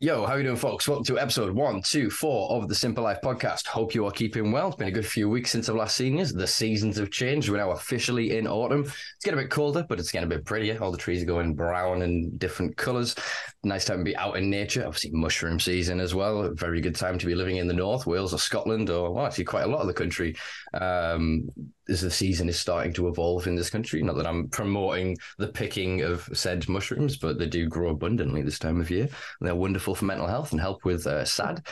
Yo, how you doing, folks? Welcome to episode 124 of the Simple Life Podcast. Hope you are keeping well. It's been a good few weeks since I've last seen you. The seasons have changed. We're now officially in autumn. It's getting a bit colder, but it's getting a bit prettier. All the trees are going brown and different colours. Nice time to be out in nature. Obviously, mushroom season as well. A very good time to be living in the North, Wales or Scotland, or well, actually quite a lot of the country. As the season is starting to evolve in this country. Not that I'm promoting the picking of said mushrooms, but they do grow abundantly this time of year. And they're wonderful for mental health and help with SAD,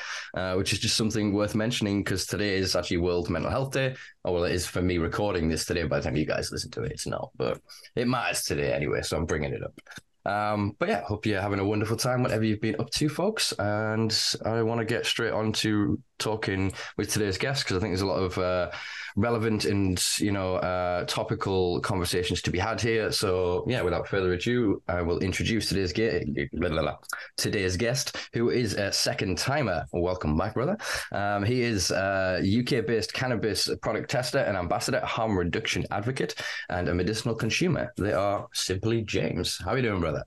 which is just something worth mentioning because today is actually World Mental Health Day. Oh, well, it is for me recording this today. By the time you guys listen to it, it's not, but it matters today anyway, so I'm bringing it up. But yeah, hope you're having a wonderful time, whatever you've been up to, folks. And I want to get straight on to talking with today's guest because I think there's a lot of relevant and, topical conversations to be had here. So yeah, without further ado, I will introduce today's guest, who is a second timer. Welcome back, brother. He is a UK-based cannabis product tester and ambassador, harm reduction advocate, and a medicinal consumer. They are Simply James. How are you doing, brother?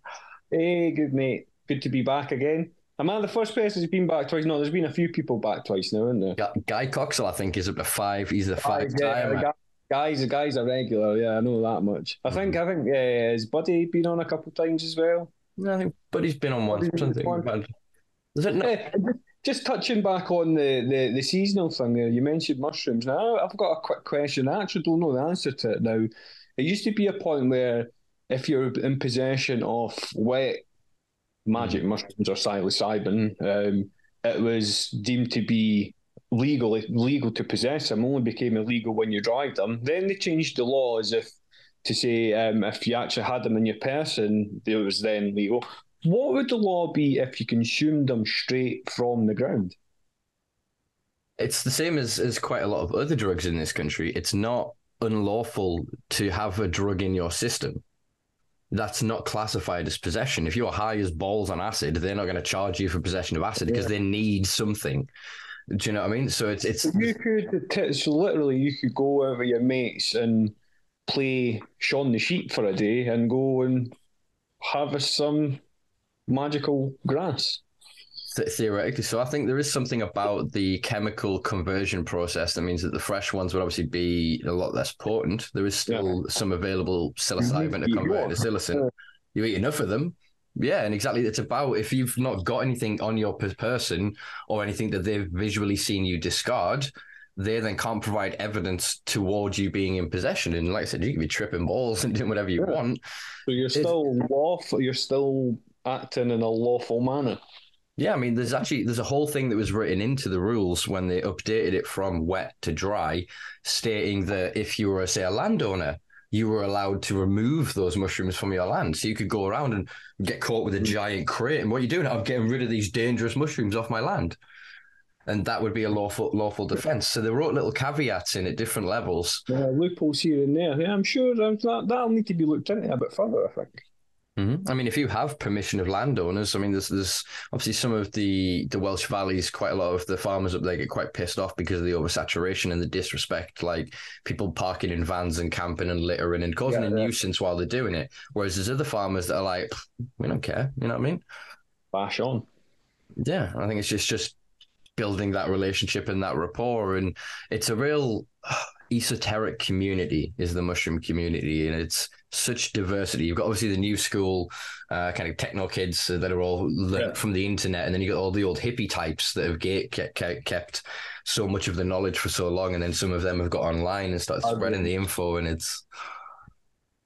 Hey, good mate. Good to be back again. Am I the first person who's been back twice? No, there's been a few people back twice now, isn't there? Guy Coxell, I think, is up to five. He's the five-time. Yeah, the guy's a regular. Yeah, I know that much. I think. Yeah, has Buddy been on a couple of times as well? No, I think Buddy's been on once. Is it not? Yeah, just touching back on the seasonal thing there. You mentioned mushrooms. Now, I've got a quick question. I actually don't know the answer to it now. It used to be a point where if you're in possession of wet magic mushrooms or psilocybin, it was deemed to be legal to possess them. Only became illegal when you dried them. Then they changed the law as if to say if you actually had them in your person, it was then legal. What would the law be if you consumed them straight from the ground? It's the same as quite a lot of other drugs in this country. It's not unlawful to have a drug in your system. That's not classified as possession. If you're high as balls on acid, they're not going to charge you for possession of acid because they need something. Do you know what I mean? So it's you could go over your mates and play Shaun the Sheep for a day and go and harvest some magical grass. Theoretically. So I think there is something about the chemical conversion process that means that the fresh ones would obviously be a lot less potent. There is still some available psilocybin to convert to psilocin. You eat enough of them. Yeah, and exactly. It's about if you've not got anything on your person or anything that they've visually seen you discard, they then can't provide evidence towards you being in possession. And like I said, you can be tripping balls and doing whatever you want. So you're still lawful. You're still acting in a lawful manner. Yeah, I mean, there's a whole thing that was written into the rules when they updated it from wet to dry, stating that if you were, say, a landowner, you were allowed to remove those mushrooms from your land. So you could go around and get caught with a giant crate. And what are you doing? I'm getting rid of these dangerous mushrooms off my land. And that would be a lawful defence. So they wrote little caveats in at different levels. Yeah, loopholes here and there. Yeah, I'm sure that'll need to be looked into a bit further, I think. I mean, if you have permission of landowners, I mean, there's obviously some of the Welsh valleys, quite a lot of the farmers up there get quite pissed off because of the oversaturation and the disrespect, like people parking in vans and camping and littering and causing a nuisance while they're doing it. Whereas there's other farmers that are like, we don't care. You know what I mean? Bash on. Yeah, I think it's just building that relationship and that rapport. And it's a real esoteric community is the mushroom community, and it's such diversity. You've got obviously the new school kind of techno kids that are all learned from the internet, and then you got all the old hippie types that have kept so much of the knowledge for so long, and then some of them have got online and started spreading the info, and it's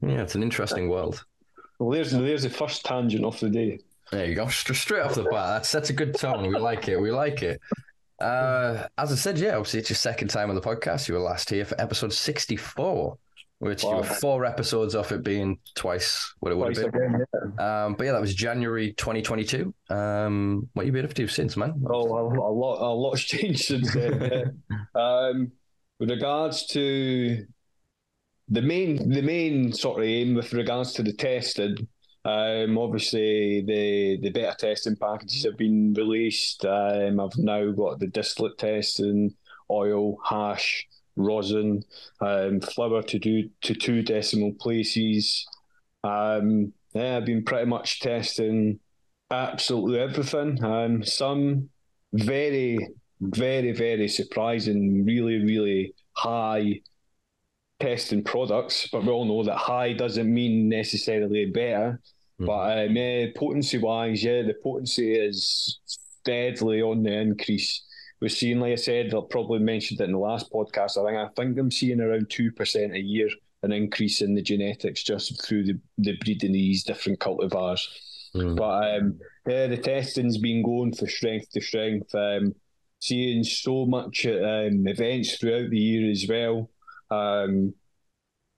an interesting world. Well, there's the first tangent of the day. There you go, straight off the bat. That's a good tone. We like it. As I said, obviously it's your second time on the podcast. You were last here for episode 64, which you were 4 episodes off it being twice what it would have been. Again, yeah. But yeah, that was January 2022. What you been up to since, man? Oh, a lot's changed since then. With regards to the main sort of aim with regards to the testing, obviously the beta testing packages have been released. I've now got the distillate testing, oil, hash, rosin, flour to do to 2 decimal places. I've been pretty much testing absolutely everything. Some very, very, very surprising, really, really high testing products, but we all know that high doesn't mean necessarily better. Mm. But potency-wise, the potency is steadily on the increase. We're seeing, like I said, they'll probably mentioned it in the last podcast, I think I'm seeing around 2% a year, an increase in the genetics just through the breeding of these different cultivars. Mm. But the testing's been going from strength to strength, seeing so much events throughout the year as well.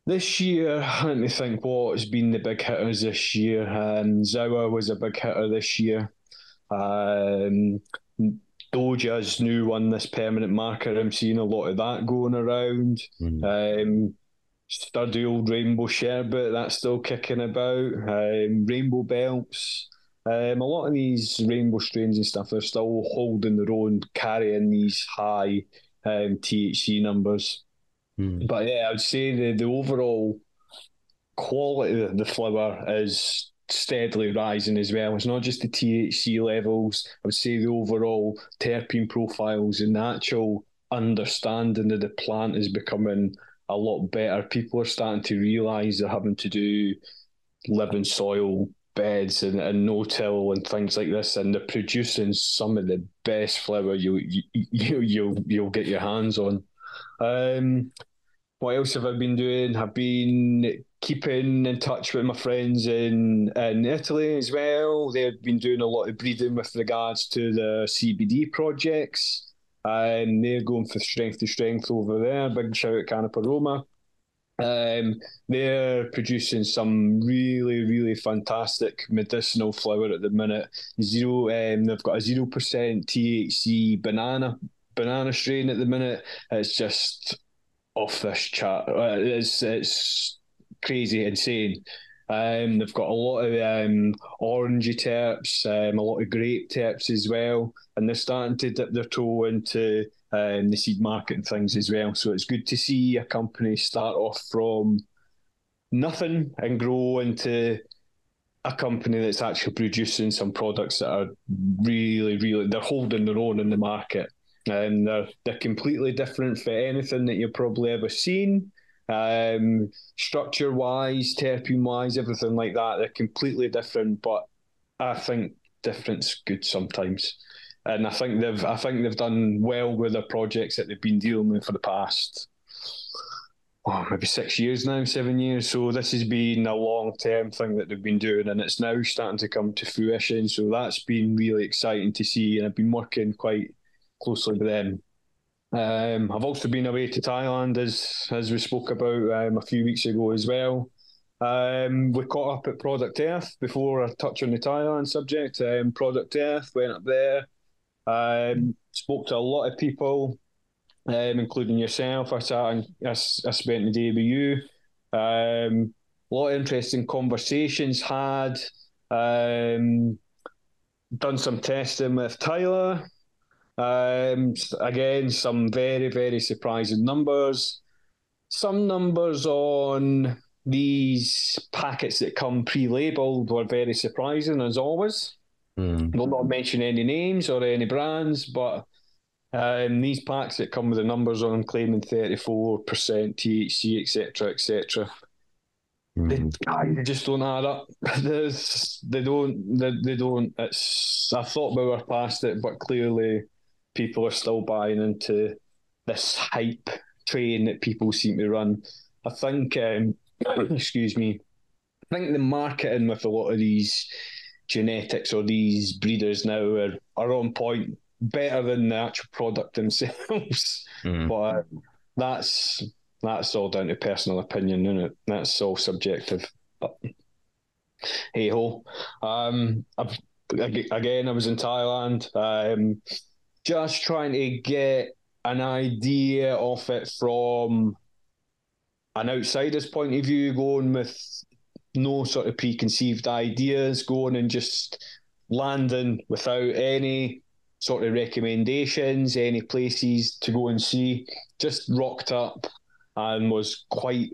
This year, I don't think what's been the big hitters this year. Zawa was a big hitter this year. Doja's new one, this permanent marker, I'm seeing a lot of that going around. Mm. Sturdy old Rainbow Sherbet, that's still kicking about. Rainbow Belts. A lot of these rainbow strains and stuff are still holding their own, carrying these high THC numbers. Mm. But yeah, I would say the overall quality of the flower is steadily rising as well. It's not just the THC levels. I would say the overall terpene profiles and the actual understanding of the plant is becoming a lot better. People are starting to realise they're having to do living soil beds and no-till and things like this, and they're producing some of the best flower you'll get your hands on. What else have I been doing? I've been keeping in touch with my friends in Italy as well. They've been doing a lot of breeding with regards to the CBD projects, and they're going from strength to strength over there. Big shout out Canaparoma. They're producing some really, really fantastic medicinal flower at the minute. They've got a 0% THC banana strain at the minute. It's just off this chart. It's crazy, insane. They've got a lot of orangey terps, a lot of grape terps as well, and they're starting to dip their toe into the seed market and things as well. So it's good to see a company start off from nothing and grow into a company that's actually producing some products that are really, really, they're holding their own in the market. And they're completely different for anything that you've probably ever seen. Structure-wise, terpene-wise, everything like that, they're completely different. But I think different's good sometimes, and I think they've done well with their projects that they've been dealing with for the past, maybe 6 years now, 7 years. So this has been a long-term thing that they've been doing, and it's now starting to come to fruition. So that's been really exciting to see, and I've been working quite closely with them. I've also been away to Thailand, as we spoke about a few weeks ago as well. We caught up at Product Earth before I touch on the Thailand subject. Product Earth, went up there, spoke to a lot of people, including yourself. I spent the day with you. A lot of interesting conversations had. Done some testing with Tyler. Again, some very, very surprising numbers. Some numbers on these packets that come pre-labeled were very surprising, as always. Mm. We'll not mention any names or any brands, but these packs that come with the numbers on them claiming 34% THC, etc., etc. They just don't add up. They don't. I thought we were past it, but clearly people are still buying into this hype train that people seem to run. I think, I think the marketing with a lot of these genetics or these breeders now are on point, better than the actual product themselves. Mm. But that's all down to personal opinion, isn't it? That's all subjective. But hey ho. Again, I was in Thailand, just trying to get an idea of it from an outsider's point of view, going with no sort of preconceived ideas, going and just landing without any sort of recommendations, any places to go and see. Just rocked up and was quite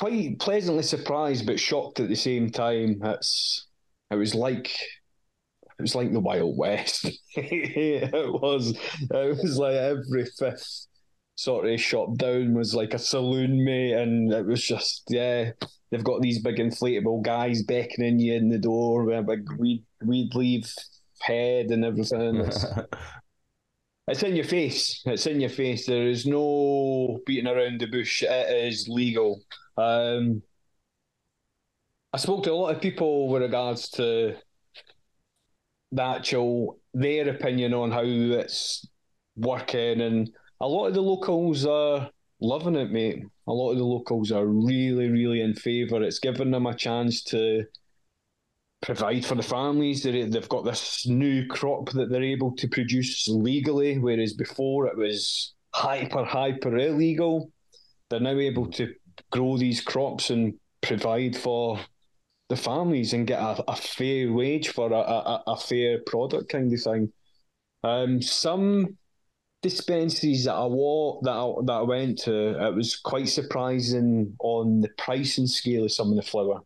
pleasantly surprised, but shocked at the same time. It's It was like the Wild West. It was like every fifth sort of shop down was like a saloon, mate, and it was just, yeah, they've got these big inflatable guys beckoning you in the door with a big weed leaf head and everything. It's in your face. It's in your face. There is no beating around the bush. It is legal. I spoke to a lot of people with regards to the actual, their opinion on how it's working, and a lot of the locals are loving it, mate. A lot of the locals are really, really in favour. It's given them a chance to provide for the families. They've got this new crop that they're able to produce legally, whereas before it was hyper illegal. They're now able to grow these crops and provide for the families and get a fair wage for a fair product kind of thing. Some dispensaries that I went to, it was quite surprising on the pricing scale of some of the flour.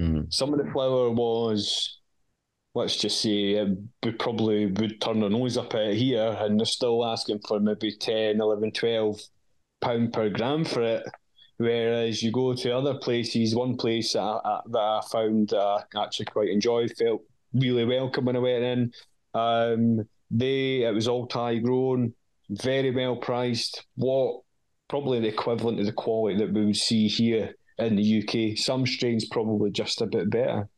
Mm. Some of the flour was, let's just say, would turn their nose up at here, and they're still asking for maybe 10, 11, 12 pound per gram for it. Whereas you go to other places, one place that I found actually quite enjoyed, felt really welcome when I went in. It was all Thai grown, very well priced, probably the equivalent of the quality that we would see here in the UK. Some strains probably just a bit better.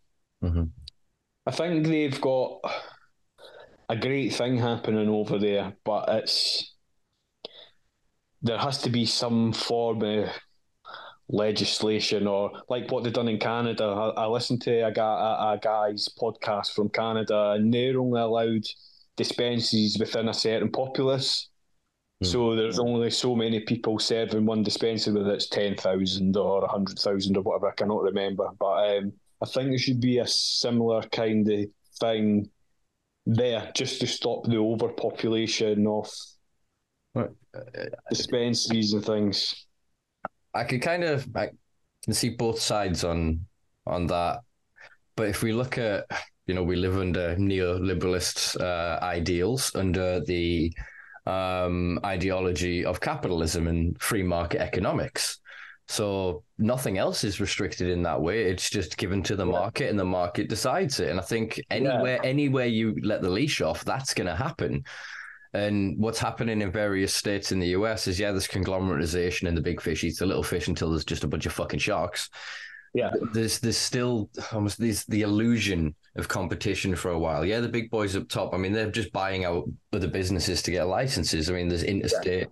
Mm-hmm. I think they've got a great thing happening over there, but there has to be some form of legislation, or like what they've done in Canada. I listened to a guy's podcast from Canada, and they're only allowed dispensaries within a certain populace. Mm. So there's only so many people serving one dispensary, whether it's 10,000 or 100,000 or whatever, I cannot remember. But I think there should be a similar kind of thing there, just to stop the overpopulation of dispensaries and things. I can see both sides on that, but if we look at, we live under neoliberalist ideals, under the ideology of capitalism and free market economics. So nothing else is restricted in that way. It's just given to the market, and the market decides it. And I think anywhere you let the leash off, that's going to happen. And what's happening in various states in the US is, there's conglomeratization, and the big fish eats the little fish until there's just a bunch of fucking sharks. Yeah, there's still almost the illusion of competition for a while. Yeah, the big boys up top, they're just buying out other businesses to get licenses. There's interstate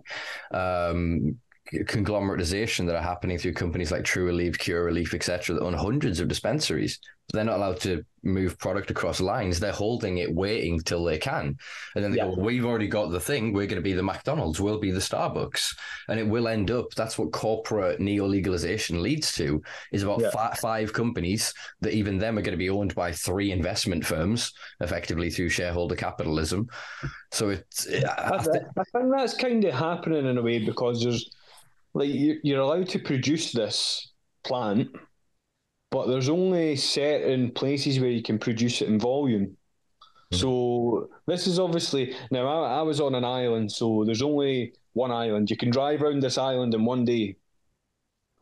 conglomeratization that are happening through companies like True Relief, Cure Relief, etc., that own hundreds of dispensaries. They're not allowed to move product across lines. They're holding it, waiting till they can. And then they go, we've already got the thing. We're going to be the McDonald's. We'll be the Starbucks. And it will end up, that's what corporate neo-legalization leads to, is about five companies that even them are going to be owned by three investment firms, effectively through shareholder capitalism. So it's... I think that's kind of happening in a way, because there's you're allowed to produce this plant, but there's only certain places where you can produce it in volume. Mm. So this is obviously... Now, I was on an island, so there's only one island. You can drive around this island in one day.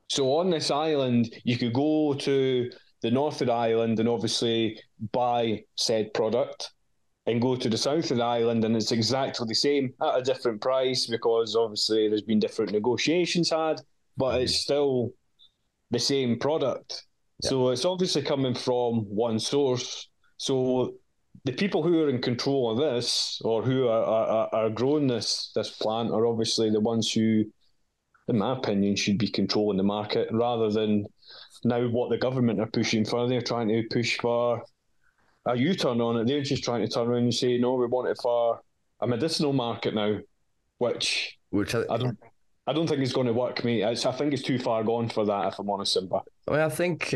So on this island, you could go to the north of the island and obviously buy said product, and go to the south of the island, and it's exactly the same at a different price, because obviously there's been different negotiations had, but it's still the same product. So it's obviously coming from one source. So the people who are in control of this, or who are growing this plant, are obviously the ones who, in my opinion, should be controlling the market, rather than now what the government are pushing for. They're trying to push for a U-turn on it. They're just trying to turn around and say, no, we want it for a medicinal market now, which I don't think it's going to work, mate. I think it's too far gone for that, if I'm honest, Simba. I think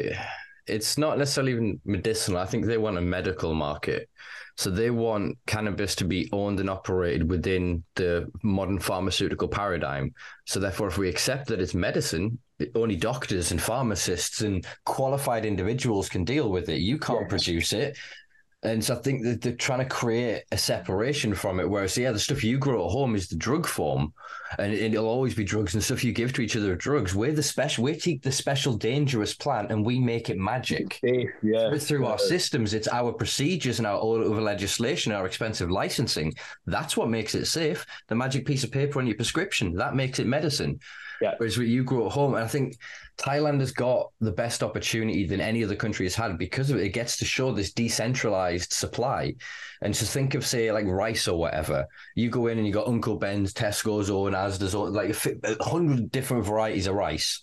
it's not necessarily even medicinal. I think they want a medical market. So they want cannabis to be owned and operated within the modern pharmaceutical paradigm. So therefore, if we accept that it's medicine, only doctors and pharmacists and qualified individuals can deal with it. You can't produce it. And so I think that they're trying to create a separation from it. Whereas, the stuff you grow at home is the drug form, and it'll always be drugs, and stuff you give to each other are drugs. We take the special dangerous plant and we make it magic. Through our systems, it's our procedures and our over legislation, our expensive licensing. That's what makes it safe. The magic piece of paper on your prescription, that makes it medicine. Whereas what you grow at home, and I think Thailand has got the best opportunity than any other country has had because of it. It gets to show this decentralized supply. And to think of, say, like rice or whatever, you go in and you got Uncle Ben's, Tesco's, own, Asda's, like 100 different varieties of rice.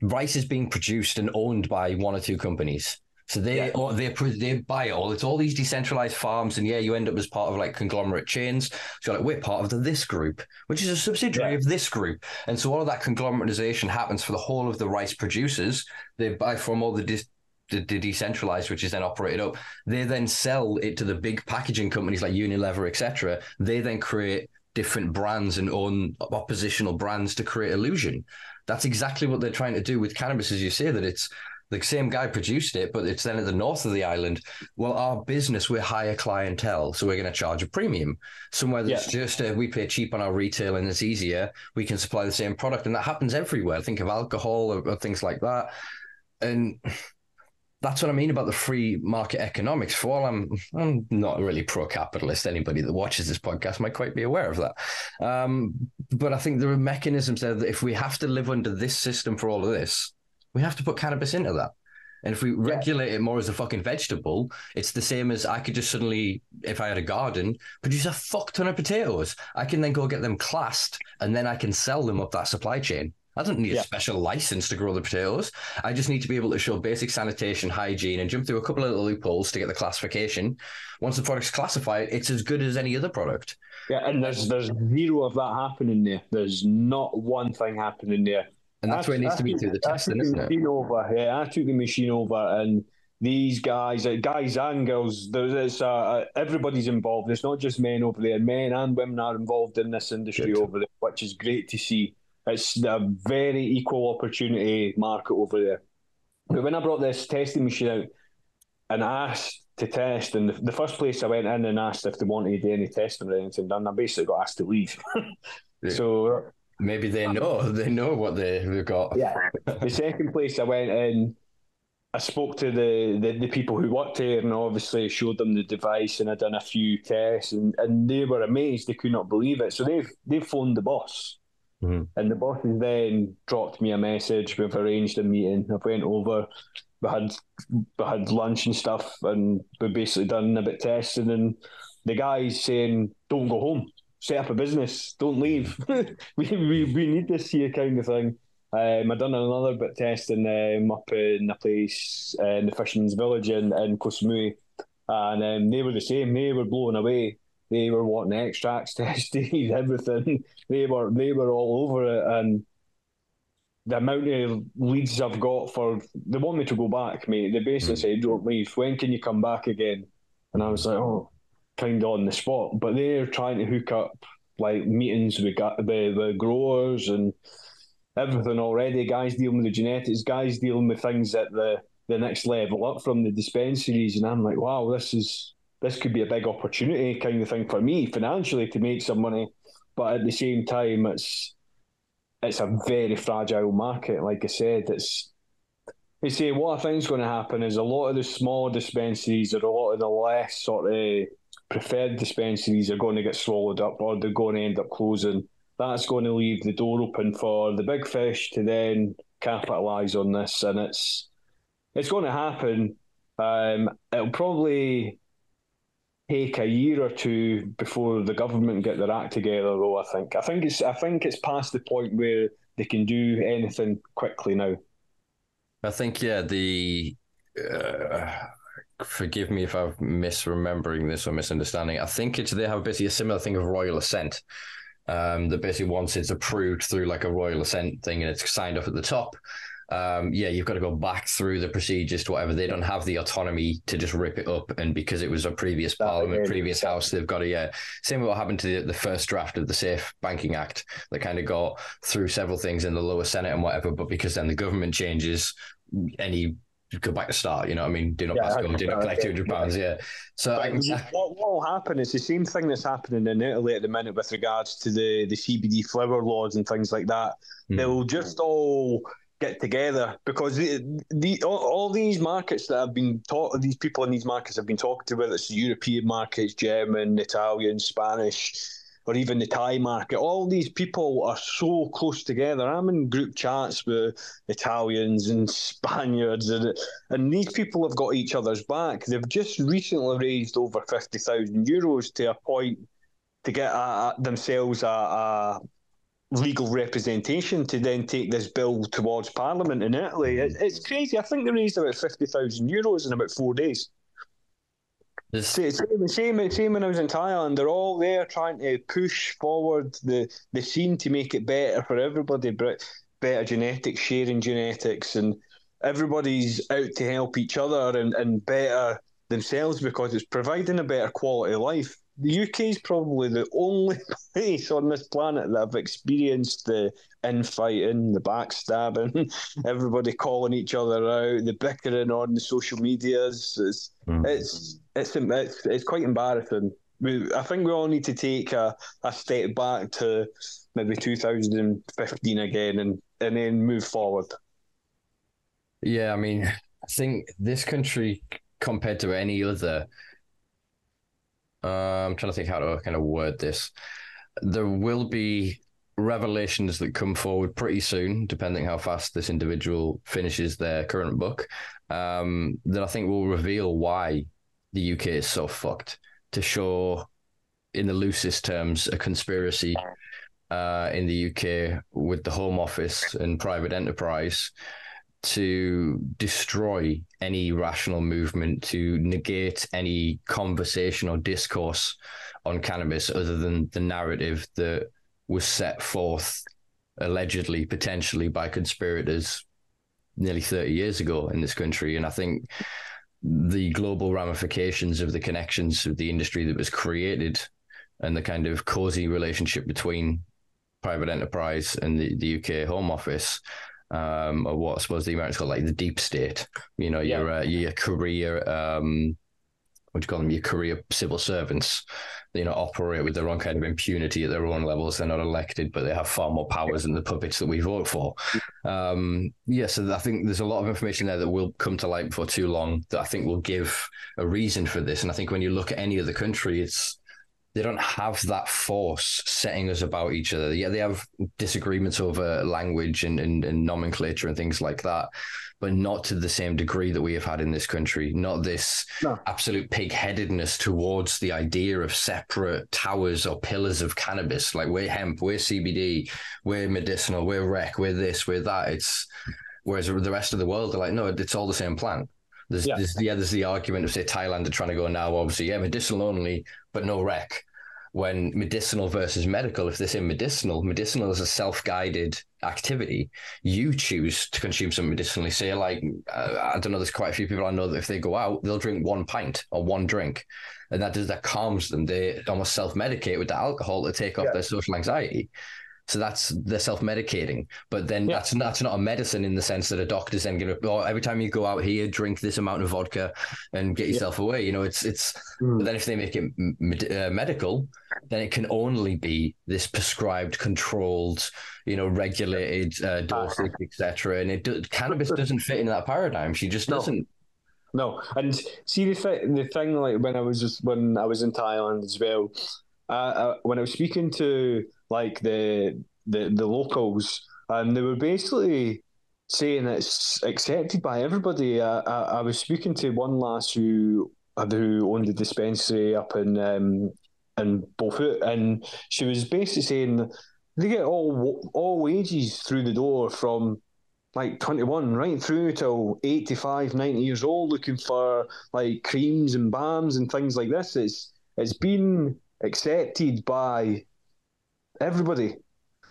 Rice is being produced and owned by one or two companies. So they buy it all. It's all these decentralized farms, and you end up as part of like conglomerate chains. So you're like, we're part of this group, which is a subsidiary of this group. And so all of that conglomeratization happens for the whole of the rice producers. They buy from all the decentralized, which is then operated up. They then sell it to the big packaging companies like Unilever, etc. They then create different brands and own oppositional brands to create illusion. That's exactly what they're trying to do with cannabis, as you say, that it's the same guy produced it, but it's then at the north of the island. Well, our business, we're higher clientele, so we're going to charge a premium. Somewhere that's just we pay cheap on our retail and it's easier, we can supply the same product. And that happens everywhere. Think of alcohol or things like that. And that's what I mean about the free market economics. For all I'm not really pro-capitalist. Anybody that watches this podcast might quite be aware of that. But I think there are mechanisms there that if we have to live under this system for all of this, we have to put cannabis into that. And if we regulate it more as a fucking vegetable, it's the same as I could just suddenly, if I had a garden, produce a fuck ton of potatoes. I can then go get them classed, and then I can sell them up that supply chain. I don't need a special license to grow the potatoes. I just need to be able to show basic sanitation, hygiene, and jump through a couple of little loopholes to get the classification. Once the product's classified, it's as good as any other product. Yeah, and there's zero of that happening there. There's not one thing happening there. And that's where it needs to be through the testing, isn't it? I took the machine over, and these guys and girls, everybody's involved. It's not just men over there. Men and women are involved in this industry over there, which is great to see. It's a very equal opportunity market over there. But when I brought this testing machine out and asked to test, and the first place I went in and asked if they wanted any testing or anything done, I basically got asked to leave. So... maybe they know what they've got. Yeah. The second place I went in, I spoke to the people who worked here, and obviously showed them the device, and I'd done a few tests, and they were amazed. They could not believe it. So they've phoned the boss. Mm-hmm. And the boss has then dropped me a message. We've arranged a meeting. I went over, we had lunch and stuff, and we basically done a bit of testing, and the guy's saying, don't go home. Set up a business, don't leave. we need this here kind of thing. I've done another bit of testing up in a place in the fisherman's village in Koh Samui, and they were the same. They were blown away. They were wanting extracts tested, everything. They were all over it, and the amount of leads I've got for they want me to go back, mate. They basically said, don't leave. When can you come back again? And I was like, oh, kind of on the spot, but they're trying to hook up like meetings with growers and everything already. Guys dealing with the genetics, guys dealing with things at the next level up from the dispensaries, and I'm like, wow, this could be a big opportunity kind of thing for me financially to make some money, but at the same time, it's a very fragile market. Like I said, they say what I think is going to happen is a lot of the small dispensaries or a lot of the less sort of preferred dispensaries are going to get swallowed up, or they're going to end up closing. That's going to leave the door open for the big fish to then capitalise on this, and it's going to happen. It'll probably take a year or two before the government get their act together, though. I think it's past the point where they can do anything quickly now. I think forgive me if I'm misremembering this or misunderstanding. I think they have basically a similar thing of royal assent. That basically once it's approved through like a royal assent thing and it's signed off at the top, you've got to go back through the procedures to whatever. They don't have the autonomy to just rip it up. And because it was a previous parliament, previous house, they've got to, same with what happened to the first draft of the Safe Banking Act that kind of got through several things in the lower Senate and whatever. But because then the government changes, any go back to start, you know what I mean? Do not pass go, do not collect £200, So what will happen is the same thing that's happening in Italy at the minute with regards to the CBD flower laws and things like that. They'll just all get together because all these markets that have been taught, these people in these markets have been talking to, whether it's the European markets, German, Italian, Spanish, or even the Thai market, all these people are so close together. I'm in group chats with Italians and Spaniards, and these people have got each other's back. They've just recently raised over €50,000 to appoint, to get themselves a legal representation to then take this bill towards Parliament in Italy. It's crazy. I think they raised about €50,000 in about 4 days. Same when I was in Thailand. They're all there trying to push forward the scene to make it better for everybody, better genetics, sharing genetics, and everybody's out to help each other and better themselves because it's providing a better quality of life. The UK is probably the only place on this planet that I've experienced the infighting, the backstabbing, everybody calling each other out, the bickering on the social medias. It's quite embarrassing. I think we all need to take a step back to maybe 2015 again and then move forward. Yeah, I mean, I think this country compared to any other, I'm trying to think how to kind of word this. There will be revelations that come forward pretty soon, depending how fast this individual finishes their current book, that I think will reveal why the UK is so fucked, to show, in the loosest terms, a conspiracy in the UK with the Home Office and private enterprise to destroy any rational movement, to negate any conversation or discourse on cannabis other than the narrative that was set forth allegedly, potentially, by conspirators nearly 30 years ago in this country. And I think the global ramifications of the connections of the industry that was created and the kind of cozy relationship between private enterprise and the UK Home Office, or what I suppose the Americans call like the deep state, you know, your career, what do you call them? Your career civil servants, you know, operate with their own kind of impunity at their own levels. They're not elected, but they have far more powers than the puppets that we vote for. So I think there's a lot of information there that will come to light before too long that I think will give a reason for this. And I think when you look at any other country, they don't have that force setting us about each other. Yeah, they have disagreements over language and nomenclature and things like that, but not to the same degree that we have had in this country. Not this absolute pig-headedness towards the idea of separate towers or pillars of cannabis. Like, we're hemp, we're CBD, we're medicinal, we're rec, we're this, we're that. Whereas the rest of the world are like, no, it's all the same plant. There's the argument of, say, Thailand are trying to go now, obviously, medicinal only, but no rec. When medicinal versus medical, if they say medicinal is a self-guided activity. You choose to consume something medicinally. Say, like, I don't know, there's quite a few people I know that if they go out, they'll drink one pint or one drink, and that calms them. They almost self-medicate with the alcohol to take off their social anxiety. So they're self-medicating, but then that's not a medicine in the sense that a doctor's then going to, every time you go out here, drink this amount of vodka and get yourself away. You know, But then if they make it medical, then it can only be this prescribed, controlled, you know, regulated dosage, etc. And cannabis doesn't fit into that paradigm. She just doesn't. No, and see the thing like when I was in Thailand as well, when I was speaking to like the locals, and they were basically saying it's accepted by everybody. I was speaking to one lass who owned a dispensary up in Beaufort, and she was basically saying they get all ages through the door from like 21 right through till 85, 90 years old, looking for like creams and balms and things like this. It's been accepted by everybody.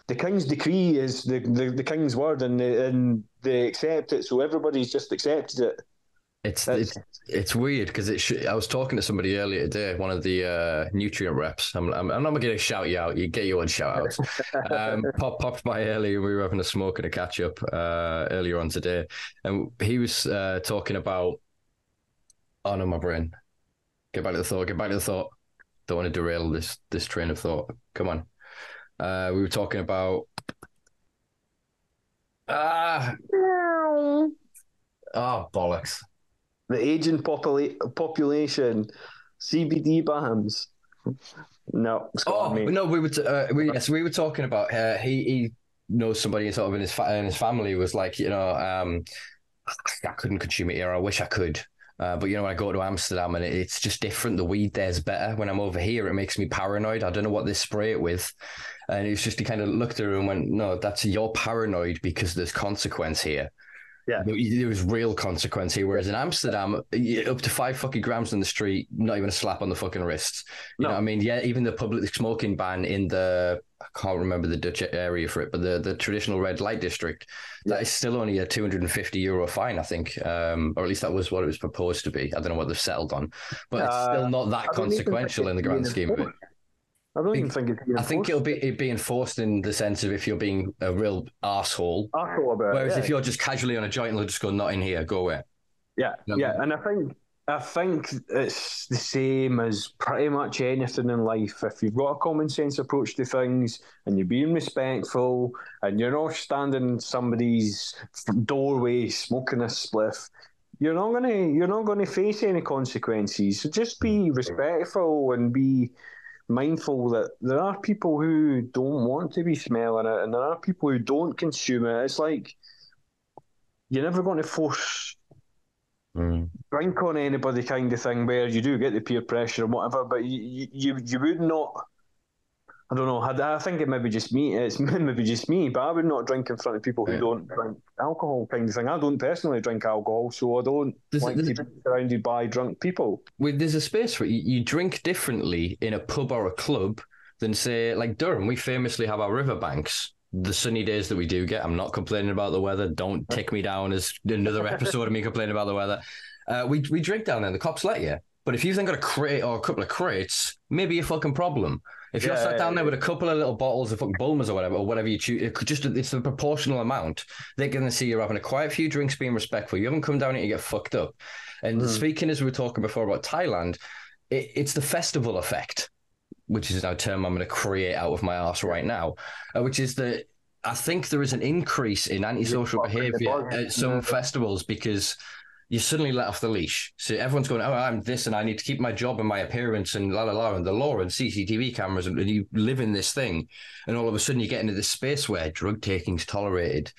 the King's decree is the King's word, and they accept it, so everybody's just accepted it. It's weird because I was talking to somebody earlier today, one of the nutrient reps. I'm not going to shout you out. You get your own shout outs. Popped by earlier. We were having a smoke and a catch up earlier on today, and he was talking about. Oh no, my brain. Get back to the thought. Don't want to derail this train of thought. Come on. We were talking about. Oh, bollocks. The aging population, CBD bans. No. Oh no, we were talking about he knows somebody sort of in his family was like, you know, I couldn't consume it here. I wish I could, but you know, when I go to Amsterdam and it's just different. The weed there's better. When I'm over here, it makes me paranoid. I don't know what they spray it with, and it's just he kind of looked at her and went, "No, you're paranoid because there's consequence here." Yeah, there was real consequence here. Whereas in Amsterdam, up to 5 fucking grams in the street, not even a slap on the fucking wrists. You know what I mean? Yeah, even the public smoking ban in the, I can't remember the Dutch area for it, but the traditional red light district, that is still only a €250 fine, I think. Or at least that was what it was proposed to be. I don't know what they've settled on. But it's still not that consequential in the grand scheme of it. I don't even think it's being enforced. I think it'll be enforced in the sense of if you're being a real arsehole. Whereas if you're just casually on a joint and they'll just go, not in here, go away. Yeah, yeah. And I think it's the same as pretty much anything in life. If you've got a common sense approach to things and you're being respectful and you're not standing in somebody's doorway smoking a spliff, you're not gonna face any consequences. So just be respectful and be mindful that there are people who don't want to be smelling it and there are people who don't consume it. It's like you're never going to force drink on anybody kind of thing, where you do get the peer pressure and whatever, but you would not, I don't know, I think it may be just me, but I would not drink in front of people who don't drink alcohol kind of thing. I don't personally drink alcohol, so I don't to be surrounded by drunk people. There's a space for it. You drink differently in a pub or a club than, say, like Durham. We famously have our riverbanks. The sunny days that we do get, I'm not complaining about the weather. Don't tick me down as another episode of me complaining about the weather. We drink down there. The cops let you. But if you've then got a crate or a couple of crates, maybe a fucking problem. If you're sat down there with a couple of little bottles of fucking Bulmers or whatever you choose, it's the proportional amount. They're going to see you're having a quite a few drinks, being respectful. You haven't come down here to get fucked up. And speaking as we were talking before about Thailand, it's the festival effect, which is now a term I'm going to create out of my arse right now, which is that I think there is an increase in antisocial behaviour at some festivals because you suddenly let off the leash. So everyone's going, oh, I'm this, and I need to keep my job and my appearance and la la la and the law and CCTV cameras, and you live in this thing. And all of a sudden you get into this space where drug taking's tolerated.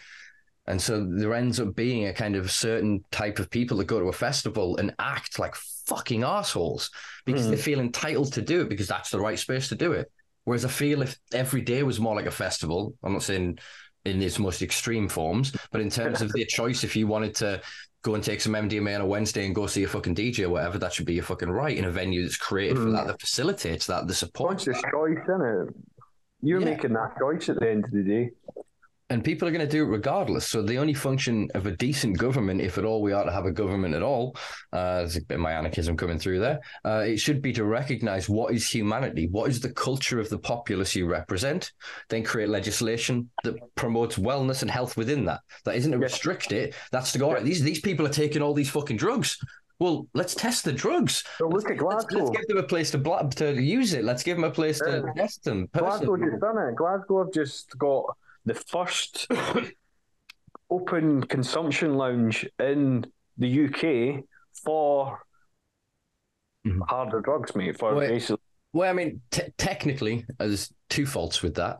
And so there ends up being a kind of certain type of people that go to a festival and act like fucking arseholes because they feel entitled to do it because that's the right space to do it. Whereas I feel if every day was more like a festival, I'm not saying in its most extreme forms, but in terms of their choice, if you wanted to go and take some MDMA on a Wednesday and go see a fucking DJ or whatever, that should be your fucking right in a venue that's created for that facilitates that, the supports. It's a choice, isn't it? You're making that choice at the end of the day. And people are going to do it regardless. So the only function of a decent government, if at all we are to have a government at all, there's a bit of my anarchism coming through there, it should be to recognise what is humanity, what is the culture of the populace you represent, then create legislation that promotes wellness and health within that. That isn't to restrict it, that's to go, all right, these people are taking all these fucking drugs. Well, let's test the drugs. So look at Glasgow. Let's give them a place to use it. Let's give them a place to test them. Glasgow just done it. Glasgow have just got the first open consumption lounge in the UK for harder drugs, mate. For basically. Well, I mean, technically, there's two faults with that.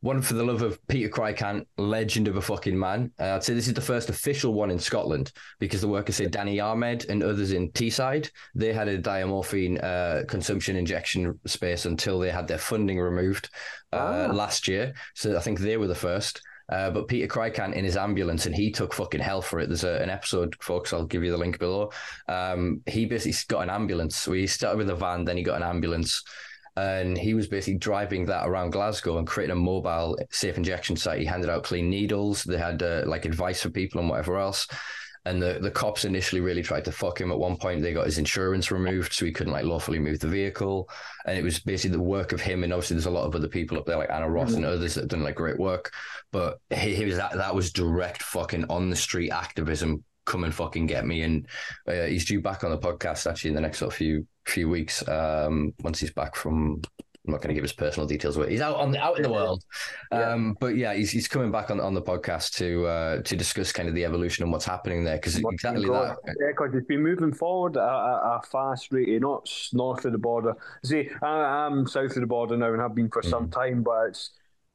One, for the love of Peter Crykant, legend of a fucking man. I'd say this is the first official one in Scotland because the workers say Danny Ahmed and others in Teesside, they had a diamorphine consumption injection space until they had their funding removed last year. So I think they were the first. But Peter Crykant in his ambulance, and he took fucking hell for it. There's an episode, folks, I'll give you the link below. He basically got an ambulance. So he started with a van, then he got an ambulance. And he was basically driving that around Glasgow and creating a mobile safe injection site. He handed out clean needles. They had like advice for people and whatever else. And the cops initially really tried to fuck him. At one point, they got his insurance removed, so he couldn't like lawfully move the vehicle. And it was basically the work of him. And obviously, there's a lot of other people up there, like Anna Ross and others that have done like great work. But he was that was direct fucking on the street activism. Come and fucking get me. And he's due back on the podcast actually in the next sort of few weeks. Once he's back from, I'm not going to give his personal details away. He's out in the world. But yeah, he's coming back on the podcast to discuss kind of the evolution and what's happening there. Because exactly that. Yeah, because it's been moving forward at a fast rate, not north of the border. See, I'm south of the border now and have been for some time, but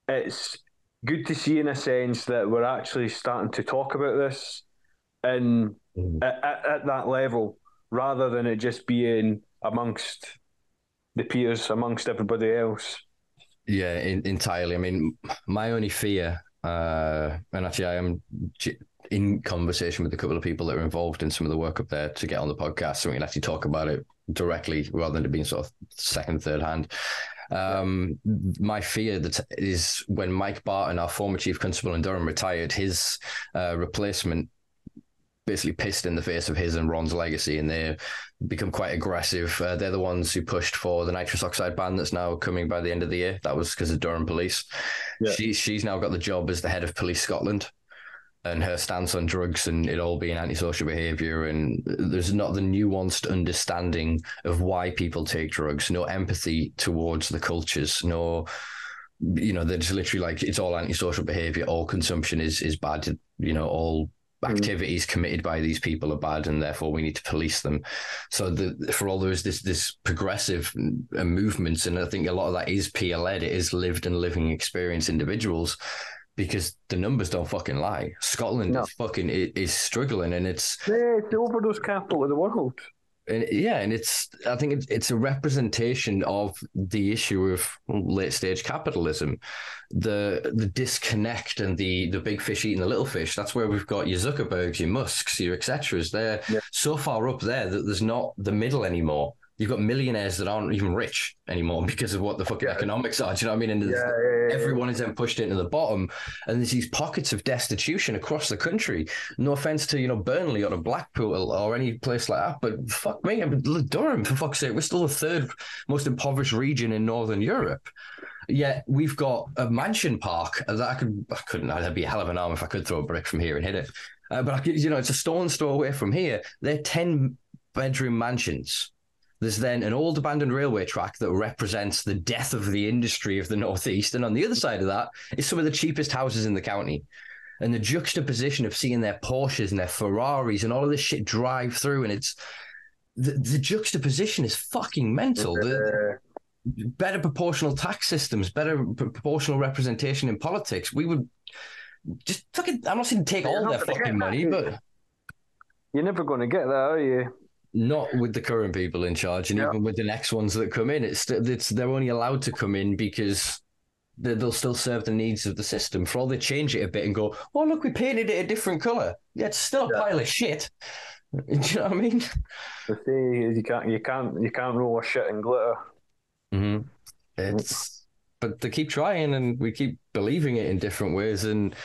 it's good to see in a sense that we're actually starting to talk about this and at that level, rather than it just being amongst the peers, amongst everybody else. Yeah, entirely. I mean, my only fear, and actually I am in conversation with a couple of people that are involved in some of the work up there to get on the podcast so we can actually talk about it directly rather than it being sort of second, third hand. My fear that is when Mike Barton, our former chief constable in Durham, retired, his replacement basically pissed in the face of his and Ron's legacy, and they become quite aggressive. They're the ones who pushed for the nitrous oxide ban that's now coming by the end of the year. That was because of Durham Police. Yeah. She's now got the job as the head of Police Scotland, and her stance on drugs and it all being antisocial behaviour, and there's not the nuanced understanding of why people take drugs, no empathy towards the cultures, no... You know, they're just literally like, it's all antisocial behaviour, all consumption is bad, you know, all... activities committed by these people are bad, and therefore we need to police them. So for all there is this progressive movements, and I think a lot of that is peer-led. It is lived and living experience individuals, because the numbers don't fucking lie. Scotland is struggling, and it's the overdose capital of the world. And yeah, and I think it's a representation of the issue of late stage capitalism, the disconnect and the big fish eating the little fish. That's where we've got your Zuckerbergs, your Musks, your etc's. They're so far up there that there's not the middle anymore. You've got millionaires that aren't even rich anymore because of what the fucking economics are. Do you know what I mean? And everyone is then pushed into the bottom. And there's these pockets of destitution across the country. No offense to, you know, Burnley or to Blackpool or any place like that, but fuck me, I mean, Durham, for fuck's sake, we're still the third most impoverished region in Northern Europe. Yet we've got a mansion park that I'd be a hell of an arm if I could throw a brick from here and hit it. But I could, you know, it's a stone's throw away from here. They're 10-bedroom mansions. There's then an old abandoned railway track that represents the death of the industry of the Northeast. And on the other side of that is some of the cheapest houses in the county. And the juxtaposition of seeing their Porsches and their Ferraris and all of this shit drive through. And it's the juxtaposition is fucking mental. Better proportional tax systems, better proportional representation in politics. We would just fucking, I'm not saying take all their fucking money, but you're never going to get that, are you? Not with the current people in charge, and even with the next ones that come in, it's they're only allowed to come in because they'll still serve the needs of the system. For all they change it a bit and go, oh look, we painted it a different colour. Yeah, it's still a pile of shit. Do you know what I mean? The thing is, you can't roll a shit in glitter. Mm-hmm. But they keep trying, and we keep believing it in different ways, and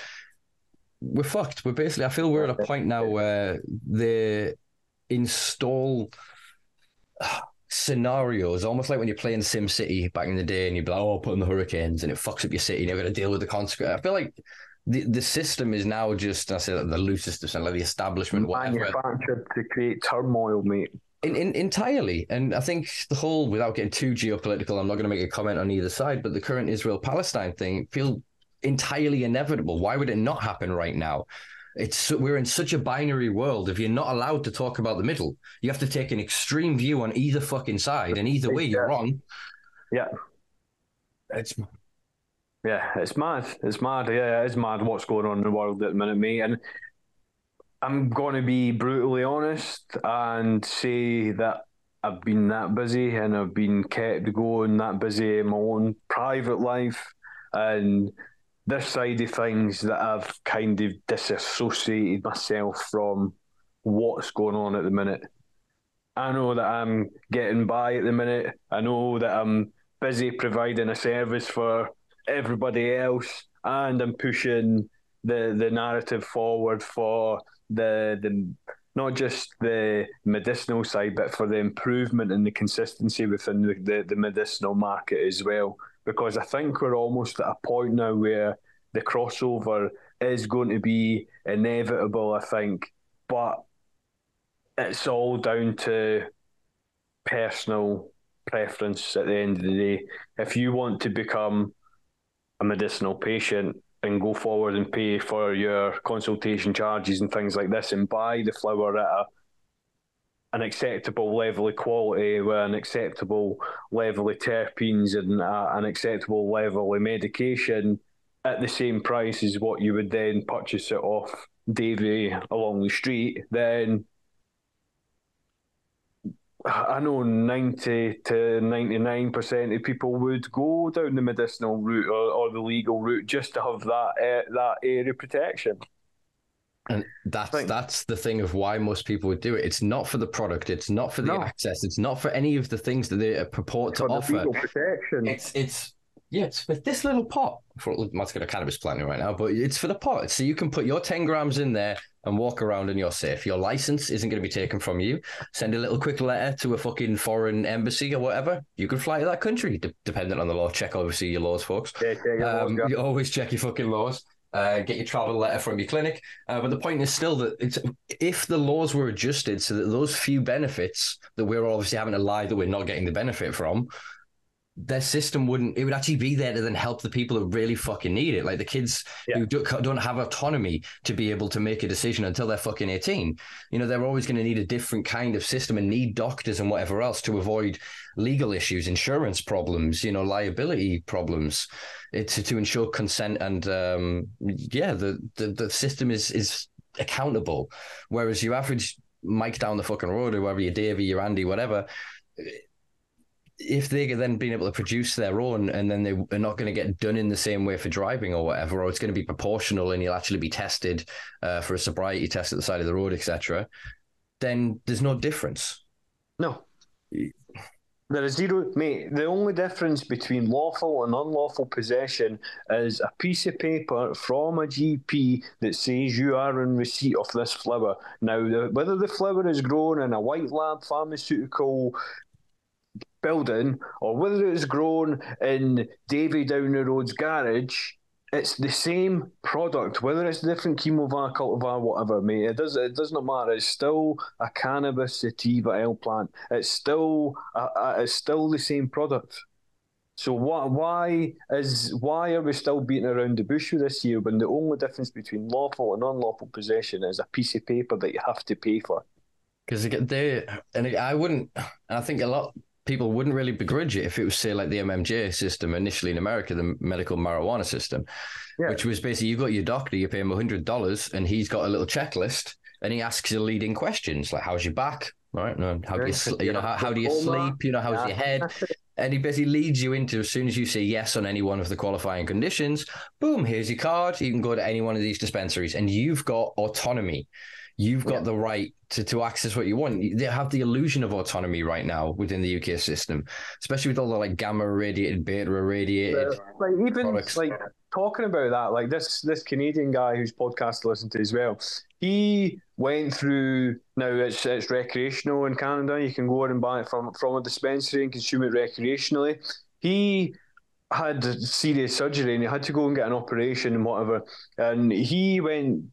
we're fucked. We're basically, I feel we're at a point now where they install scenarios, almost like when you're playing SimCity back in the day and you'd be like, oh, I'll put in the hurricanes and it fucks up your city and you're going to deal with the consequence. I feel like the system is now just, I say like the loosest of something, like the establishment, whatever. Manufactured to create turmoil, mate. Entirely. And I think the whole, without getting too geopolitical, I'm not going to make a comment on either side, but the current Israel-Palestine thing feels entirely inevitable. Why would it not happen right now? We're in such a binary world. If you're not allowed to talk about the middle, you have to take an extreme view on either fucking side, and either way you're wrong. Yeah, it's mad. Yeah, it's mad what's going on in the world at the minute, mate. And I'm going to be brutally honest and say that I've been that busy and I've been kept going that busy in my own private life and this side of things that I've kind of disassociated myself from what's going on at the minute. I know that I'm getting by at the minute. I know that I'm busy providing a service for everybody else, and I'm pushing the narrative forward for the not just the medicinal side, but for the improvement and the consistency within the medicinal market as well. Because I think we're almost at a point now where the crossover is going to be inevitable, I think. But it's all down to personal preference at the end of the day. If you want to become a medicinal patient and go forward and pay for your consultation charges and things like this and buy the flower at an acceptable level of quality with an acceptable level of terpenes and an acceptable level of medication at the same price as what you would then purchase it off Davey along the street, then I know 90 to 99% of people would go down the medicinal route or the legal route just to have that area protection. And that's the thing of why most people would do it. It's not for the product. It's not for the access. It's not for any of the things that they purport to offer. Legal protection. It's for this little pot. I'm not going to cannabis planting right now, but it's for the pot. So you can put your 10 grams in there and walk around and you're safe. Your license isn't going to be taken from you. Send a little quick letter to a fucking foreign embassy or whatever. You could fly to that country, dependent on the law. Check, obviously, your laws, folks. Yeah, you always check your fucking laws. Get your travel letter from your clinic. But the point is still that if the laws were adjusted so that those few benefits that we're obviously having to lie that we're not getting the benefit from, their system would actually be there to then help the people who really fucking need it. Like the kids who don't have autonomy to be able to make a decision until they're fucking 18. You know, they're always going to need a different kind of system and need doctors and whatever else to avoid legal issues, insurance problems, you know, liability problems. It's to ensure consent and the system is accountable. Whereas your average Mike down the fucking road, or whoever, your Davey, your Andy, whatever, if they are then being able to produce their own and then they are not going to get done in the same way for driving or whatever, or it's going to be proportional and you'll actually be tested for a sobriety test at the side of the road, etc., then there's no difference. No. There is zero, mate. The only difference between lawful and unlawful possession is a piece of paper from a GP that says you are in receipt of this flower. Now, whether the flower is grown in a white lab pharmaceutical building or whether it's grown in Davey down the road's garage, it's the same product, whether it's different chemovar, cultivar, whatever, mate. It does not matter. It's still a cannabis sativa L plant. It's still the same product. So why are we still beating around the bush with this year when the only difference between lawful and unlawful possession is a piece of paper that you have to pay for? Because I think a lot people wouldn't really begrudge it if it was, say, like the MMJ system initially in America, the medical marijuana system, which was basically you've got your doctor, you pay him $100 and he's got a little checklist and he asks you leading questions like, how's your back? Right? No, how do you sleep? You know, how's your head? And he basically leads you into, as soon as you say yes on any one of the qualifying conditions, boom, here's your card. You can go to any one of these dispensaries and you've got autonomy. You've got the right to access what you want. They have the illusion of autonomy right now within the UK system, especially with all the like gamma irradiated, beta irradiated products. Like talking about that, like this Canadian guy whose podcast I listen to as well, he went through. Now it's recreational in Canada. You can go in and buy it from a dispensary and consume it recreationally. He had serious surgery and he had to go and get an operation and whatever, and he went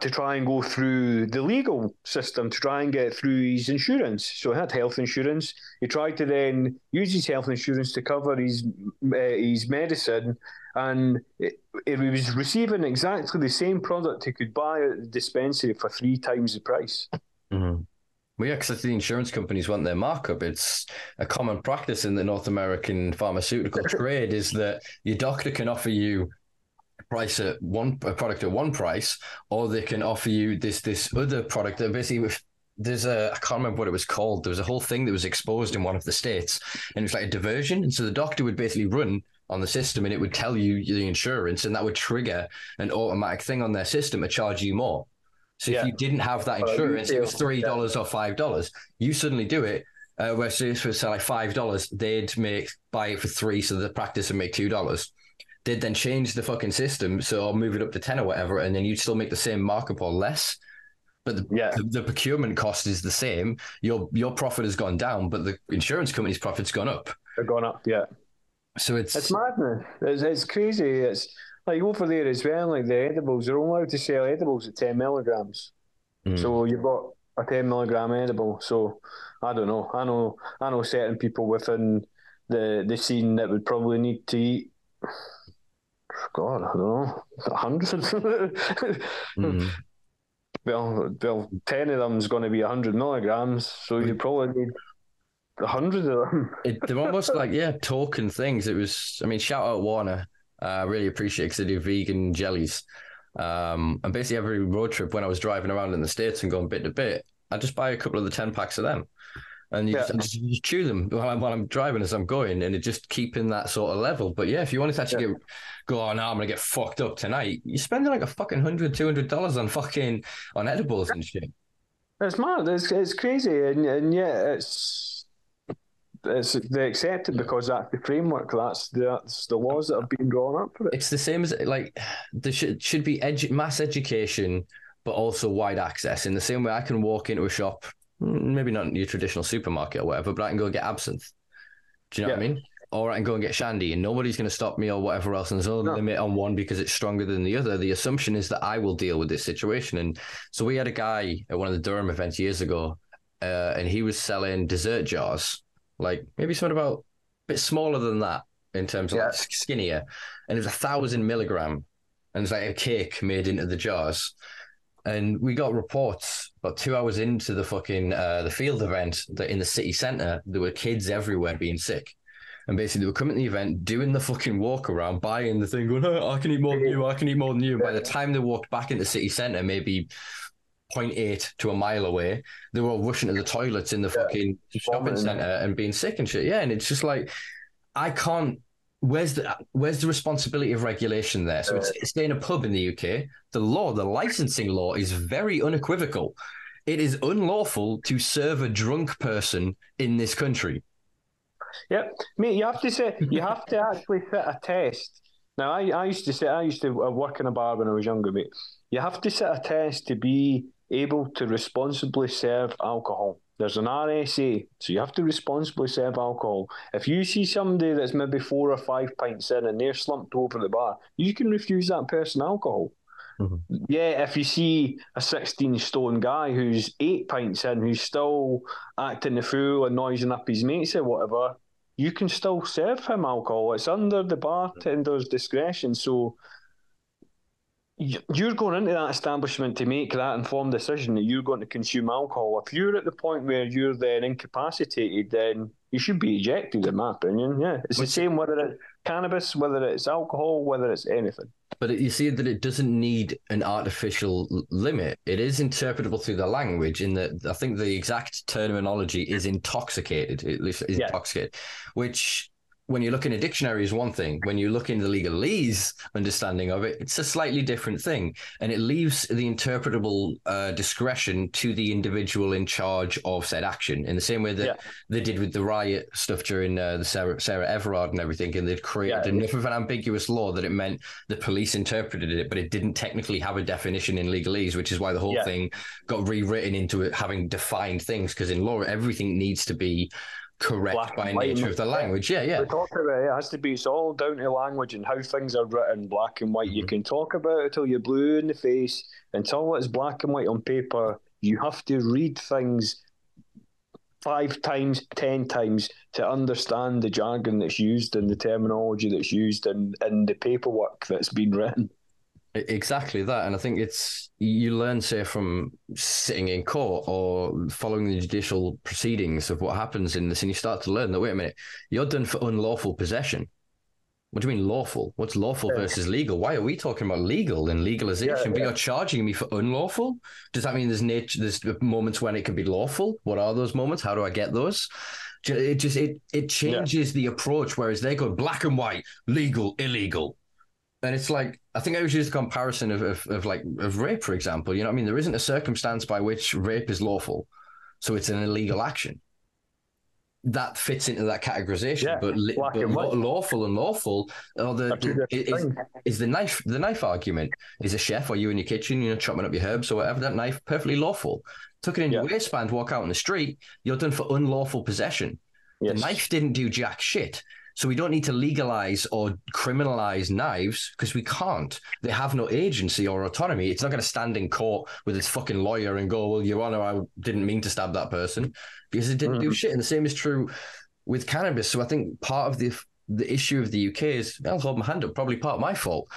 to try and go through the legal system to try and get through his insurance. So he had health insurance. He tried to then use his health insurance to cover his medicine, and he was receiving exactly the same product he could buy at the dispensary for 3 times the price. Mm-hmm. Well, yeah, because the insurance companies want their markup. It's a common practice in the North American pharmaceutical trade is that your doctor can offer you a product at one price, or they can offer you this other product that basically I can't remember what it was called. There was a whole thing that was exposed in one of the states, and it was like a diversion. And so the doctor would basically run on the system, and it would tell you the insurance, and that would trigger an automatic thing on their system to charge you more. So if you didn't have that insurance, it was $3 or $5. You suddenly do it. where this would sell like $5, they'd buy it for $3, so the practice would make $2. They'd then change the fucking system, so I'll move it up to 10 or whatever, and then you'd still make the same markup or less. But the procurement cost is the same. Your profit has gone down, but the insurance company's profit's gone up. They're gone up, yeah. So it's madness. It's crazy. It's like over there as well. Like the edibles, they're only allowed to sell edibles at 10 milligrams. Mm. So you've got a 10 milligram edible. So I don't know. I know certain people within the scene that would probably need to eat. God, I don't know, 100. Mm. Well, 10 of them is going to be 100 milligrams, so you probably need 100 of them. They're almost like, token things. It was, I mean, shout out Warner. I really appreciate it because they do vegan jellies. And basically every road trip when I was driving around in the States and going bit to bit, I just buy a couple of the 10 packs of them. And you just chew them while I'm driving as I'm going, and it just keeping that sort of level. But yeah, if you wanted to actually I'm going to get fucked up tonight, you're spending like a fucking $100-$200 on edibles and shit. It's mad. It's crazy. And yeah, it's they accept it because that's the framework. That's the laws that have been drawn up for it. It's the same as like there should be mass education, but also wide access. In the same way I can walk into a shop, maybe not your traditional supermarket or whatever, but I can go get absinthe. Do you know what I mean? Or I can go and get shandy, and nobody's going to stop me or whatever else. And there's no limit on one because it's stronger than the other. The assumption is that I will deal with this situation. And so we had a guy at one of the Durham events years ago, and he was selling dessert jars, like maybe something about a bit smaller than that in terms of like skinnier. And it was 1,000 milligram, and it's like a cake made into the jars. And we got reports about 2 hours into the fucking the field event that in the city centre, there were kids everywhere being sick. And basically they were coming to the event, doing the fucking walk around, buying the thing, going, oh, I can eat more than you. And by the time they walked back in the city centre, maybe 0.8 to a mile away, they were all rushing to the toilets in the fucking shopping centre and being sick and shit. Yeah, and it's just like, I can't. Where's the responsibility of regulation there? So it's in a pub in the UK. The licensing law is very unequivocal. It is unlawful to serve a drunk person in this country. Yep, mate. You have to actually fit a test. Now, I used to work in a bar when I was younger, mate. You have to sit a test to be able to responsibly serve alcohol. There's an RSA, so you have to responsibly serve alcohol. If you see somebody that's maybe 4 or 5 pints in and they're slumped over the bar, you can refuse that person alcohol. Mm-hmm. Yeah, if you see a 16-stone guy who's 8 pints in, who's still acting the fool and noising up his mates or whatever, you can still serve him alcohol. It's under the bartender's discretion, so you're going into that establishment to make that informed decision that you're going to consume alcohol. If you're at the point where you're then incapacitated, then you should be ejected, in my opinion. Yeah, it's the same whether it's cannabis, whether it's alcohol, whether it's anything. But you see that it doesn't need an artificial limit. It is interpretable through the language, in that I think the exact terminology is intoxicated, at least is intoxicated, which, when you look in a dictionary, is one thing. When you look in the legalese understanding of it, it's a slightly different thing. And it leaves the interpretable discretion to the individual in charge of said action, in the same way that they did with the riot stuff during the Sarah Everard and everything. And they'd created enough of an ambiguous law that it meant the police interpreted it, but it didn't technically have a definition in legalese, which is why the whole thing got rewritten into it having defined things, because in law, everything needs to be correct black by nature of the language. We talk about it. It has to be, it's all down to language and how things are written, black and white. Mm-hmm. You can talk about it till you're blue in the face. Until it's black and white on paper, you have to read things 5 times, 10 times to understand the jargon that's used and the terminology that's used and the paperwork that's been written. Exactly that. And I think you learn, say, from sitting in court or following the judicial proceedings of what happens in this, and you start to learn that, wait a minute, you're done for unlawful possession. What do you mean lawful? What's lawful versus legal? Why are we talking about legal and legalization? But you're charging me for unlawful? Does that mean there's moments when it can be lawful? What are those moments? How do I get those? It just it changes the approach, whereas they go black and white, legal, illegal. And it's like, I think I always use the comparison of rape, for example. You know what I mean? There isn't a circumstance by which rape is lawful, so it's an illegal action. that fits into that categorization, yeah, but what lawful and lawful are is the knife. The knife argument is a chef or you in your kitchen, chopping up your herbs or whatever. That knife, perfectly lawful. Took it in your waistband, walk out on the street, you're done for unlawful possession. Yes. The knife didn't do jack shit. So we don't need to legalize or criminalize knives because we can't. They have no agency or autonomy. It's not going to stand in court with its fucking lawyer and go, well, Your Honor, I didn't mean to stab that person because it didn't do shit. And the same is true with cannabis. So I think part of the issue of the UK is, I'll hold my hand up, probably part of my fault,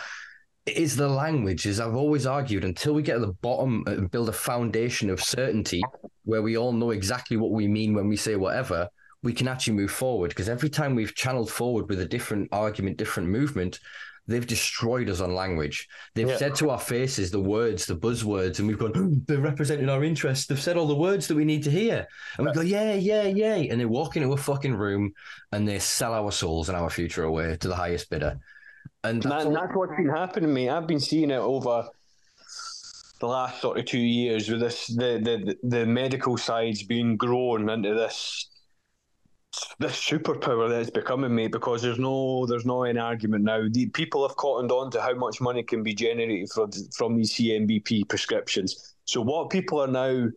is the language. As I've always argued, until we get to the bottom and build a foundation of certainty where we all know exactly what we mean when we say whatever, we can actually move forward, because every time we've channeled forward with a different argument, different movement, they've destroyed us on language. They've said to our faces the words, the buzzwords, and we've gone, they're representing our interests. They've said all the words that we need to hear. And we go, yeah. And they walk into a fucking room and they sell our souls and our future away to the highest bidder. And that's what's been happening to me. I've been seeing it over the last sort of 2 years with this, the medical side's been grown into this superpower that it's becoming, mate, because there's no an argument now. The people have cottoned on to how much money can be generated from these CMBP prescriptions. So what people are now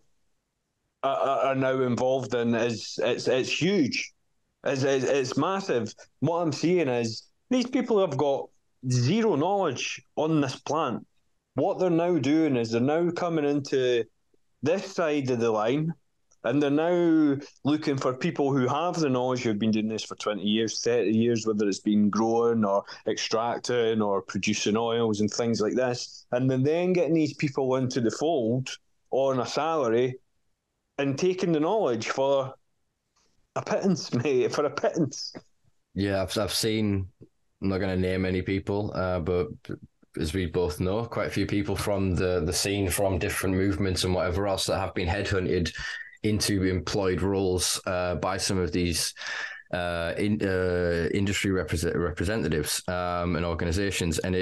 involved in is it's huge, it's massive. What I'm seeing is these people have got zero knowledge on this plant. What they're now doing is they're now coming into this side of the line. And they're now looking for people who have the knowledge, who've been doing this for 20 years, 30 years, whether it's been growing or extracting or producing oils and things like this. And then getting these people into the fold on a salary and taking the knowledge for a pittance, mate, for a pittance. Yeah, I've seen, I'm not going to name any people, but as we both know, quite a few people from the scene, from different movements and whatever else that have been headhunted into employed roles by some of these industry representatives and organizations, and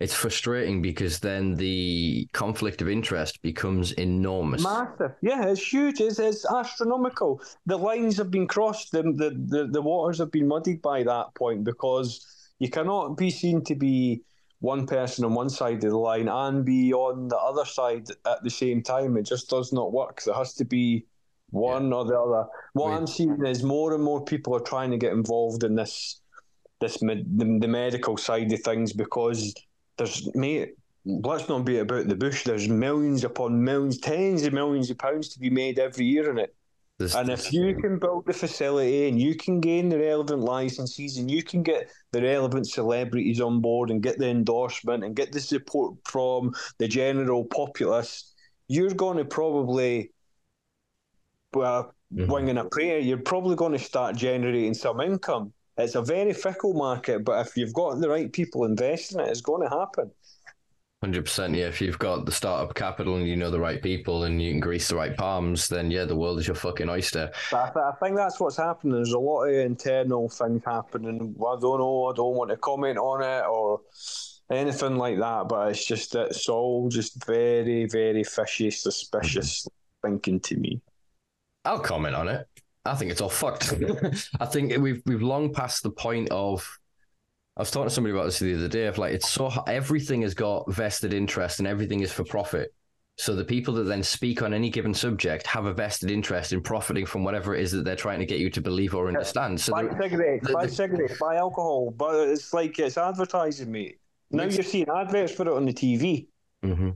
it's frustrating because then the conflict of interest becomes enormous. Massive, yeah, it's huge. It's astronomical. The lines have been crossed. The waters have been muddied by that point, because you cannot be seen to be one person on one side of the line and be on the other side at the same time. It just does not work. There has to be one or the other. What I'm seeing is more and more people are trying to get involved in the medical side of things, because let's not be about the bush. There's millions upon millions, tens of millions of pounds to be made every year in it. If you can build the facility and you can gain the relevant licenses and you can get the relevant celebrities on board and get the endorsement and get the support from the general populace, you're going to probably, winging a prayer, you're probably going to start generating some income. It's a very fickle market, but if you've got the right people investing in it, it's going to happen. 100%, yeah. If you've got the startup capital and you know the right people and you can grease the right palms, then the world is your fucking oyster. But I think that's what's happening. There's a lot of internal things happening. I don't know. I don't want to comment on it or anything like that. But it's just that it's all just very, very fishy, suspicious thinking to me. I'll comment on it. I think it's all fucked. I think we've long passed the point of. I was talking to somebody about this the other day. Of it's so everything has got vested interest and everything is for profit. So the people that then speak on any given subject have a vested interest in profiting from whatever it is that they're trying to get you to believe or understand. So buy cigarettes, buy alcohol, but it's it's advertising, mate. Now you're seeing adverts for it on the TV. Mm-hmm.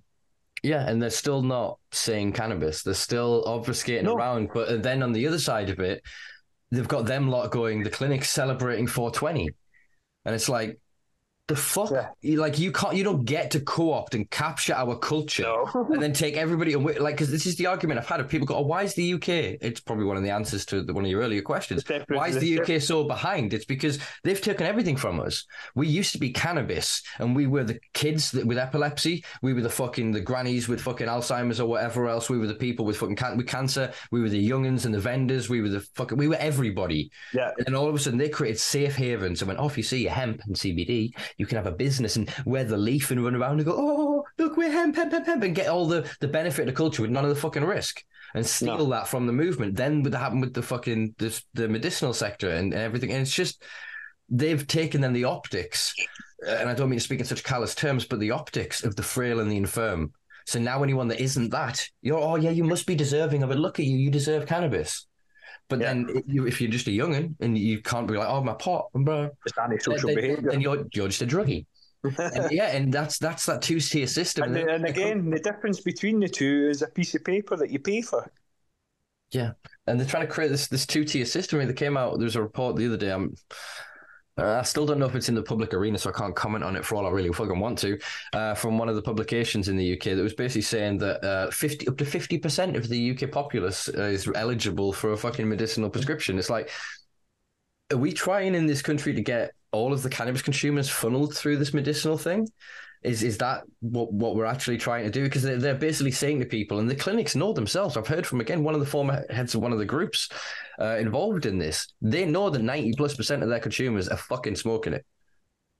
Yeah, and they're still not saying cannabis. They're still obfuscating around. But then on the other side of it, they've got them lot going. The clinic's celebrating 420. And it's the fuck? Yeah. You can't, you don't get to co-opt and capture our culture and then take everybody away. Because this is the argument I've had of people go, why is the UK? It's probably one of the answers to one of your earlier questions. Why is the UK so behind? It's because they've taken everything from us. We used to be cannabis and we were the kids with epilepsy. We were the grannies with fucking Alzheimer's or whatever else. We were the people with fucking cancer. We were the youngins and the vendors. We were we were everybody. Yeah. And all of a sudden they created safe havens and went, if you see hemp and CBD, you can have a business and wear the leaf and run around and go, oh, look, we're hemp, and get all the benefit of the culture with none of the fucking risk, and steal that from the movement. Then would happen with the fucking the medicinal sector and everything. And it's just they've taken then the optics, and I don't mean to speak in such callous terms, but the optics of the frail and the infirm. So now anyone that isn't that, you're, oh yeah, you must be deserving of it. Look at you, you deserve cannabis. But then if you're just a young'un and you can't be like, oh, my pot, bro. It's antisocial behaviour. Then you're just a druggie. And and that's that two-tier system. And again, the difference between the two is a piece of paper that you pay for. Yeah. And they're trying to create this two-tier system. That came out, there was a report the other day, I still don't know if it's in the public arena, so I can't comment on it for all I really fucking want to, from one of the publications in the UK that was basically saying that up to 50% of the UK populace is eligible for a fucking medicinal prescription. It's like, are we trying in this country to get all of the cannabis consumers funneled through this medicinal thing? Is that what we're actually trying to do? Because they're basically saying to people, and the clinics know themselves. I've heard from, again, one of the former heads of one of the groups involved in this. They know that 90%+ of their consumers are fucking smoking it.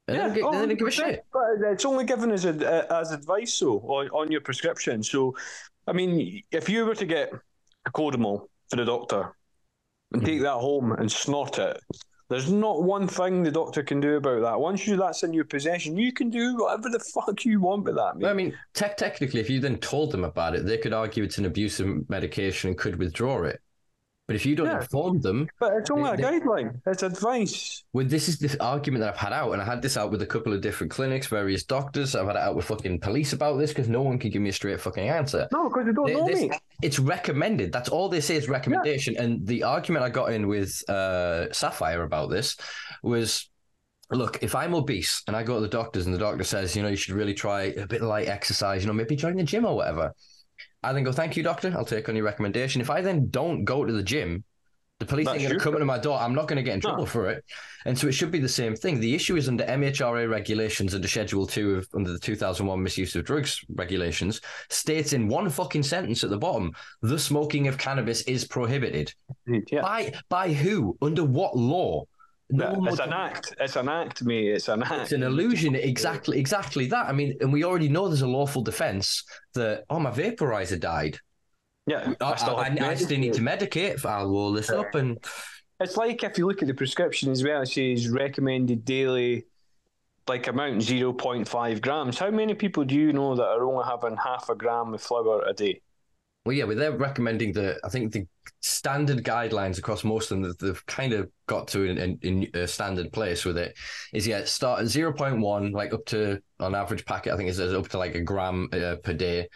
And they don't give a shit. But it's only given as advice, though, on your prescription. So, I mean, if you were to get a Codamol for the doctor and take that home and snort it, there's not one thing the doctor can do about that. Once that's in your possession, you can do whatever the fuck you want with that, mate. I mean, technically, if you then told them about it, they could argue it's an abusive medication and could withdraw it. But if you don't inform them... But it's only a guideline. It's advice. Well, this is this argument that I've had out, and I had this out with a couple of different clinics, various doctors. I've had it out with fucking police about this because no one can give me a straight fucking answer. No, because they don't know me. It's recommended. That's all they say is recommendation. Yeah. And the argument I got in with Sapphire about this was... Look, if I'm obese and I go to the doctors and the doctor says, you should really try a bit of light exercise, maybe join the gym or whatever. I then go, thank you, doctor. I'll take on your recommendation. If I then don't go to the gym, the police ain't going to come to my door. I'm not going to get in trouble for it. And so it should be the same thing. The issue is under MHRA regulations, under Schedule 2 under the 2001 Misuse of Drugs regulations, states in one fucking sentence at the bottom, the smoking of cannabis is prohibited. Yeah. By who? Under what law? No, it's an act. It's an act, mate. It's an act. It's an illusion. Exactly that. I mean, and we already know there's a lawful defence that, my vaporizer died. Yeah. I still need to medicate. I'll roll this up. And it's like if you look at the prescription as well, it says recommended daily, amount 0.5 grams. How many people do you know that are only having half a gram of flour a day? Well, yeah, they're recommending I think the standard guidelines across most of them that they've kind of got to in a standard place with it is, start at 0.1, up to, on average packet, I think it's up to a gram per day,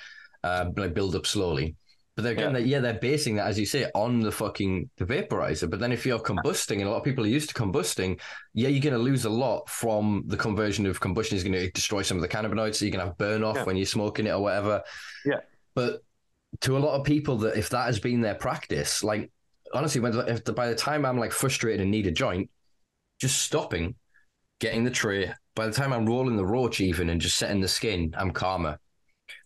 build up slowly. But they're basing that, as you say, on the fucking vaporizer. But then if you're combusting, and a lot of people are used to combusting, you're going to lose a lot from the conversion of combustion. Is going to destroy some of the cannabinoids, so you're going to have burn off when you're smoking it or whatever. Yeah. But... to a lot of people, that if that has been their practice, honestly, by the time I'm frustrated and need a joint, just stopping, getting the tray, by the time I'm rolling the roach even and just setting the skin, I'm calmer,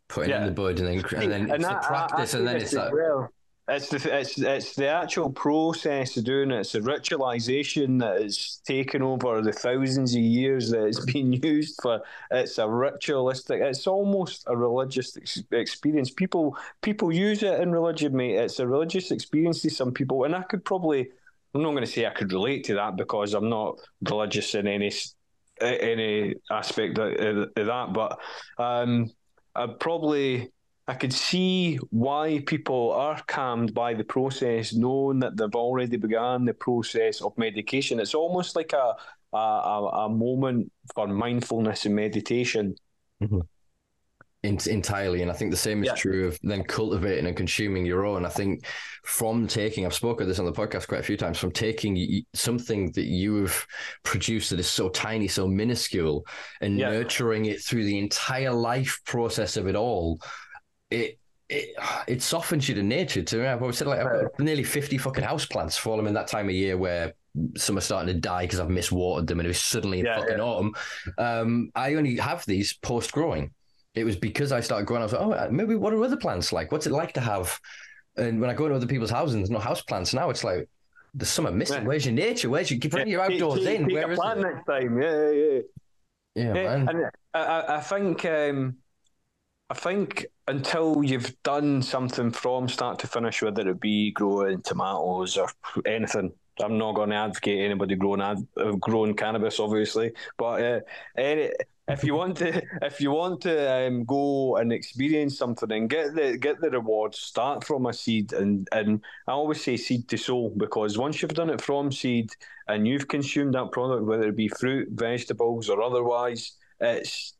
putting in the bud, and then it's the practice, and then it's that. Well, it's the actual process of doing it. It's the ritualization that has taken over the thousands of years that it's been used for. It's a ritualistic. It's almost a religious experience. People use it in religion, mate. It's a religious experience to some people, and I could probably. I'm not going to say I could relate to that because I'm not religious in any aspect of that, but I could see why people are calmed by the process, knowing that they've already begun the process of medication. It's almost like a moment for mindfulness and meditation. Mm-hmm. Entirely, and I think the same is true of then cultivating and consuming your own. I think I've spoken this on the podcast quite a few times, from taking something that you have produced that is so tiny, so minuscule, and nurturing it through the entire life process of it all. It softens you to nature. To me, I've always said, I've got nearly 50 fucking houseplants falling in that time of year where some are starting to die because I've miswatered them, and it was suddenly fucking autumn. I only have these post growing. It was because I started growing. I was like, maybe what are other plants like? What's it like to have? And when I go to other people's houses, there's no houseplants now. It's like there's something missing. Right. Where's your nature? Where's your bring your outdoors in? Where is it? Next time, yeah, man. And I think. I think until you've done something from start to finish, whether it be growing tomatoes or anything, I'm not going to advocate anybody growing cannabis, obviously. But if you want to go and experience something and get the rewards, start from a seed. And I always say seed to soul, because once you've done it from seed and you've consumed that product, whether it be fruit, vegetables, or otherwise, it's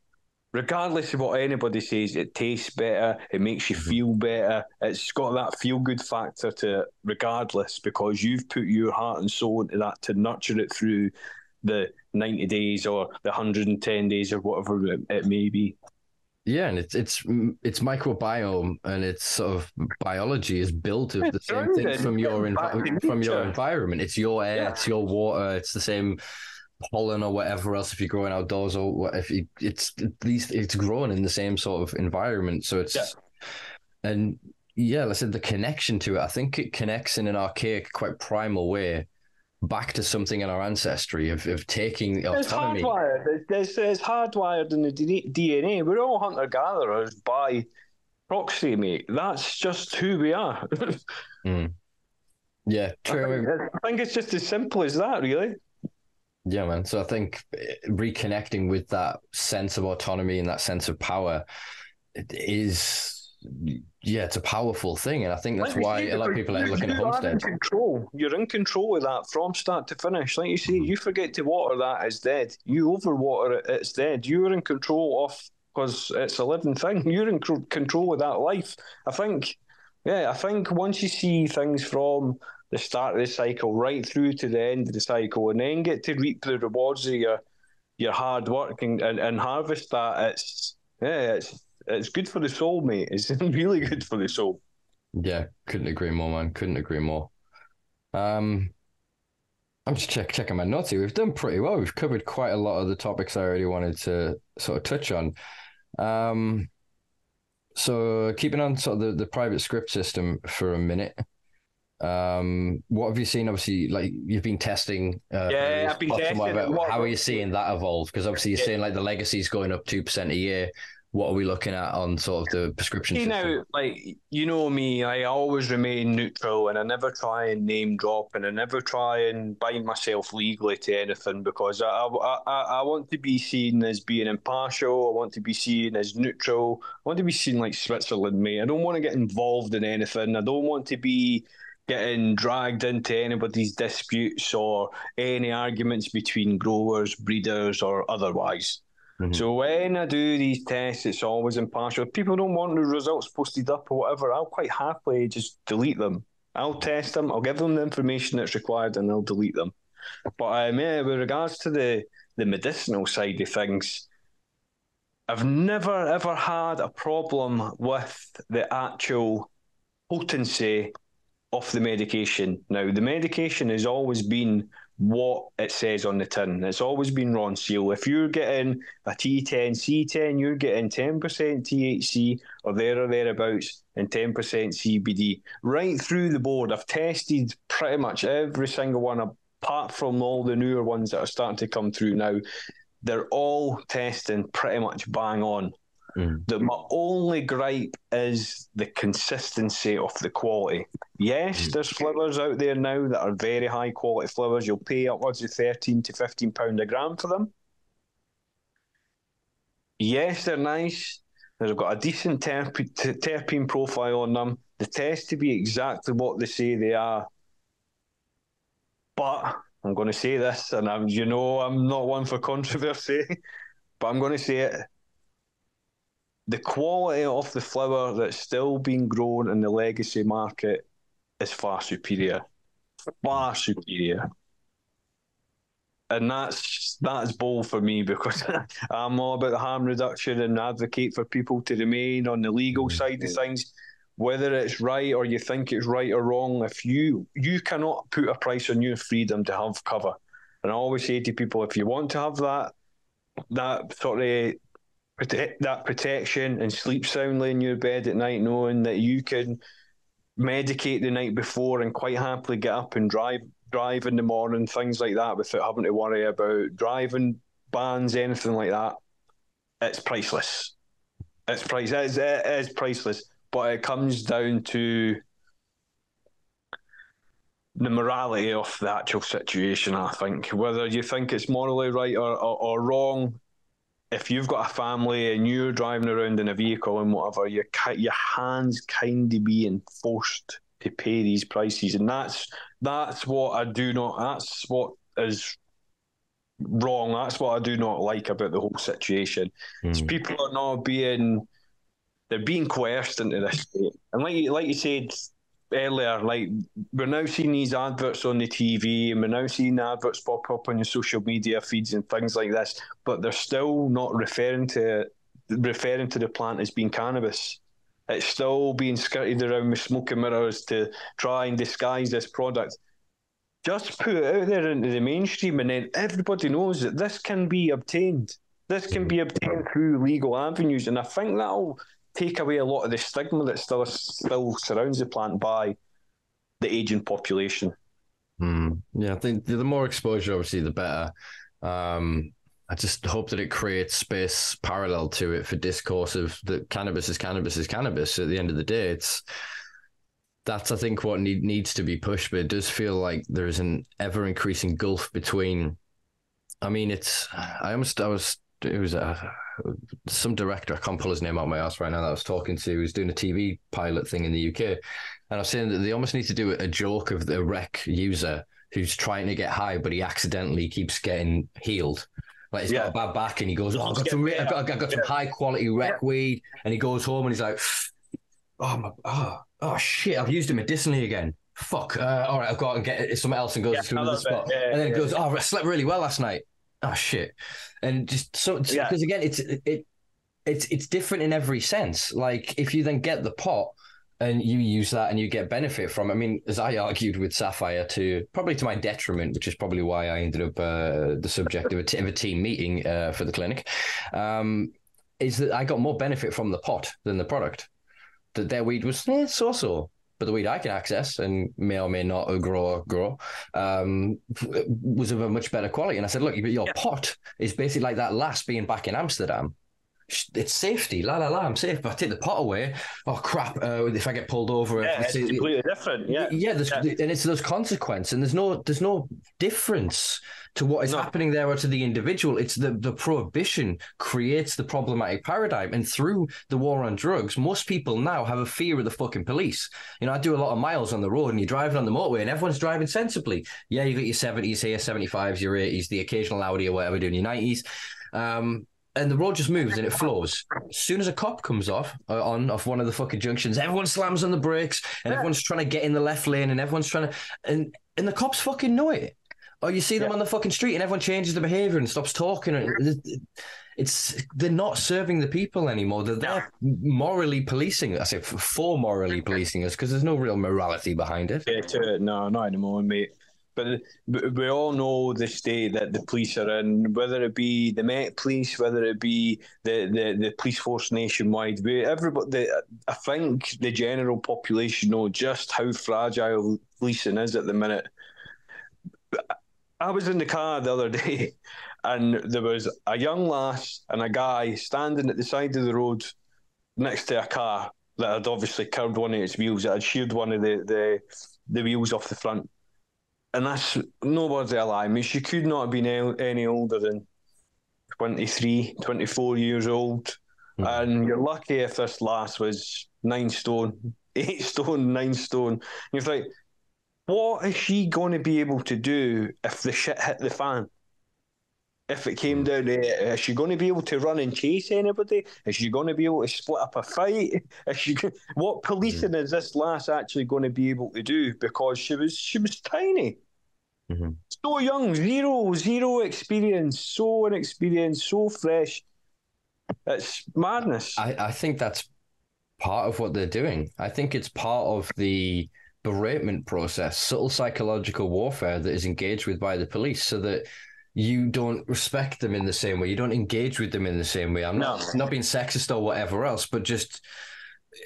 regardless of what anybody says, it tastes better, it makes you feel better, it's got that feel-good factor to it regardless, because you've put your heart and soul into that to nurture it through the 90 days or the 110 days or whatever it may be. Yeah, and it's microbiome and its sort of biology is built of the same things from your environment. It's your air, it's your water, it's the same pollen or whatever else if you're growing outdoors, or if it's at least it's grown in the same sort of environment. So it's and like I said, the connection to it, I think it connects in an archaic, quite primal way back to something in our ancestry of taking autonomy. It's hardwired. It's hardwired in the DNA. We're all hunter-gatherers by proxy, mate. That's just who we are. Yeah, true. I think it's just as simple as that, really. Yeah, man. So I think reconnecting with that sense of autonomy and that sense of power it's a powerful thing. And I think that's why a lot of people are looking at homestead. You're in control of that from start to finish. Like you say, you forget to water that, it's dead. You overwater it, it's dead. You're in control of, because it's a living thing, you're in control of that life. I think once you see things from the start of the cycle right through to the end of the cycle, and then get to reap the rewards of your hard work and harvest that, it's good for the soul, mate. It's really good for the soul. Yeah, couldn't agree more, man. Couldn't agree more. I'm just checking my notes here. We've done pretty well. We've covered quite a lot of the topics I already wanted to sort of touch on. So keeping on sort of the private script system for a minute. What have you seen? Obviously, like you've been testing. I've been testing. How are you seeing that evolve? Because obviously you're saying like the legacy's going up 2% a year. What are we looking at on sort of the prescription system? Now, like, you know me, I always remain neutral, and I never try and name drop, and I never try and bind myself legally to anything, because I want to be seen as being impartial. I want to be seen as neutral. I want to be seen like Switzerland, mate. I don't want to get involved in anything. I don't want to be getting dragged into anybody's disputes or any arguments between growers, breeders, or otherwise. So when I do these tests, it's always impartial. If people don't want the results posted up or whatever, I'll quite happily just delete them. I'll test them, I'll give them the information that's required, and I'll delete them. But with regards to the medicinal side of things, I've never, ever had a problem with the actual potency of the medication. Now, the medication has always been what it says on the tin. It's always been raw and seal. If you're getting a T10, C10, you're getting 10% THC or there or thereabouts, and 10% CBD. Right through the board, I've tested pretty much every single one, apart from all the newer ones that are starting to come through now. They're all testing pretty much bang on. That my only gripe is the consistency of the quality. Yes, there's flowers out there now that are very high quality flowers. You'll pay upwards of £13 to £15 a gram for them. Yes, they're nice. They've got a decent terpene profile on them. They test to be exactly what they say they are. But I'm going to say this, and I'm not one for controversy, but I'm going to say it. The quality of the flower that's still being grown in the legacy market is far superior. Far superior. And that's bold for me, because I'm all about the harm reduction and advocate for people to remain on the legal side of things. Whether it's right or you think it's right or wrong, if you cannot put a price on your freedom to have cover. And I always say to people, if you want to have that sort of that protection and sleep soundly in your bed at night, knowing that you can medicate the night before and quite happily get up and drive in the morning, things like that, without having to worry about driving bans, anything like that, it's priceless. It's priceless. It is priceless, but it comes down to the morality of the actual situation, I think. Whether you think it's morally right or wrong, if you've got a family and you're driving around in a vehicle and whatever, your hands kind of being forced to pay these prices, and that's what I do not. That's what is wrong. That's what I do not like about the whole situation. It's people are not being, they're being coerced into this state. And like you said earlier, like, we're now seeing these adverts on the TV, and we're now seeing adverts pop up on your social media feeds and things like this, but they're still not referring to the plant as being cannabis. It's still being skirted around with smoke and mirrors to try and disguise this product. Just put it out there into the mainstream, and then everybody knows that this can be obtained. This can be obtained through legal avenues, and I think that'll take away a lot of the stigma that still surrounds the plant by the aging population. Yeah, I think the more exposure, obviously, the better. I just hope that it creates space parallel to it for discourse of that cannabis is cannabis is cannabis. At the end of the day, that's I think what needs to be pushed, but it does feel like there is an ever increasing gulf between. I mean, some director, I can't pull his name out of my ass right now, that I was talking to, who's doing a TV pilot thing in the UK, and I've seen that they almost need to do a joke of the rec user who's trying to get high, but he accidentally keeps getting healed. Like, he's got a bad back, and he goes, "Oh, I've got some high quality rec weed," and he goes home and he's like, "Oh shit, I've used it medicinally again. Fuck. All right, I've got to get something else," and goes to another spot, and then goes, "Oh, I slept really well last night. Oh shit." And just so, because again, it's different in every sense. Like, if you then get the pot and you use that and you get benefit from it. I mean, as I argued with Sapphire, probably to my detriment, which is probably why I ended up the subject of a team meeting for the clinic, is that I got more benefit from the pot than the product. That their weed was so-so, but the weed I can access and may or may not grow was of a much better quality. And I said, "Look, your pot is basically like that last being back in Amsterdam. It's safety, I'm safe. But I take the pot away, oh crap! If I get pulled over, it's completely different. And it's those consequences, and there's no difference to what is happening there or to the individual. It's the prohibition creates the problematic paradigm, and through the war on drugs, most people now have a fear of the fucking police. You know, I do a lot of miles on the road, and you're driving on the motorway, and everyone's driving sensibly. Yeah, you got your 70s here, 75s, your 80s, the occasional Audi or whatever, doing your 90s. And the road just moves and it flows. As soon as a cop comes off one of the fucking junctions, everyone slams on the brakes and everyone's trying to get in the left lane and everyone's trying to... And the cops fucking know it. Or you see them on the fucking street and everyone changes their behaviour and stops talking. They're not serving the people anymore. They're morally policing. I say for morally policing us because there's no real morality behind it. Yeah, no, not anymore, mate. But we all know the state that the police are in, whether it be the Met Police, whether it be the police force nationwide. I think the general population know just how fragile policing is at the minute. I was in the car the other day and there was a young lass and a guy standing at the side of the road next to a car that had obviously curved one of its wheels, that had sheared one of the wheels off the front. And that's no words of a lie. I mean, she could not have been any older than 23, 24 years old. And you're lucky if this lass was 9 stone, 8 stone, 9 stone. And you're like, what is she going to be able to do if the shit hit the fan? If it came down to it, is she going to be able to run and chase anybody? Is she going to be able to split up a fight? What policing is this lass actually going to be able to do? Because she was tiny. So young, zero experience, so inexperienced, so fresh. It's madness. I think that's part of what they're doing. I think it's part of the beratement process, subtle psychological warfare that is engaged with by the police so that you don't respect them in the same way. You don't engage with them in the same way. I'm not being sexist or whatever else, but just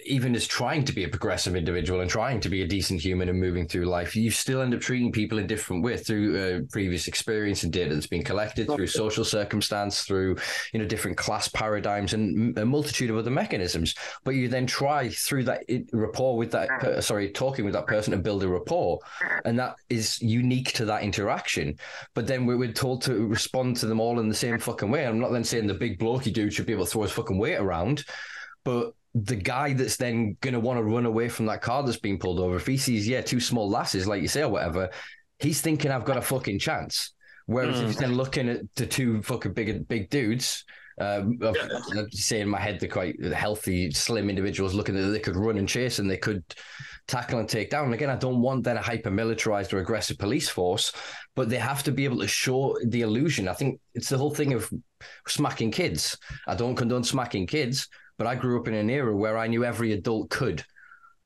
even as trying to be a progressive individual and trying to be a decent human and moving through life, you still end up treating people in different ways through previous experience and data that's been collected, through social circumstance, through, you know, different class paradigms and a multitude of other mechanisms. But you then try through that rapport with that, talking with that person, to build a rapport. And that is unique to that interaction. But then we're told to respond to them all in the same fucking way. I'm not then saying the big blokey dude should be able to throw his fucking weight around, but the guy that's then going to want to run away from that car that's been pulled over, if he sees, two small lasses, like you say, or whatever, he's thinking, I've got a fucking chance. Whereas if he's then looking at the two fucking big dudes, I'd say in my head, they're quite healthy, slim individuals looking that they could run and chase and they could tackle and take down. And again, I don't want then a hyper-militarized or aggressive police force, but they have to be able to show the illusion. I think it's the whole thing of smacking kids. I don't condone smacking kids, but I grew up in an era where I knew every adult could.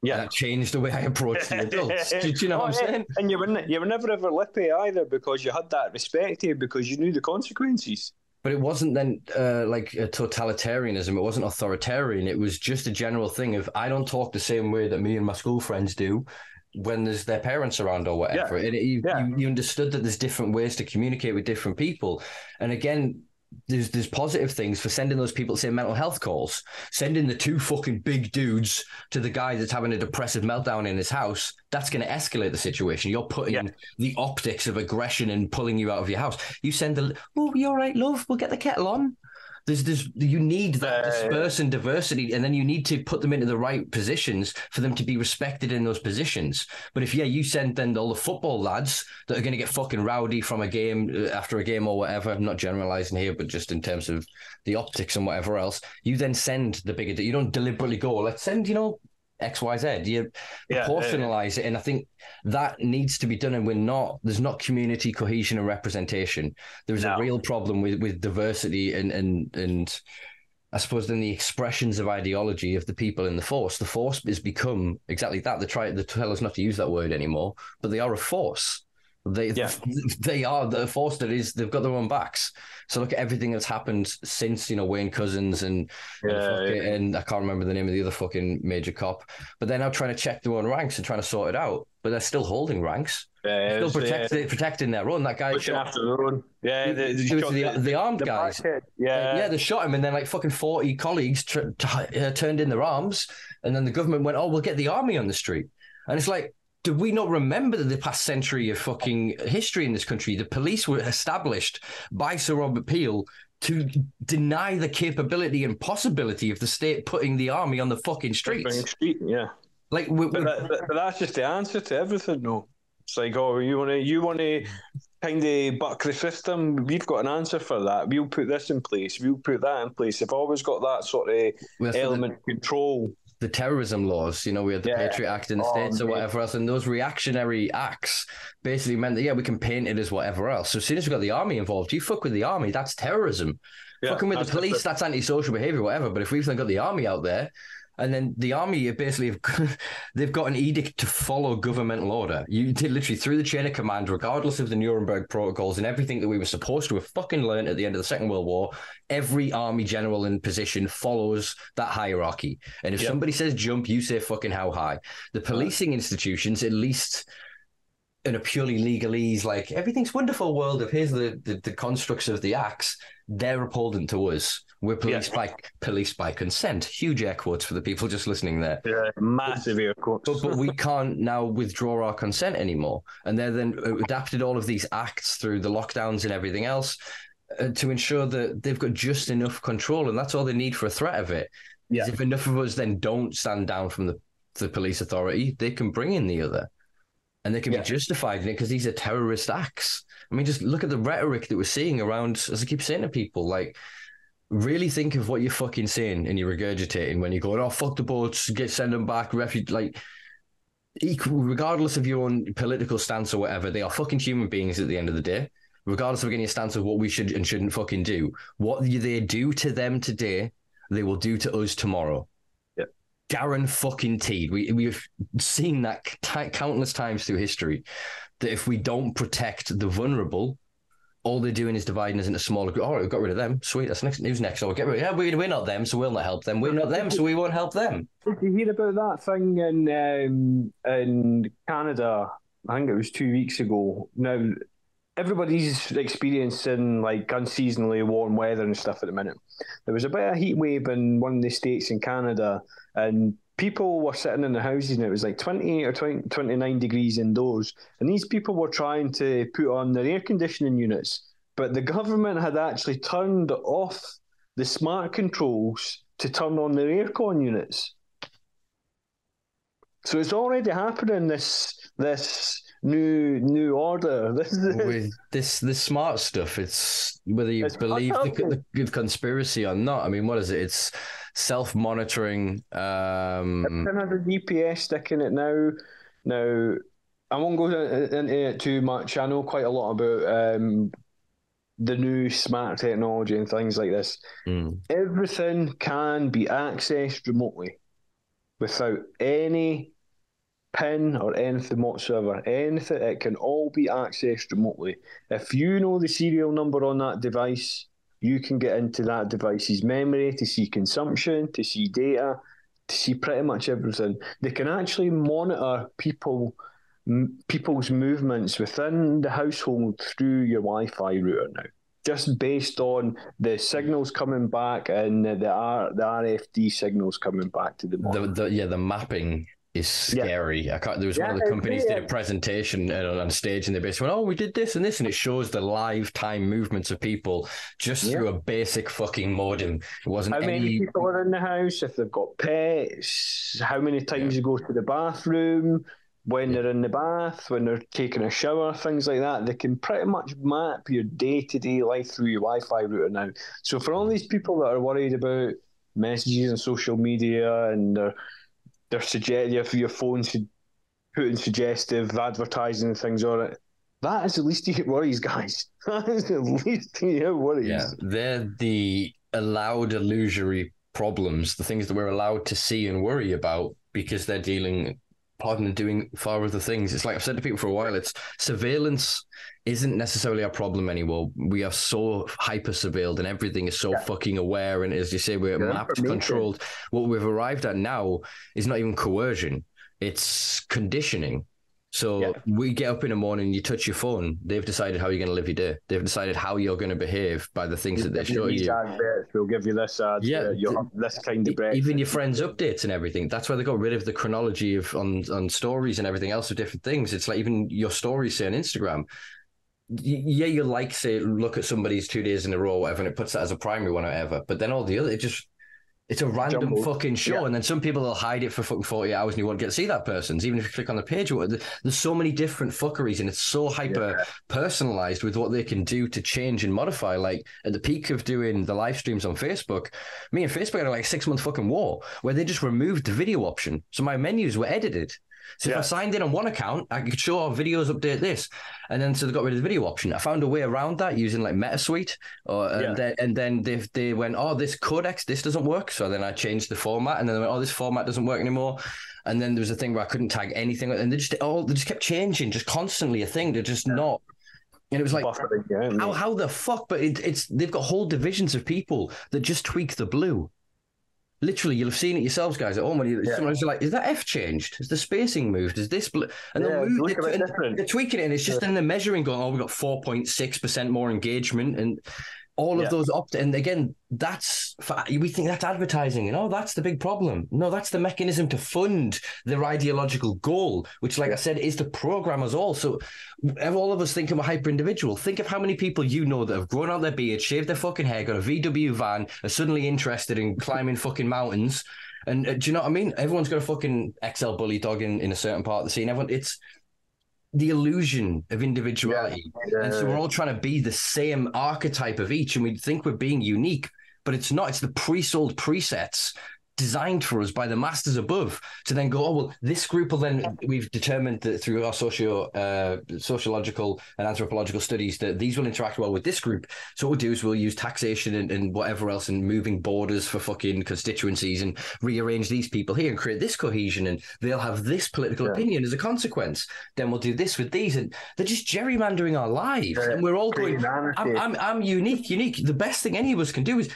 Yeah. And that changed the way I approached the adults. Do you know what I'm saying? And you were never ever lippy either, because you had that respect here, because you knew the consequences. But it wasn't then like a totalitarianism. It wasn't authoritarian. It was just a general thing of, I don't talk the same way that me and my school friends do when there's their parents around or whatever. Yeah. And you understood that there's different ways to communicate with different people. And again, there's positive things for sending those people to, say, mental health calls, sending the two fucking big dudes to the guy that's having a depressive meltdown in his house. That's going to escalate the situation. You're putting the optics of aggression and pulling you out of your house. You send you're all right, love, we'll get the kettle on. You need that disperse and diversity, and then you need to put them into the right positions for them to be respected in those positions. But if you send then all the football lads that are going to get fucking rowdy from a game after a game or whatever, I'm not generalizing here, but just in terms of the optics and whatever else, you then send the bigger. You don't deliberately go, let's send, X, Y, Z. You proportionalize it. And I think that needs to be done. And there's not community cohesion and representation. There is a real problem with diversity and I suppose then the expressions of ideology of the people in the force. The force has become exactly that. They tell us not to use that word anymore, but they are a force. They are the force that is, they've got their own backs. So look at everything that's happened since, Wayne Cousins and I can't remember the name of the other fucking major cop, but they're now trying to check their own ranks and trying to sort it out, but they're still holding ranks. They're still protecting their own. That guy pushing after their own. Yeah, the armed guys. Yeah, they shot him, and then like fucking 40 colleagues turned in their arms, and then the government went, we'll get the army on the street. And it's like, do we not remember that the past century of fucking history in this country, the police were established by Sir Robert Peel to deny the capability and possibility of the state putting the army on the fucking streets? Yeah. Like, but that's just the answer to everything, though. It's like, you want to kind of buck the system? We've got an answer for that. We'll put this in place. We'll put that in place. They've always got that sort of element of control. The terrorism laws, we had the Patriot Act in the States or whatever else, and those reactionary acts basically meant that, we can paint it as whatever else. So as soon as we got the army involved, you fuck with the army, that's terrorism. Fucking with the police, that's antisocial behaviour, whatever. But if we've then got the army out there, and then the army basically, they've got an edict to follow governmental order. You did literally through the chain of command, regardless of the Nuremberg protocols and everything that we were supposed to have fucking learned at the end of the Second World War, every army general in position follows that hierarchy. And if somebody says jump, you say fucking how high. The policing institutions, at least in a purely legalese, like everything's wonderful world of here's the constructs of the acts, they're abhorrent to us. We're policed by consent. Huge air quotes for the people just listening there. Yeah, massive air quotes. But we can't now withdraw our consent anymore. And they then adapted all of these acts through the lockdowns and everything else to ensure that they've got just enough control, and that's all they need for a threat of it. Yeah. If enough of us then don't stand down from the police authority, they can bring in the other. And they can be justified in it because these are terrorist acts. I mean, just look at the rhetoric that we're seeing around, as I keep saying to people, like, really think of what you're fucking saying and you're regurgitating when you're going, fuck the boats, send them back, refuge, like, regardless of your own political stance or whatever, they are fucking human beings at the end of the day, regardless of getting your stance of what we should and shouldn't fucking do. What they do to them today, they will do to us tomorrow. Guaranteed. We've seen that countless times through history, that if we don't protect the vulnerable, all they're doing is dividing us into smaller groups. All right, we got rid of them. Sweet, that's next. Who's next? Oh, we'll get rid of them. Yeah, we're not them, so we'll not help them. We're not them, so we won't help them. Did you hear about that thing in Canada? I think it was 2 weeks ago. Now, everybody's experiencing like unseasonally warm weather and stuff at the minute. There was a bit of a heat wave in one of the states in Canada, and people were sitting in their houses and it was like 28 or 29 degrees indoors. And these people were trying to put on their air conditioning units, but the government had actually turned off the smart controls to turn on their aircon units. So it's already happening, this new order. With this smart stuff, it's whether you believe the conspiracy or not. I mean, what is it? It's self-monitoring. Everything has a GPS sticking it now. Now, I won't go into it too much. I know quite a lot about the new smart technology and things like this. Mm. Everything can be accessed remotely without any pin or anything whatsoever. Anything, it can all be accessed remotely. If you know the serial number on that device, you can get into that device's memory to see consumption, to see data, to see pretty much everything. They can actually monitor people's movements within the household through your Wi-Fi router now, just based on the signals coming back and the RFD signals coming back to the monitor. The mapping is scary. Yeah. There was one of the companies did a presentation on stage and they basically went, oh, we did this and this, and it shows the live time movements of people just through a basic fucking modem. It wasn't how many people are in the house, if they've got pets, how many times you go to the bathroom, when they're in the bath, when they're taking a shower, things like that. They can pretty much map your day-to-day life through your Wi-Fi router now. So for all these people that are worried about messages on social media and they're your phone's putting suggestive advertising and things on it, that is the least of your worries, guys. That is the least of your worries. Yeah, they're the allowed illusory problems, the things that we're allowed to see and worry about because they're doing far other things. It's like I've said to people for a while, it's surveillance isn't necessarily our problem anymore. We are so hyper-surveilled and everything is so fucking aware, and as you say, we're mapped, controlled. What we've arrived at now is not even coercion, it's conditioning. So we get up in the morning, you touch your phone, they've decided how you're going to live your day. They've decided how you're going to behave by the things that they show you. We'll give you this ad, you'll have this kind of breakfast. Even your friends' updates and everything. That's why they got rid of the chronology of on stories and everything else of different things. It's like even your stories, say, on Instagram. Yeah, you like, say, look at somebody's 2 days in a row or whatever, and it puts that as a primary one or whatever. But then all the other, it's a random fucking show, and then some people will hide it for fucking 48 hours and you won't get to see that person's, even if you click on the page. There's so many different fuckeries, and it's so hyper-personalized with what they can do to change and modify. Like, at the peak of doing the live streams on Facebook, me and Facebook had like a 6-month fucking war where they just removed the video option. So my menus were edited. So if I signed in on one account, I could show our videos, update this. And then so they got rid of the video option. I found a way around that using like MetaSuite. And then they went, oh, this codex, this doesn't work. So then I changed the format, and then they went, oh, this format doesn't work anymore. And then there was a thing where I couldn't tag anything. And they just kept changing, just constantly a thing. They're just not. And it was like, how the fuck? But they've got whole divisions of people that just tweak the blue. Literally, you'll have seen it yourselves, guys. At home, sometimes you're like, "Is that F changed? Is the spacing moved? Is this?" And they're tweaking it, and it's just then they're measuring, going, "Oh, we got 4.6% more engagement," and all of those and again, we think that's advertising, and that's the big problem. No, that's the mechanism to fund their ideological goal, which, like I said, is to program us all. So all of us think of a hyper individual. Think of how many people you know that have grown out their beard, shaved their fucking hair, got a VW van, are suddenly interested in climbing fucking mountains. And do you know what I mean? Everyone's got a fucking XL bully dog in a certain part of the scene. It's the illusion of individuality. And so we're all trying to be the same archetype of each, and we think we're being unique, but it's not. It's the pre-sold presets designed for us by the masters above to then go, oh, well, this group will then, we've determined that through our sociological and anthropological studies that these will interact well with this group. So what we'll do is we'll use taxation and whatever else and moving borders for fucking constituencies and rearrange these people here and create this cohesion, and they'll have this political opinion as a consequence. Then we'll do this with these, and they're just gerrymandering our lives. And we're all going, I'm unique. The best thing any of us can do is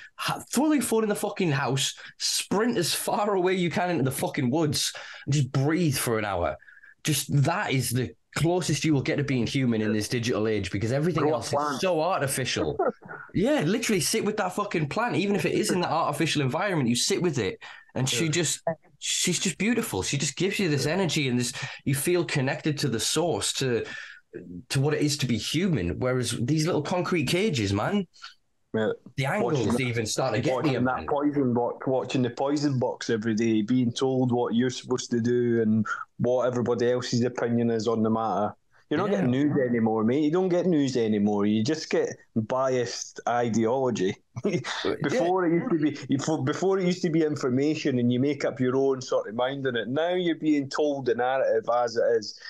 throw your phone in the fucking house, sprint as far away you can into the fucking woods, and just breathe for an hour. Just that is the closest you will get to being human in this digital age, because everything else is so artificial. Yeah, literally sit with that fucking plant, even if it is in that artificial environment. You sit with it, and she's just beautiful. She just gives you this energy, and this, you feel connected to the source, to what it is to be human. Whereas these little concrete cages, man. Yeah. The angles even start to get me. Watching the poison box every day, being told what you're supposed to do and what everybody else's opinion is on the matter. You're not getting news anymore, mate. You don't get news anymore. You just get biased ideology. Before it used to be information, and you make up your own sort of mind on it. Now you're being told the narrative as it is.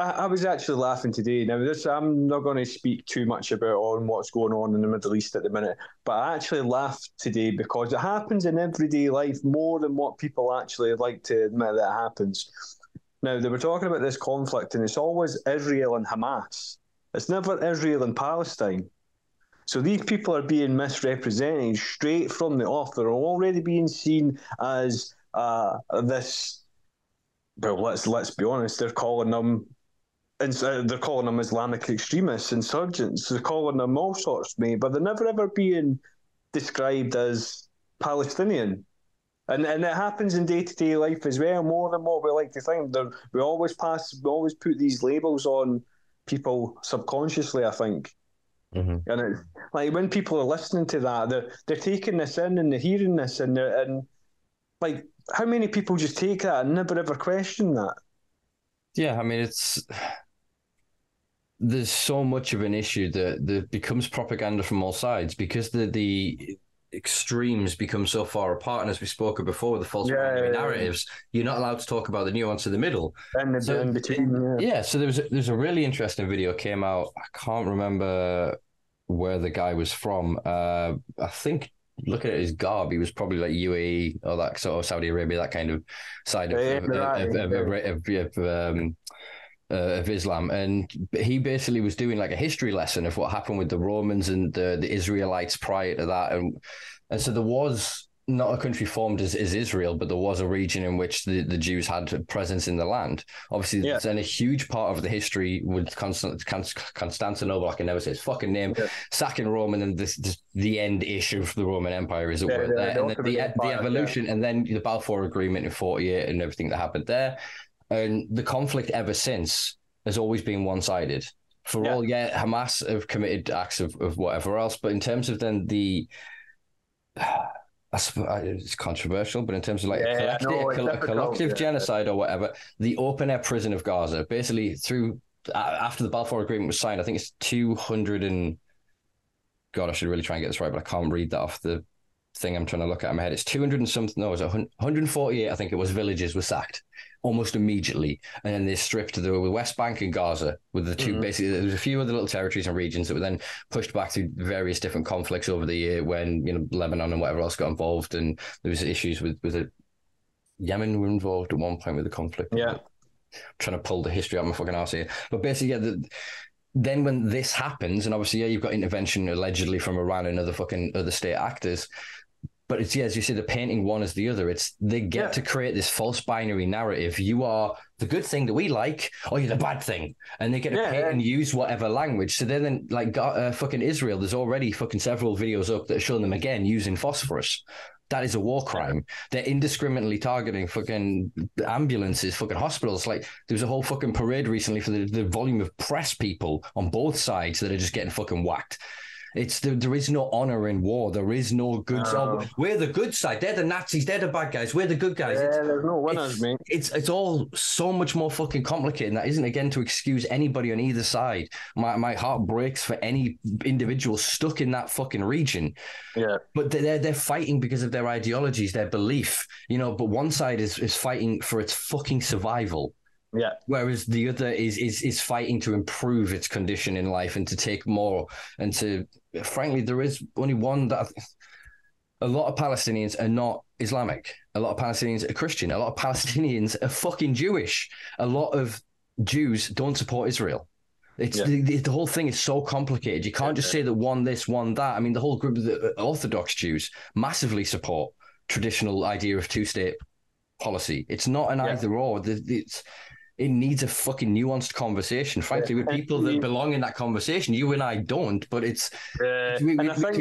I was actually laughing today. Now, I'm not going to speak too much about on what's going on in the Middle East at the minute, but I actually laughed today because it happens in everyday life more than what people actually like to admit that it happens. Now, they were talking about this conflict, and it's always Israel and Hamas. It's never Israel and Palestine. So these people are being misrepresented straight from the off. They're already being seen as this... Well, let's be honest, they're calling them Islamic extremists, insurgents. They're calling them all sorts, mate, but they're never ever being described as Palestinian. And it happens in day-to-day life as well, more than what we like to think. We always put these labels on people subconsciously, I think. Mm-hmm. And it's like when people are listening to that, they're taking this in and they're hearing this and how many people just take that and never ever question that? Yeah, I mean, there's so much of an issue that becomes propaganda from all sides because the extremes become so far apart. And as we spoke of before, the false narratives, you're not allowed to talk about the nuance of the middle. And the in between. So there's a really interesting video came out. I can't remember where the guy was from. I think looking at his garb, he was probably like UAE or that sort of Saudi Arabia, that kind of side of Islam. And he basically was doing like a history lesson of what happened with the Romans and the Israelites prior to that. And so there was not a country formed as Israel, but there was a region in which the Jews had a presence in the land. Obviously, then a huge part of the history with Constantinople, I can never say its fucking name, sacking Rome, and then the end issue of the Roman Empire, as it were, there. And then the evolution, and then the Balfour Agreement in 1948 and everything that happened there. And the conflict ever since has always been one-sided. Hamas have committed acts of whatever else, but in terms of then it's controversial, but in terms of a collective genocide or whatever, the open air prison of Gaza, basically through after the Balfour Agreement was signed, I think it's 200 and God, I should really try and get this right, but I can't read that off the thing I'm trying to look at in my head. It's 200 and something. No, it's 148. I think it was villages were sacked almost immediately, and then they stripped the West Bank and Gaza with the two. Mm-hmm. Basically, there was a few other little territories and regions that were then pushed back through various different conflicts over the year when Lebanon and whatever else got involved, and there was issues with Yemen were involved at one point with the conflict. Yeah, I'm trying to pull the history out of my fucking arse here, but basically, then when this happens, and obviously, you've got intervention allegedly from Iran and other state actors. But it's, as you said, they're painting one as the other. It's they get to create this false binary narrative. You are the good thing that we like, or you're the bad thing. And they get to paint and use whatever language. So then like fucking Israel, there's already fucking several videos up that are showing them again using phosphorus. That is a war crime. They're indiscriminately targeting fucking ambulances, fucking hospitals. Like there was a whole fucking parade recently for the volume of press people on both sides that are just getting fucking whacked. It's there is no honor in war. There is no good side. We're the good side. They're the Nazis. They're the bad guys. We're the good guys. Yeah, there's no winners, mate. It's all so much more fucking complicated. And that isn't, again, to excuse anybody on either side. My heart breaks for any individual stuck in that fucking region. Yeah. But they're fighting because of their ideologies, their belief, you know. But one side is fighting for its fucking survival. Yeah. Whereas the other is fighting to improve its condition in life and to take more and to, frankly, there is only one that a lot of Palestinians are not Islamic. A lot of Palestinians are Christian. A lot of Palestinians are fucking Jewish. A lot of Jews don't support Israel. It's the whole thing is so complicated. You can't just say that one this, one that. I mean, the whole group of the Orthodox Jews massively support traditional idea of two-state policy. It's not an either or. It needs a fucking nuanced conversation, frankly, with people that belong in that conversation. You and I don't, but we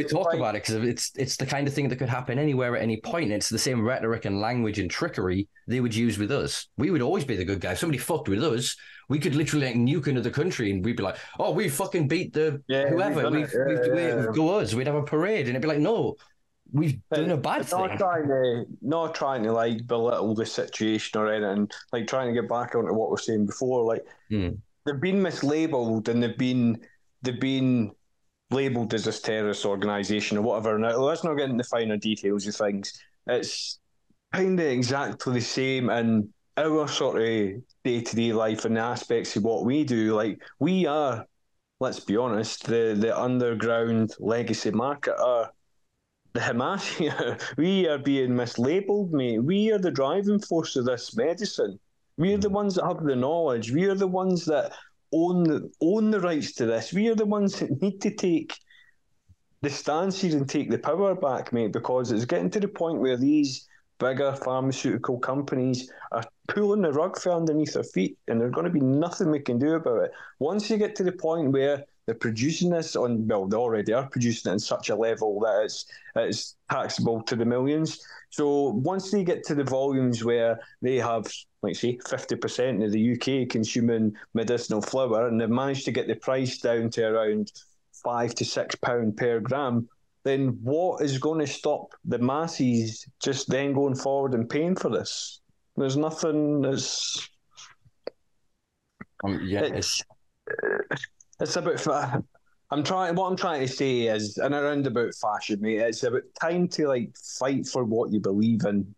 talk about it because it's the kind of thing that could happen anywhere at any point. It's the same rhetoric and language and trickery they would use with us. We would always be the good guy. If somebody fucked with us, we could literally nuke another country and we'd be like, oh, we fucking beat the whoever. Go us. We'd have a parade. And it'd be like, no, we've done a bad thing. Not trying to like belittle the situation or anything, like trying to get back onto what we were saying before. Like they've been mislabeled and they've been labeled as this terrorist organisation or whatever. Now let's not get into the finer details of things. It's kind of exactly the same in our sort of day-to-day life and the aspects of what we do. Like we are, let's be honest, the underground legacy market are the Hamas here. We are being mislabeled, mate. We are the driving force of this medicine. We are the ones that have the knowledge. We are the ones that own the rights to this. We are the ones that need to take the stance here and take the power back, mate, because it's getting to the point where these bigger pharmaceutical companies are pulling the rug from underneath their feet and there's going to be nothing we can do about it. Once you get to the point where they're producing this they already are producing it in such a level that it's taxable to the millions. So once they get to the volumes where they have, like say, 50% of the UK consuming medicinal flour and they've managed to get the price down to around £5 to £6 per gram, then what is going to stop the masses just then going forward and paying for this? There's nothing that's... It's about... What I'm trying to say is, in a roundabout fashion, mate, it's about time to, like, fight for what you believe in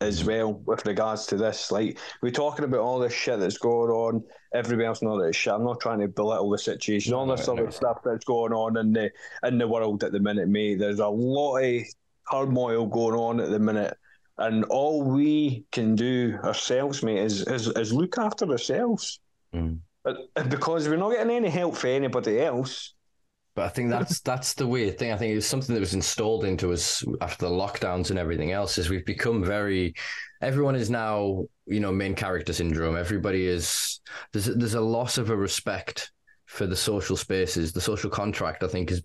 as well with regards to this. Like, we're talking about all this shit that's going on, everybody else knows that shit. I'm not trying to belittle the situation. Stuff that's going on in the world at the minute, mate. There's a lot of turmoil going on at the minute. And all we can do ourselves, mate, is look after ourselves. Mm. Because we're not getting any help for anybody else. But I think that's the weird thing. I think it's something that was installed into us after the lockdowns and everything else is we've become very... Everyone is now, you know, main character syndrome. Everybody is... There's a loss of a respect for the social spaces. The social contract, I think, has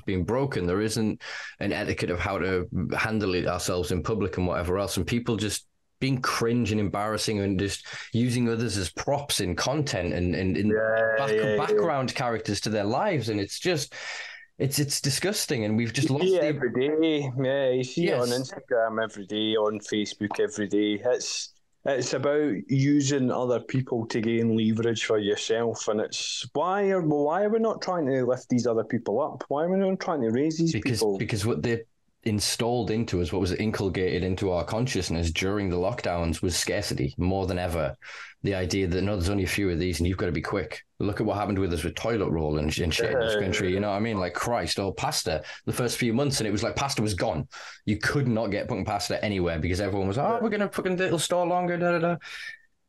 been broken. There isn't an etiquette of how to handle it ourselves in public and whatever else. And people just... being cringe and embarrassing and just using others as props in content and background characters to their lives. And it's just, it's disgusting. And we've just lost it every day. Yeah, you see it on Instagram every day, on Facebook every day. It's about using other people to gain leverage for yourself. And it's why are we not trying to lift these other people up? Why are we not trying to raise these people? Because what they installed into us, what was inculcated into our consciousness during the lockdowns was scarcity more than ever. The idea that, no, there's only a few of these and you've got to be quick. Look at what happened with us with toilet roll and shit in this country, you know what I mean? Like Christ, or pasta the first few months, and it was like pasta was gone. You could not get fucking pasta anywhere because everyone was, we're going to fucking little store longer, da-da-da.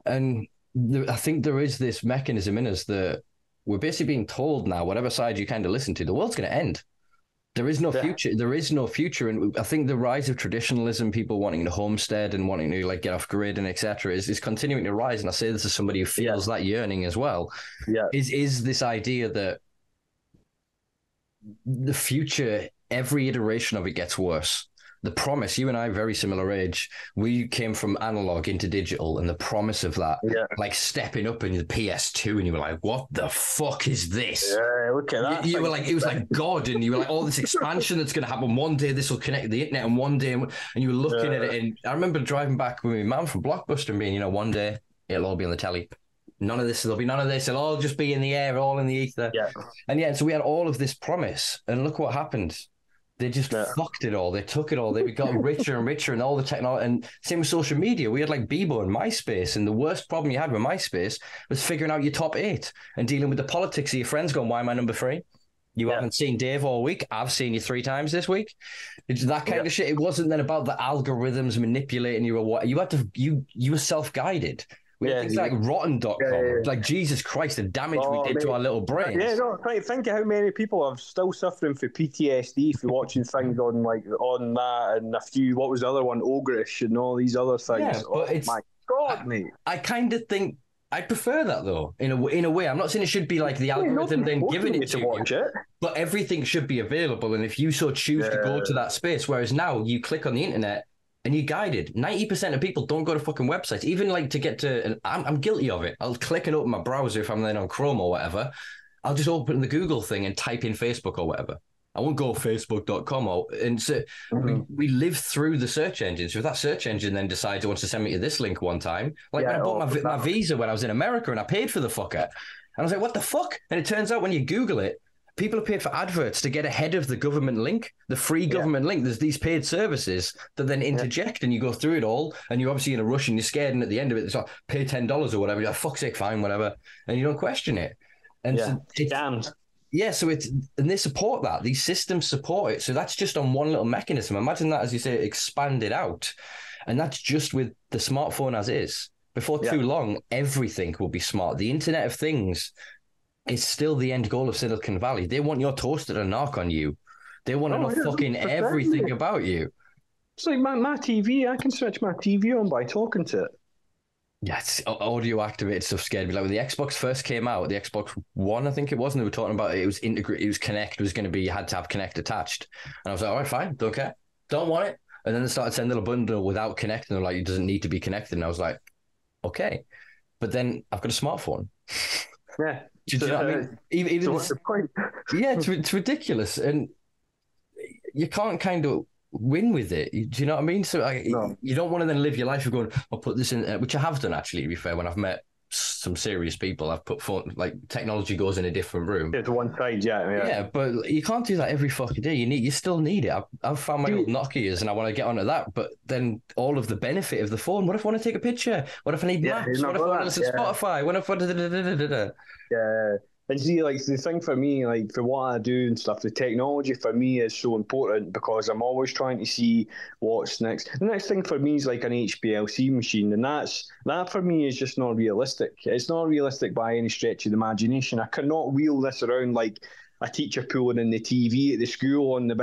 And I think there is this mechanism in us that we're basically being told now, whatever side you kind of listen to, the world's going to end. There is no future. There is no future. And I think the rise of traditionalism, people wanting to homestead and wanting to like get off grid and etc. is continuing to rise. And I say this as somebody who feels that yearning as well. Yeah. Is this idea that the future, every iteration of it gets worse. the promise, you and I, very similar age, we came from analog into digital, and the promise of that, like stepping up in the PS2, and you were like, what the fuck is this? Yeah, look at that. You were like, it was like God, and you were like, all this expansion that's going to happen. One day this will connect the internet, and one day, and you were looking at it. And I remember driving back with my mum from Blockbuster and being, you know, one day it'll all be on the telly. None of this, there'll be none of this. It'll all just be in the air, all in the ether. Yeah. And yeah, so we had all of this promise, and look what happened. They just fucked it all. They took it all. They got richer and richer, and all the technology. And same with social media. We had like Bebo and MySpace, and the worst problem you had with MySpace was figuring out your top 8 and dealing with the politics of your friends going, why am I number 3? You haven't seen Dave all week. I've seen you 3 times this week. It's that kind of shit. It wasn't then about the algorithms manipulating you or what. You had to, you were self-guided. We had things like rotten.com. Like, Jesus Christ, the damage we did to our little brains. Yeah, no, think of how many people are still suffering for PTSD for watching things on like on that, and a few, what was the other one, Ogrish and all these other things. Yeah, but it's, my God, mate. I kind of think I prefer that, though, in a way. I'm not saying it should be like the algorithm then giving it to watch you, but everything should be available. And if you so choose to go to that space, whereas now you click on the internet, and you're guided. 90% of people don't go to fucking websites, even like to get to, and I'm guilty of it. I'll click and open my browser if I'm then on Chrome or whatever. I'll just open the Google thing and type in Facebook or whatever. I won't go facebook.com. And so we live through the search engines. So if that search engine then decides it wants to send me to this link one time, like when I bought my visa when I was in America and I paid for the fucker. And I was like, what the fuck? And it turns out when you Google it, people have paid for adverts to get ahead of the government link, the free government link. There's these paid services that then interject, and you go through it all, and you're obviously in a rush, and you're scared, and at the end of it, it's like, pay $10 or whatever. You're like, fuck's sake, fine, whatever. And you don't question it. And so it's, and they support that. These systems support it. So that's just on one little mechanism. Imagine that, as you say, expanded out. And that's just with the smartphone as is. Before too long, everything will be smart. The Internet of Things is still the end goal of Silicon Valley. They want your toaster to knock on you. They want to know fucking everything about you. It's like my TV. I can switch my TV on by talking to it. Yes, audio-activated stuff scared me. Like when the Xbox first came out, the Xbox One, I think it was, and they were talking about it was integrate, it was Connect, it was going to be, you had to have Connect attached. And I was like, all right, fine, don't care. Don't want it. And then they started sending a little bundle without Connect, and they're like, it doesn't need to be connected. And I was like, okay. But then I've got a smartphone. Yeah. Do you know what I mean? Even what's the point? Yeah, it's ridiculous, and you can't kind of win with it. Do you know what I mean? So you don't want to then live your life of going, I'll put this in, which I have done actually. To be fair, when I've met some serious people, I've put phone, like technology goes in a different room. Yeah, to one side, yeah. But you can't do that every fucking day. You still need it. I've found my old Nokias, and I want to get onto that. But then all of the benefit of the phone. What if I want to take a picture? What if I need maps? What if I want to listen to Spotify? What if I yeah. And see, like the thing for me, like for what I do and stuff, the technology for me is so important because I'm always trying to see what's next. The next thing for me is like an HPLC machine, and that for me is just not realistic. It's not realistic by any stretch of the imagination. I cannot wheel this around like a teacher pulling in the TV at the school on the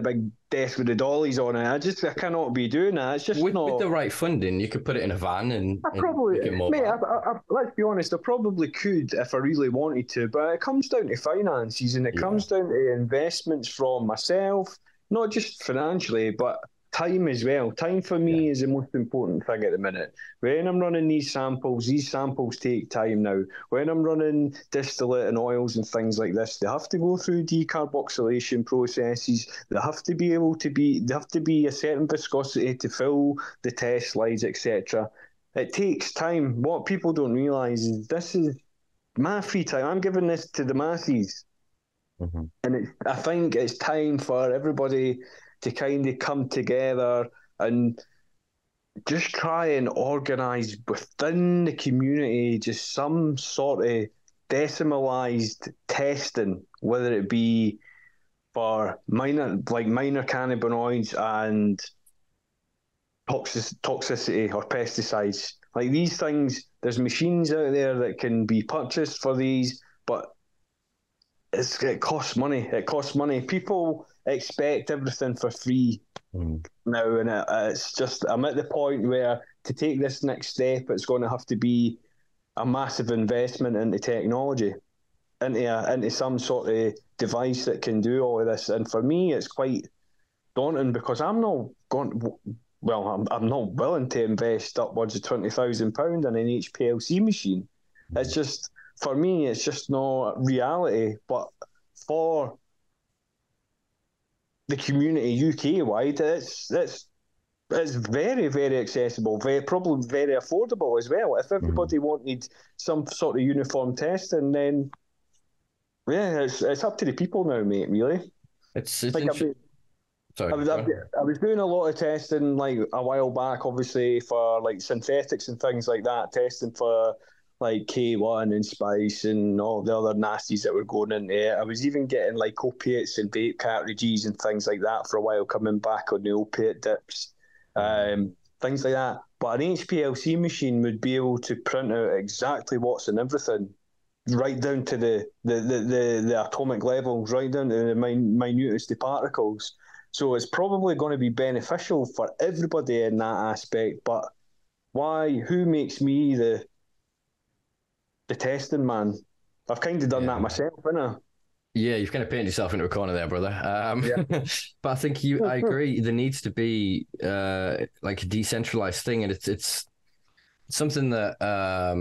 big desk with the dollies on it. I cannot be doing that. It's just with the right funding, you could put it in a van and let's be honest, I probably could if I really wanted to, but it comes down to finances, and it comes down to investments from myself, not just financially, but time as well. Time for me is the most important thing at the minute. When I'm running these samples take time now. When I'm running distillate and oils and things like this, they have to go through decarboxylation processes. They have to be able to be, they have to be a certain viscosity to fill the test slides, etc. It takes time. What people don't realise is this is my free time. I'm giving this to the masses. Mm-hmm. And I think it's time for everybody to kind of come together and just try and organise within the community just some sort of decimalised testing, whether it be for minor cannabinoids and toxicity or pesticides. Like these things, there's machines out there that can be purchased for these, but it costs money. It costs money. People expect everything for free now, and it's just, I'm at the point where to take this next step, it's going to have to be a massive investment into technology, into some sort of device that can do all of this. And for me, it's quite daunting because I'm not going. Well, I'm not willing to invest upwards of £20,000 in each PLC machine. It's just, for me, it's just not reality. But for the community UK wide, it's very, very accessible. Very, probably very affordable as well. If everybody wanted some sort of uniform testing, then yeah, it's up to the people now, mate. Really, it's like interesting. I was doing a lot of testing like a while back, obviously for like synthetics and things like that, testing for like K1 and Spice and all the other nasties that were going in there. I was even getting like opiates and vape cartridges and things like that for a while, coming back on the opiate dips, things like that. But an HPLC machine would be able to print out exactly what's in everything, right down to the atomic levels, right down to the minutest of particles. So it's probably going to be beneficial for everybody in that aspect. But why? Who makes me the testing man? I've kind of done that myself, innit? Yeah, you've kind of painted yourself into a corner there, brother. But I think I agree. There needs to be like a decentralized thing, and it's something that I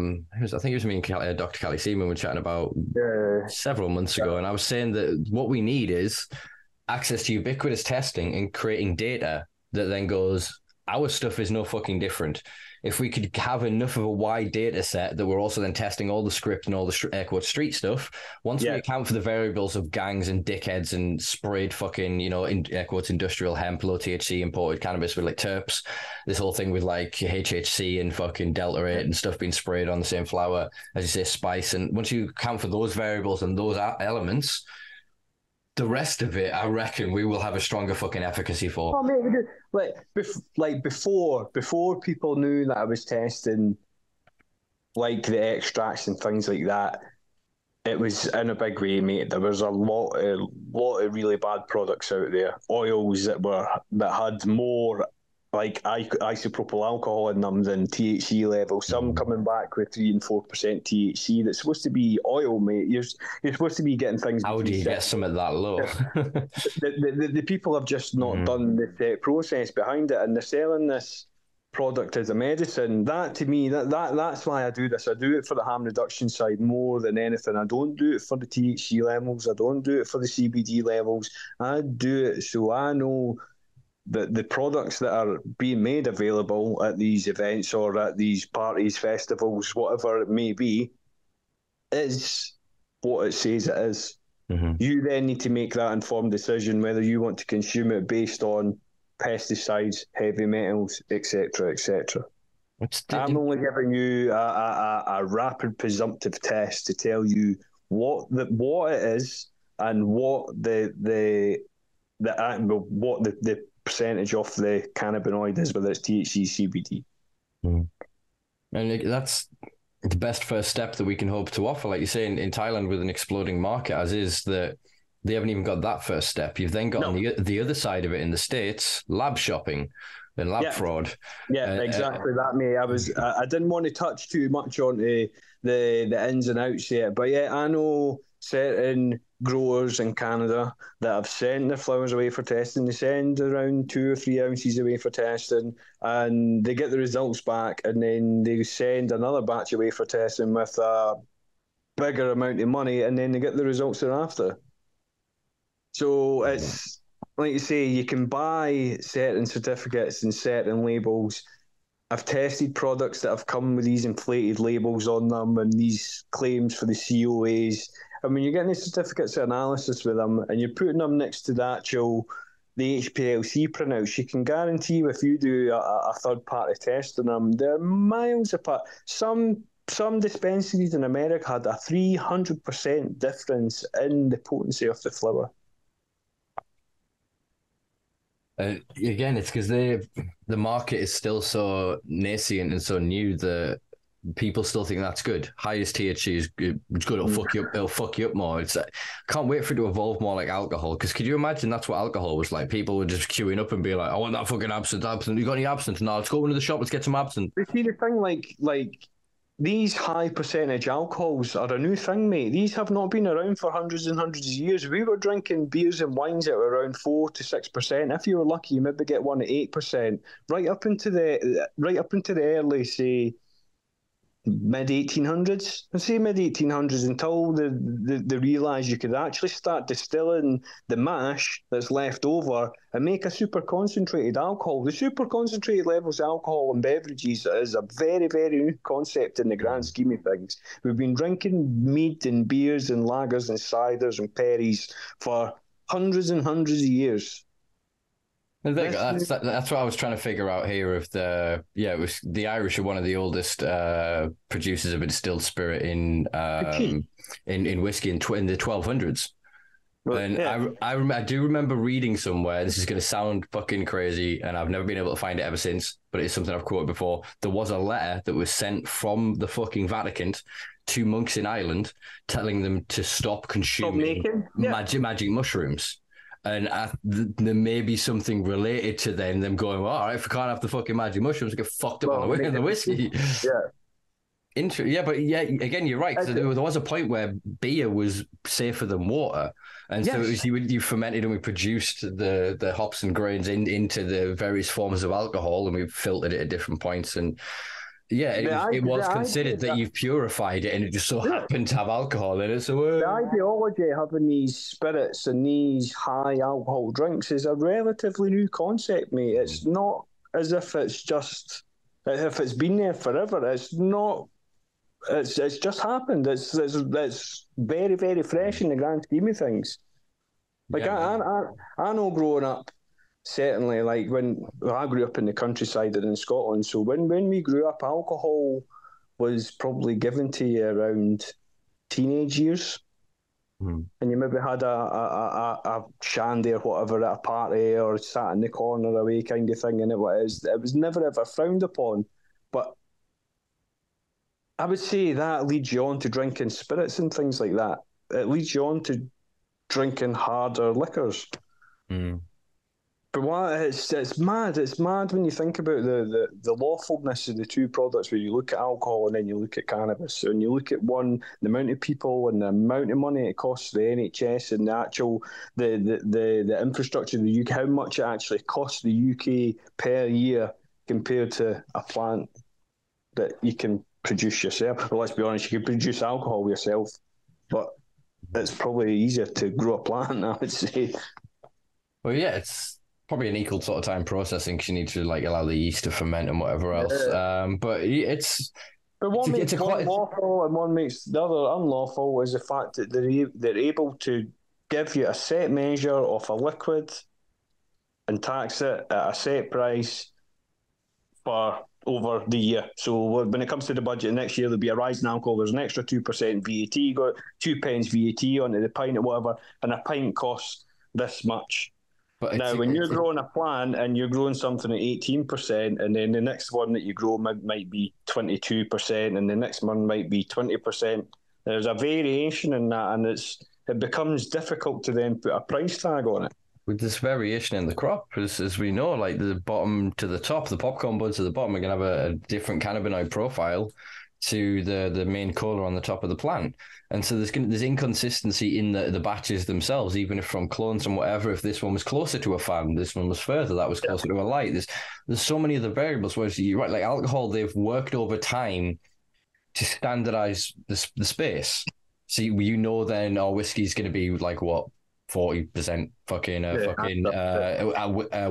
think it was me and Dr. Callie Seaman were chatting about several months ago, and I was saying that what we need is access to ubiquitous testing and creating data that then goes, our stuff is no fucking different. If we could have enough of a wide data set that we're also then testing all the script and all the air quote street stuff, once we account for the variables of gangs and dickheads and sprayed fucking, you know, in air quotes, industrial hemp, low THC imported cannabis with like terps, this whole thing with like HHC and fucking Delta 8 and stuff being sprayed on the same flower, as you say, spice. And once you account for those variables and those elements, the rest of it, I reckon, we will have a stronger fucking efficacy for. Oh, mate, we do. Before people knew that I was testing, like the extracts and things like that, it was in a big way, mate. There was a lot of really bad products out there, oils that had more like isopropyl alcohol in them than THC level. Some coming back with 3 and 4% THC. That's supposed to be oil, mate. You're supposed to be getting things. How do you get some at that low? the people have just not done the process behind it, and they're selling this product as a medicine. That to me, that's why I do this. I do it for the harm reduction side more than anything. I don't do it for the THC levels. I don't do it for the CBD levels. I do it so I know that the products that are being made available at these events or at these parties, festivals, whatever it may be, is what it says it is. You then need to make that informed decision whether you want to consume it based on pesticides, heavy metals, etc., etc. I'm only giving you a rapid presumptive test to tell you what it is and what the percentage of the cannabinoid is, whether it's THC, CBD. And that's the best first step that we can hope to offer. Like you say, in Thailand with an exploding market, as is, that they haven't even got that first step. You've then got on the other side of it in the States, lab shopping and lab fraud. Yeah, exactly that, mate. I didn't want to touch too much on the ins and outs here, but yeah, I know certain growers in Canada that have sent their flowers away for testing. They send around 2 or 3 ounces away for testing, and they get the results back, and then they send another batch away for testing with a bigger amount of money, and then they get the results thereafter. So it's, like you say, you can buy certain certificates and certain labels. I've tested products that have come with these inflated labels on them and these claims for the COAs. I mean, you're getting these certificates of analysis with them, and you're putting them next to the actual HPLC printouts. You can guarantee if you do a third-party test on them, they're miles apart. Some dispensaries in America had a 300% difference in the potency of the flower. Again, it's because the market is still so nascent and so new that people still think that's good. Highest THC is good. It'll fuck you up. It'll fuck you up more. It's like, can't wait for it to evolve more like alcohol. Because could you imagine that's what alcohol was like? People were just queuing up and being like, "I want that fucking absinthe. You got any absinthe? No, let's go into the shop. Let's get some absinthe." But see, the thing like these high percentage alcohols are a new thing, mate. These have not been around for hundreds and hundreds of years. We were drinking beers and wines at around 4% to 6%. If you were lucky, you maybe get one at 8%. Right up into the early, say, mid-1800s. I'd say mid-1800s until they realised you could actually start distilling the mash that's left over and make a super concentrated alcohol. The super concentrated levels of alcohol in beverages is a very, very new concept in the grand scheme of things. We've been drinking mead and beers and lagers and ciders and perries for hundreds and hundreds of years. That's what I was trying to figure out here. It was the Irish are one of the oldest producers of distilled spirit in whiskey in the 1200s. Well, and yeah. I do remember reading somewhere. This is going to sound fucking crazy, and I've never been able to find it ever since. But it's something I've quoted before. There was a letter that was sent from the fucking Vatican to monks in Ireland, telling them to stop consuming magic mushrooms. And there may be something related to them going, well, all right, if we can't have the fucking magic mushrooms, we get fucked up on the whiskey. Yeah. Again, you're right. So there was a point where beer was safer than water. And so it was, you fermented and we produced the hops and grains into the various forms of alcohol, and we filtered it at different points. And it was considered that you've purified it, and it just happened to have alcohol in it. So the ideology of having these spirits and these high alcohol drinks is a relatively new concept, mate. It's not as if it's just if it's been there forever. It's not. It's just happened. It's very, very fresh in the grand scheme of things. Like I know growing up. Certainly, like when I grew up in the countryside and in Scotland, so when we grew up, alcohol was probably given to you around teenage years, and you maybe had a shandy or whatever at a party or sat in the corner away kind of thing, and it was never ever frowned upon. But I would say that leads you on to drinking spirits and things like that. It leads you on to drinking harder liquors. Mm. But it's mad. It's mad when you think about the lawfulness of the two products, where you look at alcohol and then you look at cannabis. So when you look at one, the amount of people and the amount of money it costs the NHS and the actual the infrastructure in the UK, how much it actually costs the UK per year compared to a plant that you can produce yourself. Well, let's be honest, you can produce alcohol yourself, but it's probably easier to grow a plant, I would say. Well, yeah, it's probably an equal sort of time processing because you need to like allow the yeast to ferment and whatever else. But what makes one lawful and one makes the other unlawful is the fact that they're able to give you a set measure of a liquid and tax it at a set price for over the year. So when it comes to the budget next year, there'll be a rise in alcohol. There's an extra 2% VAT. You got 2 pence VAT onto the pint or whatever, and a pint costs this much. But now, when you're growing a plant and you're growing something at 18%, and then the next one that you grow might be 22%, and the next one might be 20%, there's a variation in that, and it becomes difficult to then put a price tag on it. With this variation in the crop, as we know, like the bottom to the top, the popcorn buds to the bottom are going to have a different cannabinoid profile to the main color on the top of the plant. And so there's inconsistency in the batches themselves, even if from clones and whatever. If this one was closer to a fan, this one was further, that was closer to a light. There's so many other variables, whereas you're right, like alcohol, they've worked over time to standardize the space. So then our whiskey's going to be like, what, 40%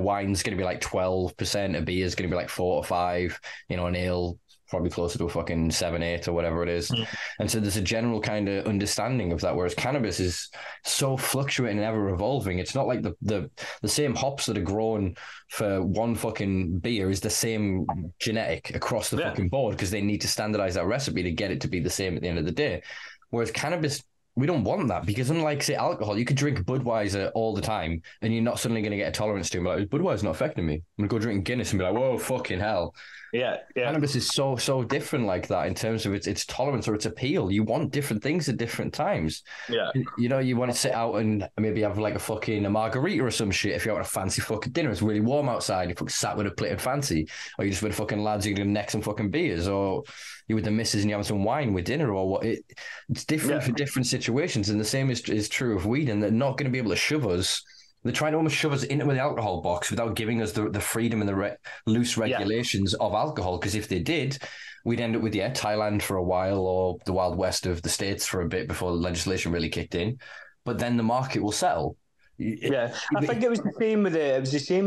wine's going to be like 12%, a beer's going to be like 4 or 5, an ale probably closer to a fucking 7, 8 or whatever it is. And so there's a general kind of understanding of that, whereas cannabis is so fluctuating and ever evolving. It's not like the same hops that are grown for one fucking beer is the same genetic across the fucking board, because they need to standardize that recipe to get it to be the same at the end of the day. Whereas cannabis, we don't want that, because unlike, say, alcohol, you could drink Budweiser all the time and you're not suddenly going to get a tolerance to it. Like, Budweiser's not affecting me. I'm going to go drink Guinness and be like, whoa, fucking hell. Yeah. Cannabis is so different like that in terms of its tolerance or its appeal. You want different things at different times. Yeah. You know, you want to sit out and maybe have like a margarita or some shit if you're out at a fancy fucking dinner. It's really warm outside. You fucking sat with a plate of fancy, or you just with fucking lads, you're going to neck some fucking beers, or you with the missus and you have some wine with dinner or what. It's different for different situations, and the same is true of weed. And they're not going to be able to shove us. They're trying to almost shove us into the alcohol box without giving us the freedom and the loose regulations of alcohol. Because if they did, we'd end up with, Thailand for a while, or the Wild West of the States for a bit before the legislation really kicked in. But then the market will settle. Yeah, I think it was the same with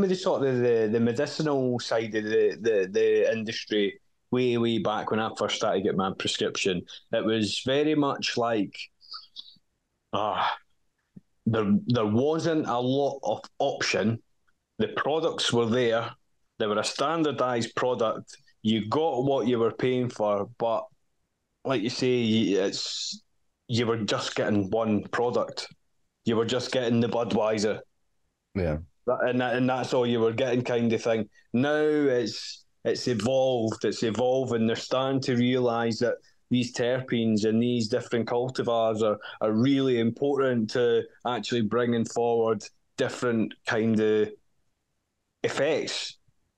the sort of the medicinal side of the industry way back when I first started getting my prescription. It was very much like, there wasn't a lot of option. The products were there. They were a standardised product. You got what you were paying for, but like you say, you were just getting one product. You were just getting the Budweiser. Yeah. And that's all you were getting, kind of thing. Now it's evolved. It's evolving. They're starting to realise that these terpenes and these different cultivars are really important to actually bringing forward different kind of effects.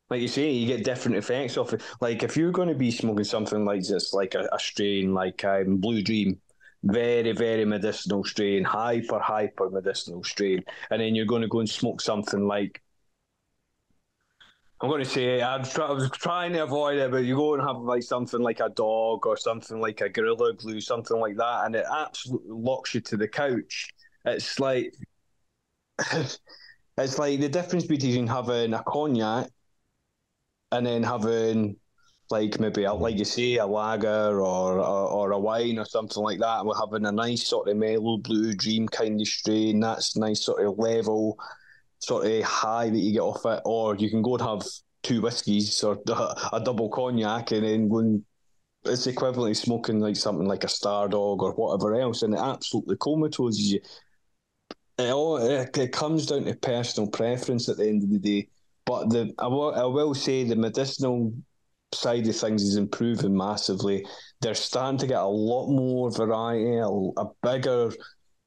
Like you say, you get different effects off it. Like if you're going to be smoking something like this, like a strain like Blue Dream, very, very medicinal strain, hyper medicinal strain, and then you're going to go and smoke something like, I'm going to say, I was trying to avoid it, but you go and have like something like a dog or something like a Gorilla Glue, something like that, and it absolutely locks you to the couch. It's like it's like the difference between having a cognac and then having like maybe, like you say, a lager or a wine or something like that. We're having a nice sort of mellow Blue Dream kind of strain. That's nice sort of level, sort of high that you get off it. Or you can go and have two whiskies or a double cognac, and then go and it's equivalent to smoking like something like a Star Dog or whatever else, and it absolutely comatoses you. It comes down to personal preference at the end of the day. But I will say the medicinal side of things is improving massively. They're starting to get a lot more variety, a bigger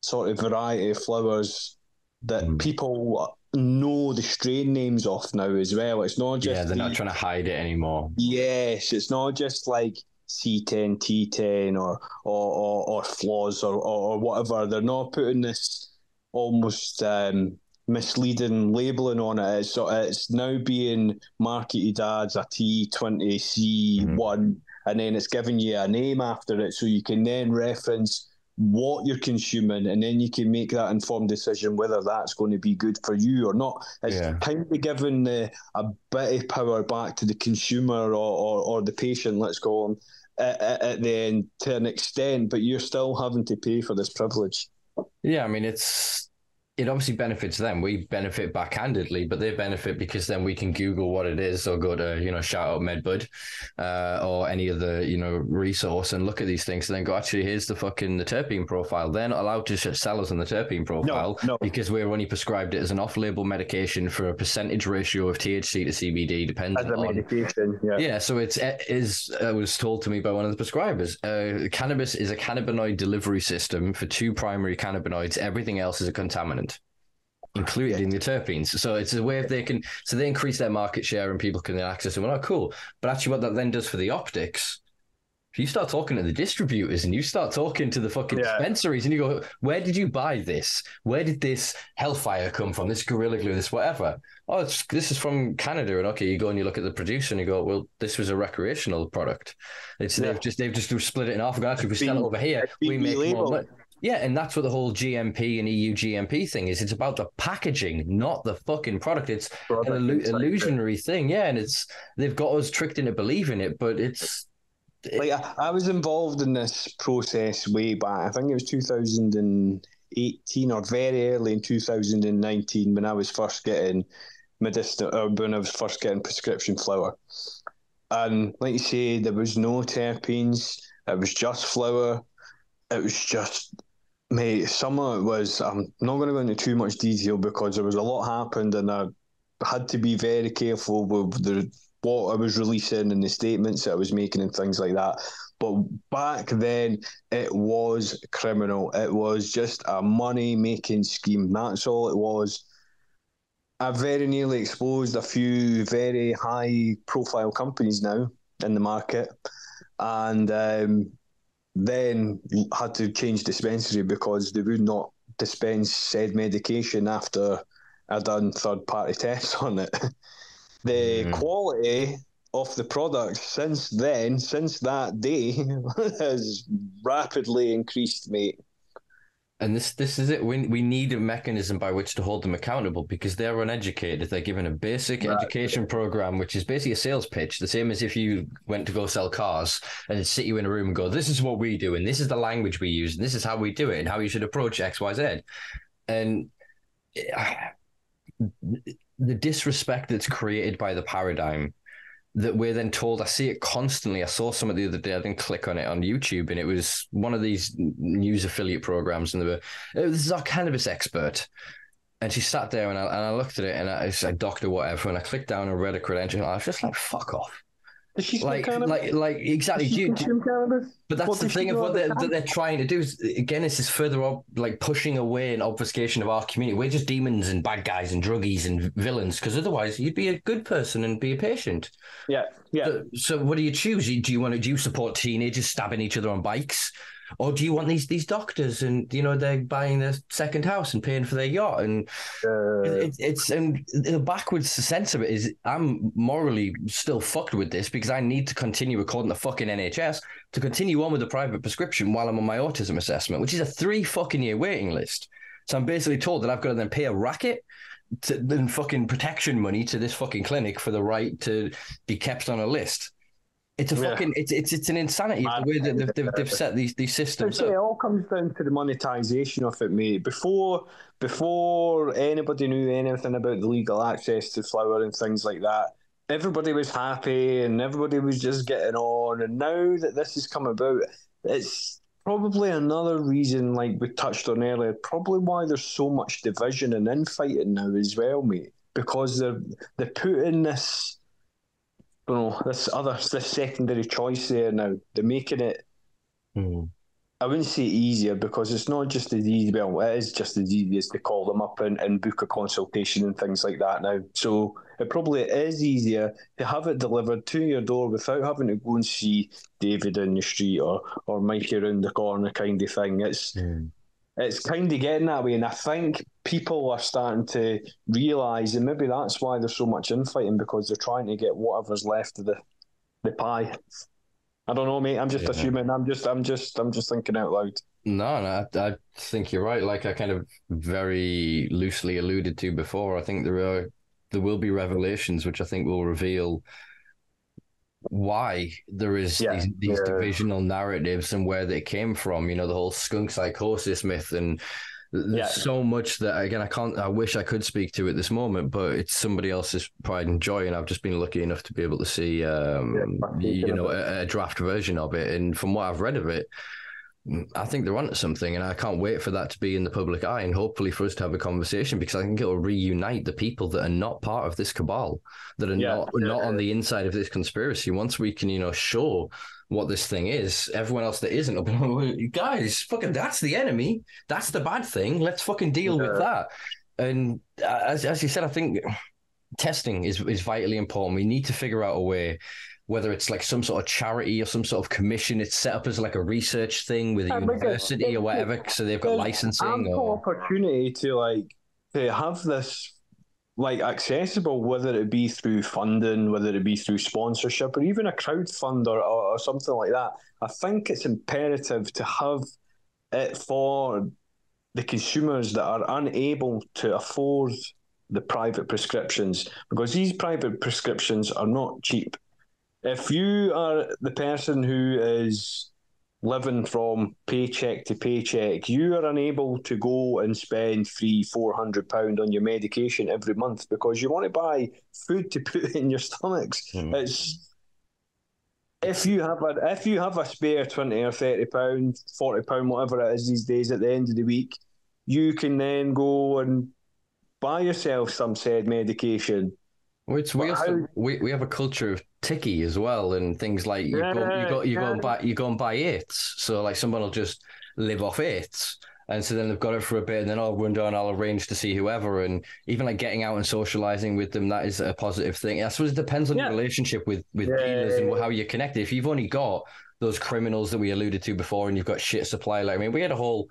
sort of variety of flowers that people know the strain names off now as well. It's not just they're not trying to hide it anymore. Yes, it's not just like C10, T10, or flaws or whatever. They're not putting this almost misleading labelling on it. So it's now being marketed as a T20C1, and then it's giving you a name after it, so you can then reference what you're consuming, and then you can make that informed decision whether that's going to be good for you or not. It's kind of giving a bit of power back to the consumer or the patient, let's call them, at the end to an extent, but you're still having to pay for this privilege. Yeah, I mean, it obviously benefits them. We benefit backhandedly, but they benefit because then we can Google what it is, or go to, shout out MedBud or any other, resource, and look at these things and then go, actually, here's the terpene profile. They're not allowed to sell us on the terpene profile because we're only prescribed it as an off-label medication for a percentage ratio of THC to CBD, depending on... As a medication, so it was told to me by one of the prescribers. Cannabis is a cannabinoid delivery system for two primary cannabinoids. Everything else is a contaminant, including the terpenes. So it's a way of they increase their market share and people can access them. Well, cool. But actually what that then does for the optics, if you start talking to the distributors and you start talking to the fucking dispensaries and you go, where did you buy this? Where did this Hellfire come from? This Gorilla Glue, this whatever. Oh, this is from Canada. And okay, you go and you look at the producer and you go, well, this was a recreational product. They've just split it in half and go, actually, we sell it over here. We make more money. Yeah, and that's what the whole GMP and EU GMP thing is. It's about the packaging, not the fucking product. It's an illusionary thing, and they've got us tricked into believing it, but it's... Like, I was involved in this process way back. I think it was 2018 or very early in 2019 when I was first getting prescription flower. And like you say, there was no terpenes. It was just flower. It was just... Mate, some of it was, I'm not going to go into too much detail because there was a lot happened and I had to be very careful with the what I was releasing and the statements that I was making and things like that. But back then, it was criminal. It was just a money-making scheme. That's all it was. I very nearly exposed a few very high-profile companies now in the market, and then had to change dispensary because they would not dispense said medication after I'd done third-party tests on it. The quality of the product since then, since that day, has rapidly increased, mate. And this is it. We need a mechanism by which to hold them accountable because they're uneducated. They're given a basic education program, which is basically a sales pitch, the same as if you went to go sell cars and they'd sit you in a room and go, this is what we do, and this is the language we use, and this is how we do it, and how you should approach X, Y, Z. And the disrespect that's created by the paradigm that we're then told, I see it constantly. I saw some of the other day, I didn't click on it on YouTube, and it was one of these news affiliate programs, and they were, oh, this is our cannabis expert. And she sat there, and I looked at it, and I said, doctor, whatever, and I clicked down and read a credential, and I was just like, fuck off. She like exactly. But that's the thing of what they're trying to do. Is, again, it's this further like pushing away an obfuscation of our community. We're just demons and bad guys and druggies and villains, because otherwise you'd be a good person and be a patient. Yeah. So what do you choose? Do you support teenagers stabbing each other on bikes, or do you want these doctors and they're buying their second house and paying for their yacht? And it's and the backwards sense of it is I'm morally still fucked with this because I need to continue according to fucking NHS to continue on with the private prescription while I'm on my autism assessment, which is a 3 fucking year waiting list. So I'm basically told that I've got to then pay a racket and fucking protection money to this fucking clinic for the right to be kept on a list. It's a fucking it's an insanity the way that they've set these systems up. It all comes down to the monetization of it, mate. Before anybody knew anything about the legal access to flower and things like that, everybody was happy and everybody was just getting on. And now that this has come about, it's probably another reason, like we touched on earlier, probably why there's so much division and infighting now as well, mate. Because they're putting this. This secondary choice there now. They're making it, I wouldn't say easier, because it's not just as easy, it is just as easy as to call them up and book a consultation and things like that now. So it probably is easier to have it delivered to your door without having to go and see David in the street or Mikey around the corner kind of thing. It's kind of getting that way, and I think people are starting to realise, and maybe that's why there's so much infighting, because they're trying to get whatever's left of the pie. I don't know, mate. I'm just assuming. I'm just thinking out loud. No, I think you're right. Like I kind of very loosely alluded to before, I think there will be revelations which I think will reveal why there is these divisional narratives and where they came from, the whole skunk psychosis myth. And there's so much that, again, I wish I could speak to at this moment, but it's somebody else's pride and joy, and I've just been lucky enough to be able to see a draft version of it, and from what I've read of it, I think they're onto something, and I can't wait for that to be in the public eye, and hopefully for us to have a conversation, because I think it will reunite the people that are not part of this cabal, that are not on the inside of this conspiracy. Once we can, show what this thing is, everyone else that isn't, will be like, guys, fucking that's the enemy. That's the bad thing. Let's fucking deal with that. And as you said, I think testing is vitally important. We need to figure out a way, whether it's like some sort of charity or some sort of commission, it's set up as like a research thing with a university or whatever, so they've got licensing. Opportunity to to have this accessible, whether it be through funding, whether it be through sponsorship, or even a crowdfunder or something like that. I think it's imperative to have it for the consumers that are unable to afford the private prescriptions, because these private prescriptions are not cheap. If you are the person who is living from paycheck to paycheck, you are unable to go and spend £300-400 on your medication every month because you want to buy food to put in your stomachs. It's if you have a spare £20 or £30, £40, whatever it is these days at the end of the week, you can then go and buy yourself some said medication. Which we also we have a culture of ticky as well, and things like you go and buy eights. So like someone will just live off eights, and so then they've got it for a bit, and then I'll run down, I'll arrange to see whoever, and even like getting out and socializing with them, that is a positive thing. I suppose it depends on your relationship with dealers and how you're connected. If you've only got those criminals that we alluded to before, and you've got shit supply, like I mean, we had a whole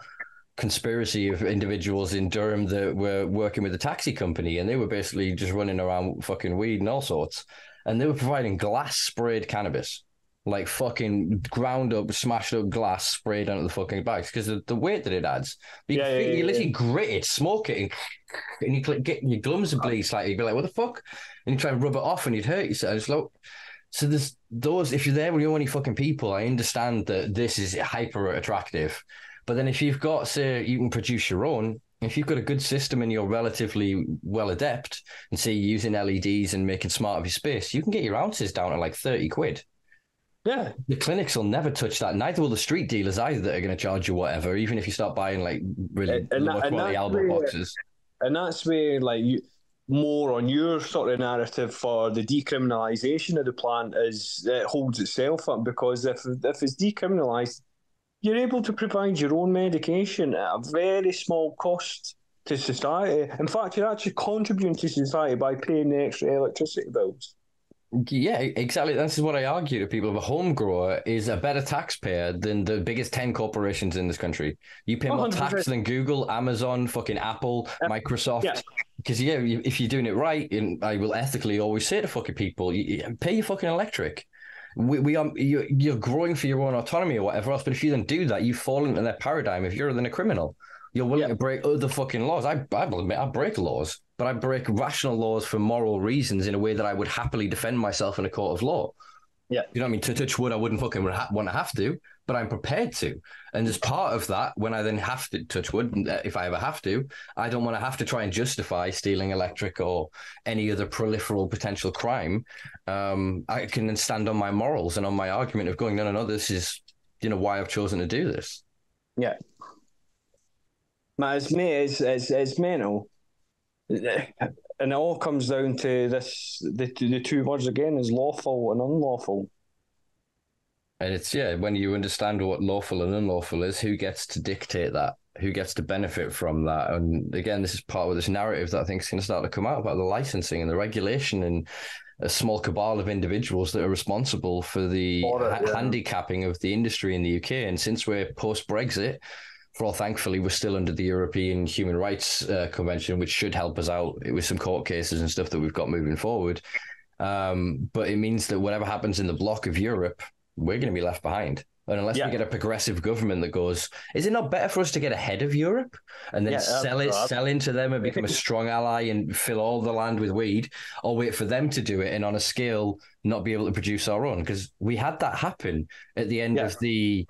conspiracy of individuals in Durham that were working with a taxi company, and they were basically just running around fucking weed and all sorts, and they were providing glass sprayed cannabis, like fucking ground up, smashed up glass sprayed onto the fucking bags because the weight that it adds. You literally grit it, smoke it, and you get your gums bleed slightly. You'd be like, what the fuck? And you try to rub it off, and you'd hurt yourself. It's like, so there's those. If you're there with your only fucking people, I understand that this is hyper attractive. But then if you've got, say, you can produce your own, if you've got a good system and you're relatively well adept and say you're using LEDs and making smart of your space, you can get your ounces down to like 30 quid. Yeah. The clinics will never touch that. Neither will the street dealers either that are going to charge you whatever, even if you start buying like really low-quality Albert boxes. And that's where like you... more on your sort of narrative for the decriminalisation of the plant is it holds itself up, because if it's decriminalised, you're able to provide your own medication at a very small cost to society. In fact, you're actually contributing to society by paying the extra electricity bills. Yeah, exactly. This is what I argue to people. A home grower is a better taxpayer than the biggest 10 corporations in this country. You pay more 100%. Tax than Google, Amazon, fucking Apple, Microsoft. Yeah. Because, yeah, if you're doing it right, and I will ethically always say to fucking people, pay your fucking electric. You're growing for your own autonomy or whatever else, but if you then do that, you fall into their paradigm. If you're then a criminal, you're willing to break other fucking laws. I will admit I break laws, but I break rational laws for moral reasons in a way that I would happily defend myself in a court of law. Yeah, you know what I mean? To touch wood, I wouldn't fucking want to have to, but I'm prepared to. And as part of that, when I then have to touch wood, if I ever have to, I don't want to have to try and justify stealing electric or any other proliferal potential crime. I can then stand on my morals and on my argument of going, no, this is, why I've chosen to do this. Yeah. It's mental. And it all comes down to this: the two words again is lawful and unlawful. And it's when you understand what lawful and unlawful is, who gets to dictate that, who gets to benefit from that. And again, this is part of this narrative that I think is going to start to come out about the licensing and the regulation and a small cabal of individuals that are responsible for the handicapping of the industry in the UK. And since we're post-Brexit, thankfully, we're still under the European Human Rights Convention, which should help us out with some court cases and stuff that we've got moving forward. But it means that whatever happens in the bloc of Europe, we're going to be left behind. And unless we get a progressive government that goes, is it not better for us to get ahead of Europe and then sell into them and become a strong ally and fill all the land with weed, or wait for them to do it and on a scale not be able to produce our own? Because we had that happen at the end of the...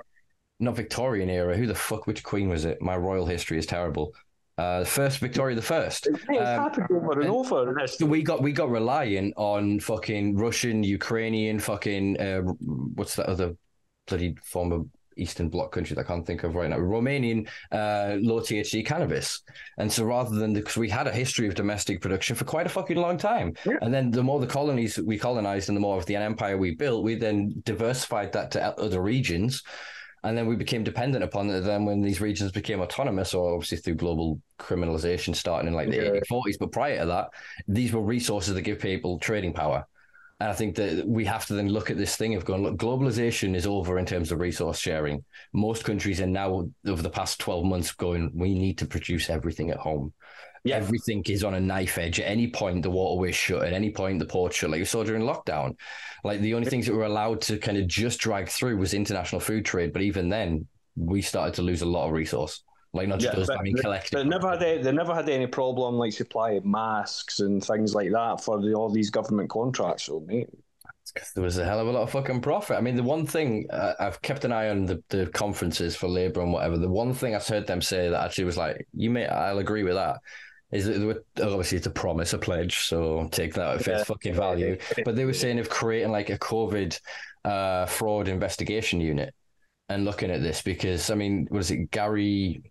not Victorian era. Who the fuck? Which queen was it? My royal history is terrible. First Victoria the First. We got reliant on fucking Russian, Ukrainian, fucking what's that other bloody form of Eastern Bloc country that I can't think of right now? Romanian low THC cannabis. And so rather than because we had a history of domestic production for quite a fucking long time, and then the more the colonies we colonized and the more of the empire we built, we then diversified that to other regions. And then we became dependent upon it. Then when these regions became autonomous, or obviously through global criminalization starting in like the 1840s, but prior to that, these were resources that give people trading power. And I think that we have to then look at this thing of going, look, globalization is over in terms of resource sharing. Most countries are now, over the past 12 months, going, we need to produce everything at home. Yeah. Everything is on a knife edge. At any point, the waterway's shut. At any point, the port's shut. Like we saw during lockdown. Like the only things that were allowed to kind of just drag through was international food trade. But even then, we started to lose a lot of resource. Like not just us, I mean, collectively. They never had any problem like supply of masks and things like that for all these government contracts. So, mate. There was a hell of a lot of fucking profit. I mean, the one thing I've kept an eye on the conferences for Labour and whatever. The one thing I've heard them say that actually was like, you mate, I'll agree with that. Is that obviously it's a promise, a pledge, so take that at face fucking value. But they were saying of creating like a COVID fraud investigation unit and looking at this because I mean, what is it, Gary?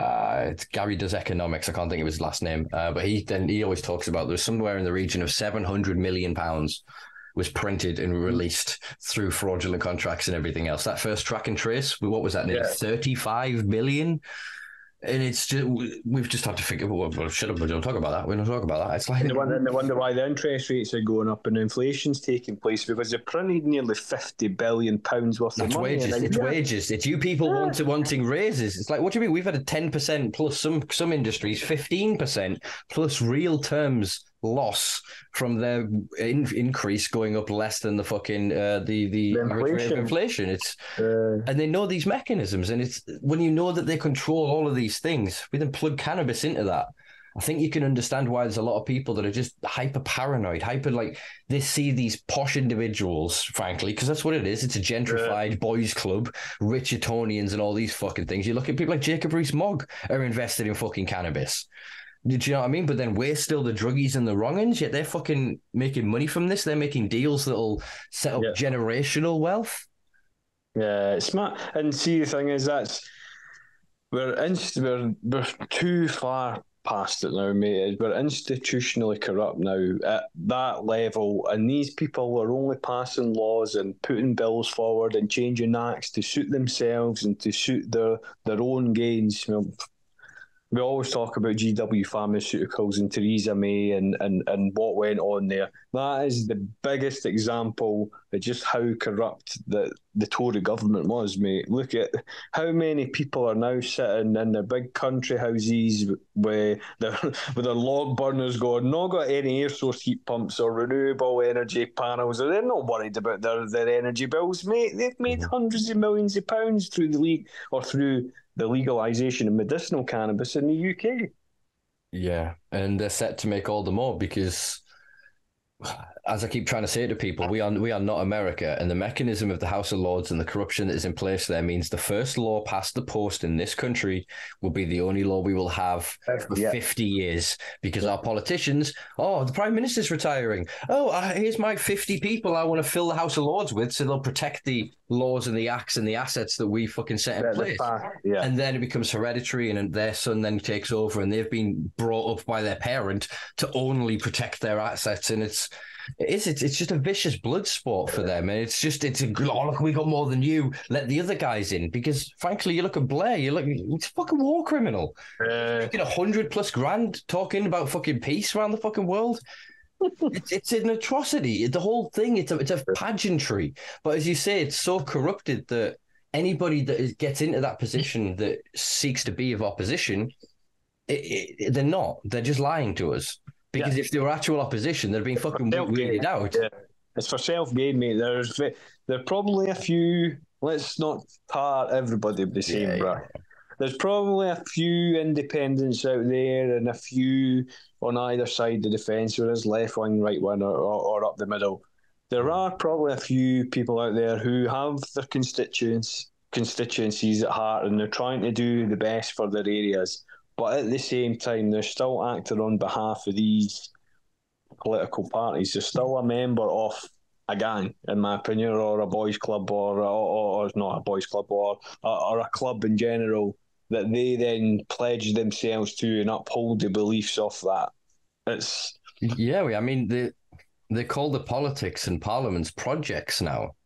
It's Gary Does Economics. I can't think of his last name, but he always talks about there's somewhere in the region of £700 million was printed and released through fraudulent contracts and everything else. That first track and trace, what was that? Yeah. 35 billion. And it's just, we've just had to figure, well, shut up, we don't talk about that. We don't talk about that. It's like, and they wonder why the interest rates are going up and inflation's taking place, because they printed nearly £50 billion worth of money. Wages. It's wages. It's you people wanting raises. It's like, what do you mean? We've had a 10% plus some industries, 15% plus real terms loss from their increase going up less than the fucking the inflation. It's and they know these mechanisms, and it's when you know that they control all of these things. We then plug cannabis into that. I think you can understand why there's a lot of people that are just hyper paranoid, they see these posh individuals, frankly, because that's what it is. It's a gentrified boys club, rich Etonians and all these fucking things. You look at people like Jacob Rees-Mogg are invested in fucking cannabis. Do you know what I mean? But then we're still the druggies and the wrong-uns, yet they're fucking making money from this. They're making deals that'll set up generational wealth. Yeah, it's smart. And see, the thing is, we're too far past it now, mate. We're institutionally corrupt now at that level, and these people are only passing laws and putting bills forward and changing acts to suit themselves and to suit their own gains. You know, we always talk about GW Pharmaceuticals and Theresa May and what went on there. That is the biggest example of just how corrupt the Tory government was, mate. Look at how many people are now sitting in their big country houses with their log burners going, not got any air source heat pumps or renewable energy panels. They're not worried about their energy bills, mate. They've made hundreds of millions of pounds through the league or through the legalisation of medicinal cannabis in the UK. Yeah, and they're set to make all the more because, as I keep trying to say to people, we are not America, and the mechanism of the House of Lords and the corruption that is in place there means the first law past the post in this country will be the only law we will have for 50 years because our politicians, the Prime Minister's retiring. Here's my 50 people I want to fill the House of Lords with, so they'll protect the laws and the acts and the assets that we fucking set in place. And then it becomes hereditary, and their son then takes over, and they've been brought up by their parent to only protect their assets, and it's just a vicious blood sport for them, and look, we got more than you, let the other guys in, because frankly you look at Blair, it's a fucking war criminal, fucking 100+ grand talking about fucking peace around the fucking world. It's an atrocity, the whole thing. It's a pageantry, but as you say, it's so corrupted that anybody that gets into that position that seeks to be of opposition, they're just lying to us. Because if they were actual opposition, they'd been fucking weirded out. Yeah. It's for self-gain, mate. There's probably a few. Let's not tar everybody with the same brush. Yeah. There's probably a few independents out there and a few on either side of the fence, whether it's left wing, right wing, or up the middle. There are probably a few people out there who have their constituencies at heart, and they're trying to do the best for their areas. But at the same time, they're still acting on behalf of these political parties. They're still a member of a gang, in my opinion, or a boys' club, or not a boys' club, or a club in general, that they then pledge themselves to and uphold the beliefs of that. I mean, they call the politics and parliaments projects now.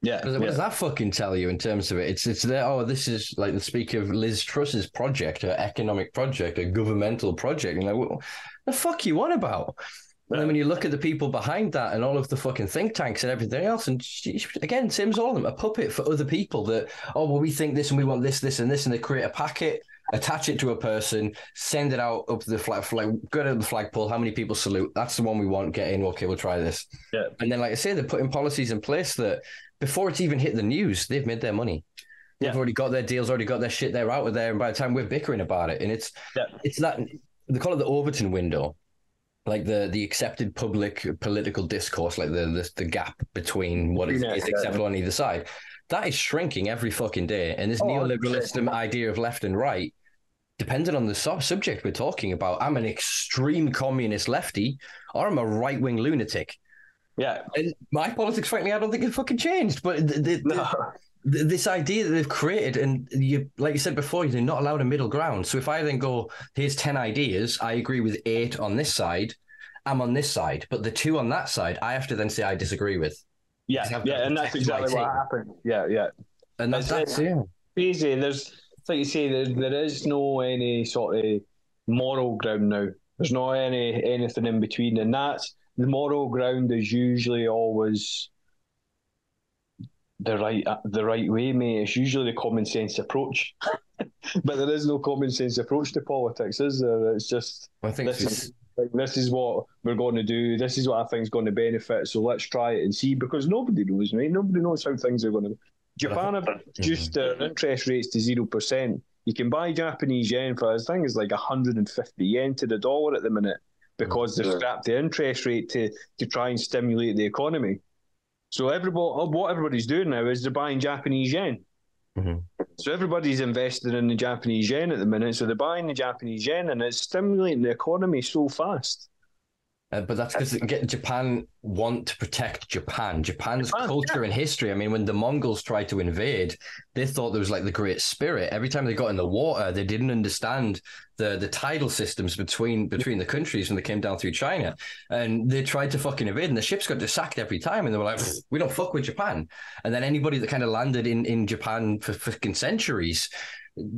Yeah, what does that fucking tell you in terms of it? It's there. This is like the speaker of Liz Truss's project, her economic project, a governmental project. And like, what the fuck you on about? Yeah. And then when you look at the people behind that and all of the fucking think tanks and everything else, and again, Tim's all of them a puppet for other people that we think this and we want this and this, and they create a packet, attach it to a person, send it out up the flag, go to the flagpole, how many people salute? That's the one we want. Get in. Okay, we'll try this. Yeah. And then, like I say, they're putting policies in place that, before it's even hit the news, they've made their money. They've already got their deals, already got their shit. They're out of there, and by the time we're bickering about it, and it's that they call it the Overton window, like the accepted public political discourse, like the gap between what is acceptable on either side. That is shrinking every fucking day, and this neoliberalism idea of left and right, depending on the subject we're talking about, I'm an extreme communist lefty, or I'm a right wing lunatic. Yeah, and my politics, frankly, I don't think it fucking changed. But this idea that they've created, and you, like you said before, you're not allowed a middle ground. So if I then go, here's 10 ideas, I agree with 8 on this side, I'm on this side, but the 2 on that side, I have to then say I disagree with. Yeah, and that's exactly what happened. Yeah. And that's crazy. There's, like you say, there is no any sort of moral ground now. There's not anything in between, and that's the moral ground is usually always the right way, mate. It's usually the common sense approach, but there is no common sense approach to politics, is there? It's just this is what we're going to do. This is what I think is going to benefit. So let's try it and see, because nobody knows, mate. Nobody knows how things are going to. Japan have reduced their interest rates to 0%. You can buy Japanese yen for as thing as like 150 yen to the dollar at the minute, because they've strapped the interest rate to try and stimulate the economy. So what everybody's doing now is they're buying Japanese yen. Mm-hmm. So everybody's invested in the Japanese yen at the minute. So they're buying the Japanese yen, and it's stimulating the economy so fast. But that's because Japan want to protect Japan. Japan's culture and history. I mean, when the Mongols tried to invade, they thought there was like the Great Spirit. Every time they got in the water, they didn't understand the tidal systems between the countries when they came down through China. And they tried to fucking invade, and the ships got sacked every time. And they were like, we don't fuck with Japan. And then anybody that kind of landed in Japan for fucking centuries,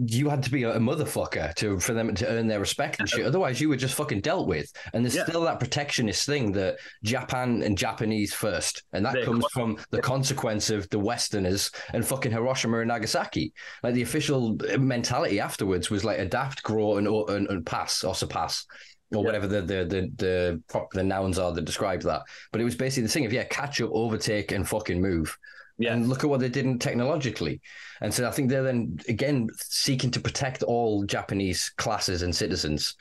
you had to be a motherfucker for them to earn their respect and shit. Otherwise, you were just fucking dealt with. And there's still that protectionist thing that Japan and Japanese first. And that comes from the consequence of the Westerners and fucking Hiroshima and Nagasaki. Like the official mentality afterwards was like adapt, grow, and pass or surpass. Or whatever the nouns are that describe that. But it was basically the thing of, catch up, overtake, and fucking move. Yeah. And look at what they did technologically. And so I think they're then, again, seeking to protect all Japanese classes and citizens.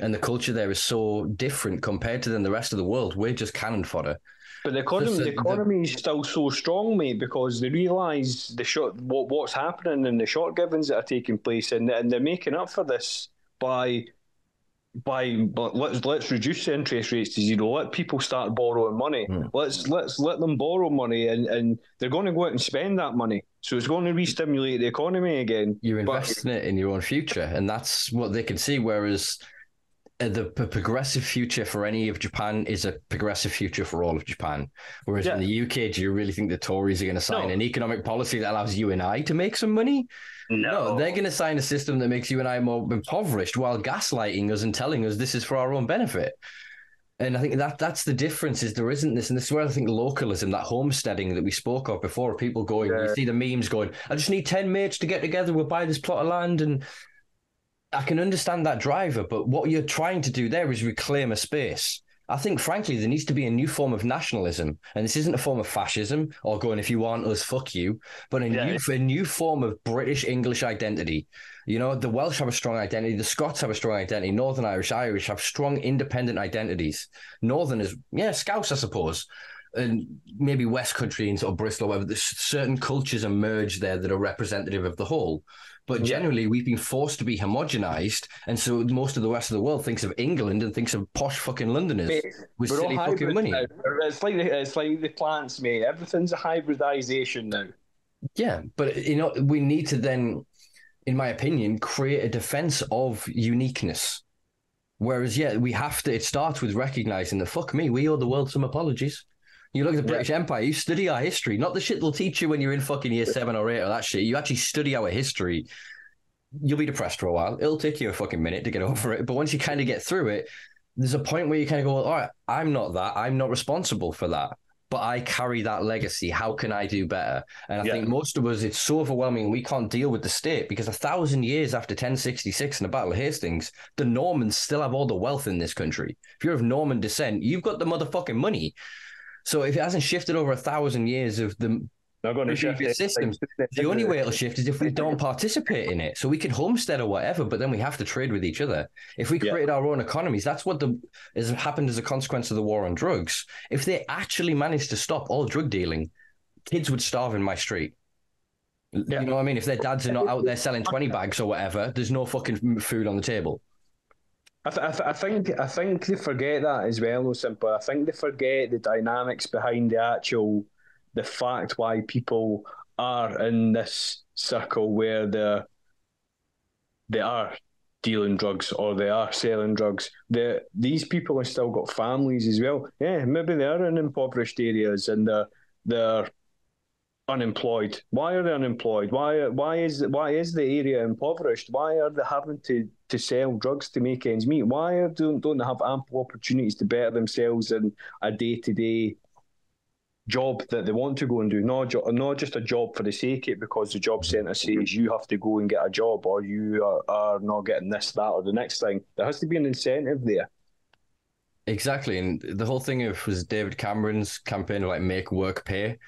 And the culture there is so different compared to then the rest of the world. We're just cannon fodder. But the economy is still so strong, mate, because they realise what's happening and the short givings that are taking place. And they're making up for this by let's reduce the interest rates to zero. Let people start borrowing money. Let them borrow money, and they're going to go out and spend that money. So it's going to re-stimulate the economy again. You're investing it in your own future, and that's what they can see. Whereas the progressive future for any of Japan is a progressive future for all of Japan. Whereas in the UK, do you really think the Tories are going to sign an economic policy that allows you and I to make some money? No, they're going to sign a system that makes you and I more impoverished while gaslighting us and telling us this is for our own benefit. And I think that's the difference, is there isn't this. And this is where I think localism, that homesteading that we spoke of before, people going, you see the memes going, I just need 10 mates to get together, we'll buy this plot of land. And I can understand that driver, but what you're trying to do there is reclaim a space. I think, frankly, there needs to be a new form of nationalism. And this isn't a form of fascism or going, if you aren't us, fuck you, but a new form of British English identity. You know, the Welsh have a strong identity. The Scots have a strong identity. Northern Irish have strong independent identities. Northerners, Scouse, I suppose, and maybe West Country and sort of Bristol, whatever. There's certain cultures emerge there that are representative of the whole. But generally, we've been forced to be homogenized, and so most of the rest of the world thinks of England and thinks of posh fucking Londoners with silly fucking money. Now. It's like the plants, mate. Everything's a hybridization now. Yeah, but you know, we need to then, in my opinion, create a defense of uniqueness. Whereas, we have to. It starts with recognizing that fuck me, we owe the world some apologies. You look at the British Empire, you study our history, not the shit they'll teach you when you're in fucking year 7 or 8 or that shit. You actually study our history. You'll be depressed for a while. It'll take you a fucking minute to get over it. But once you kind of get through it, there's a point where you kind of go, well, all right, I'm not that. I'm not responsible for that. But I carry that legacy. How can I do better? And I think most of us, it's so overwhelming. We can't deal with the state, because 1,000 years after 1066 and the Battle of Hastings, the Normans still have all the wealth in this country. If you're of Norman descent, you've got the motherfucking money. So if it hasn't shifted over 1,000 years of the previous systems, the only way it'll shift is if we don't participate in it. So we can homestead or whatever, but then we have to trade with each other. If we create our own economies, that's what has happened as a consequence of the war on drugs. If they actually managed to stop all drug dealing, kids would starve in my street. You know what I mean? If their dads are not out there selling 20 bags or whatever, there's no fucking food on the table. I think they forget that as well, no simple. I think they forget the dynamics behind the fact why people are in this circle where they are dealing drugs or they are selling drugs. These people have still got families as well. Yeah, maybe they are in impoverished areas and they're unemployed. Why are they unemployed? Why is the area impoverished? Why are they having to sell drugs to make ends meet? Why don't they have ample opportunities to better themselves in a day-to-day job that they want to go and do, not just a job for the sake of it because the job centre says you have to go and get a job or you are not getting this, that or the next thing. There has to be an incentive there. Exactly. And the whole thing was David Cameron's campaign of like make work pay.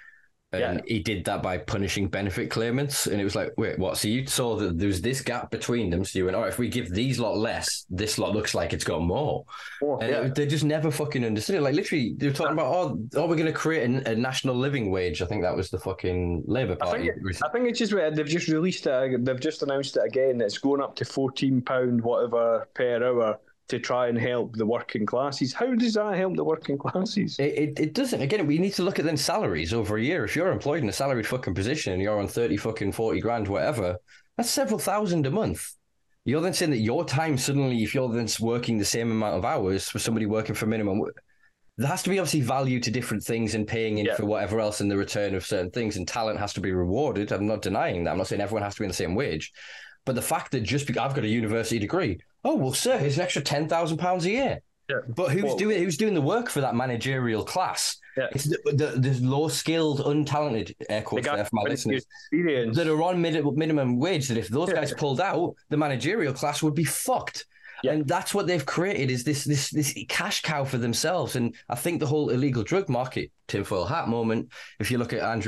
And he did that by punishing benefit claimants. And it was like, wait, what? So you saw that there was this gap between them. So you went, all right, if we give these lot less, this lot looks like it's got more. Oh, and they just never fucking understood it. Like literally, they were talking about, we're going to create a national living wage. I think that was the fucking Labour Party. I think it's just they've just released it. They've just announced it again. It's going up to £14 whatever per hour to try and help the working classes. How does that help the working classes? It doesn't. Again, we need to look at then salaries over a year. If you're employed in a salaried fucking position and you're on 30 fucking 40 grand, whatever, that's several thousand a month. You're then saying that your time suddenly, if you're then working the same amount of hours for somebody working for minimum, there has to be obviously value to different things and paying in for whatever else in the return of certain things, and talent has to be rewarded. I'm not denying that. I'm not saying everyone has to be on the same wage. But the fact that just because I've got a university degree, oh, well, sir, here's an extra £10,000 a year. Yeah. But who's doing the work for that managerial class? Yeah. It's the low-skilled, untalented, air quotes there for my listeners, that are on minimum wage, that if those guys pulled out, the managerial class would be fucked. Yeah. And that's what they've created, is this cash cow for themselves. And I think the whole illegal drug market, tinfoil hat moment, if you look at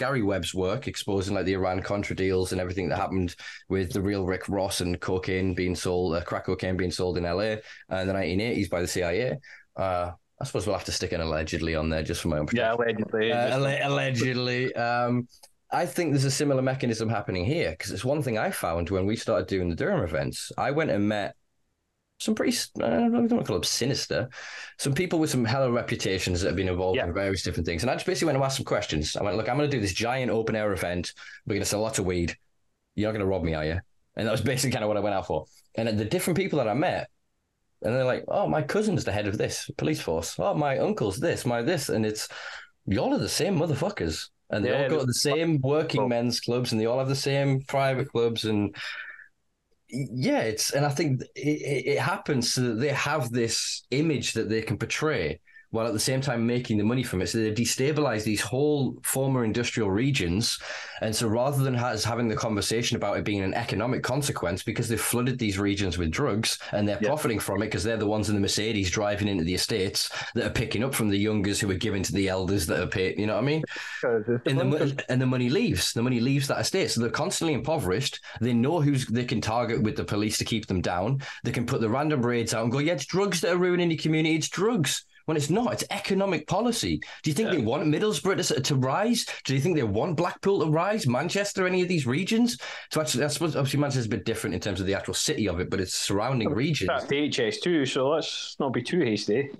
Gary Webb's work exposing like the Iran-Contra deals and everything that happened with the real Rick Ross and crack cocaine being sold in LA in the 1980s by the CIA. I suppose we'll have to stick an allegedly on there just for my own protection. Yeah, allegedly. Allegedly. I think there's a similar mechanism happening here, because it's one thing I found when we started doing the Durham events. I went and met some pretty, I don't know, I don't call them sinister, some people with some hella reputations that have been involved in various different things. And I just basically went and asked some questions. I went, look, I'm going to do this giant open air event. We're going to sell lots of weed. You're not going to rob me, are you? And that was basically kind of what I went out for. And the different people that I met, and they're like, oh, my cousin's the head of this police force. Oh, my uncle's this, my this. And it's, y'all are the same motherfuckers. And they all go to the same working men's clubs, and they all have the same private clubs, and I think it happens so that they have this image that they can portray while at the same time making the money from it. So they destabilize these whole former industrial regions. And so rather than having the conversation about it being an economic consequence, because they've flooded these regions with drugs and they're profiting from it because they're the ones in the Mercedes driving into the estates that are picking up from the youngers who are given to the elders that are paid, you know what I mean? And the money leaves. The money leaves that estate. So they're constantly impoverished. They know who they can target with the police to keep them down. They can put the random raids out and go, yeah, it's drugs that are ruining your community. It's drugs. When it's not, it's economic policy. Do you think they want Middlesbrough to rise? Do you think they want Blackpool to rise? Manchester, any of these regions? So actually, I suppose obviously Manchester's a bit different in terms of the actual city of it, but it's surrounding regions. That's the NHS too, so let's not be too hasty.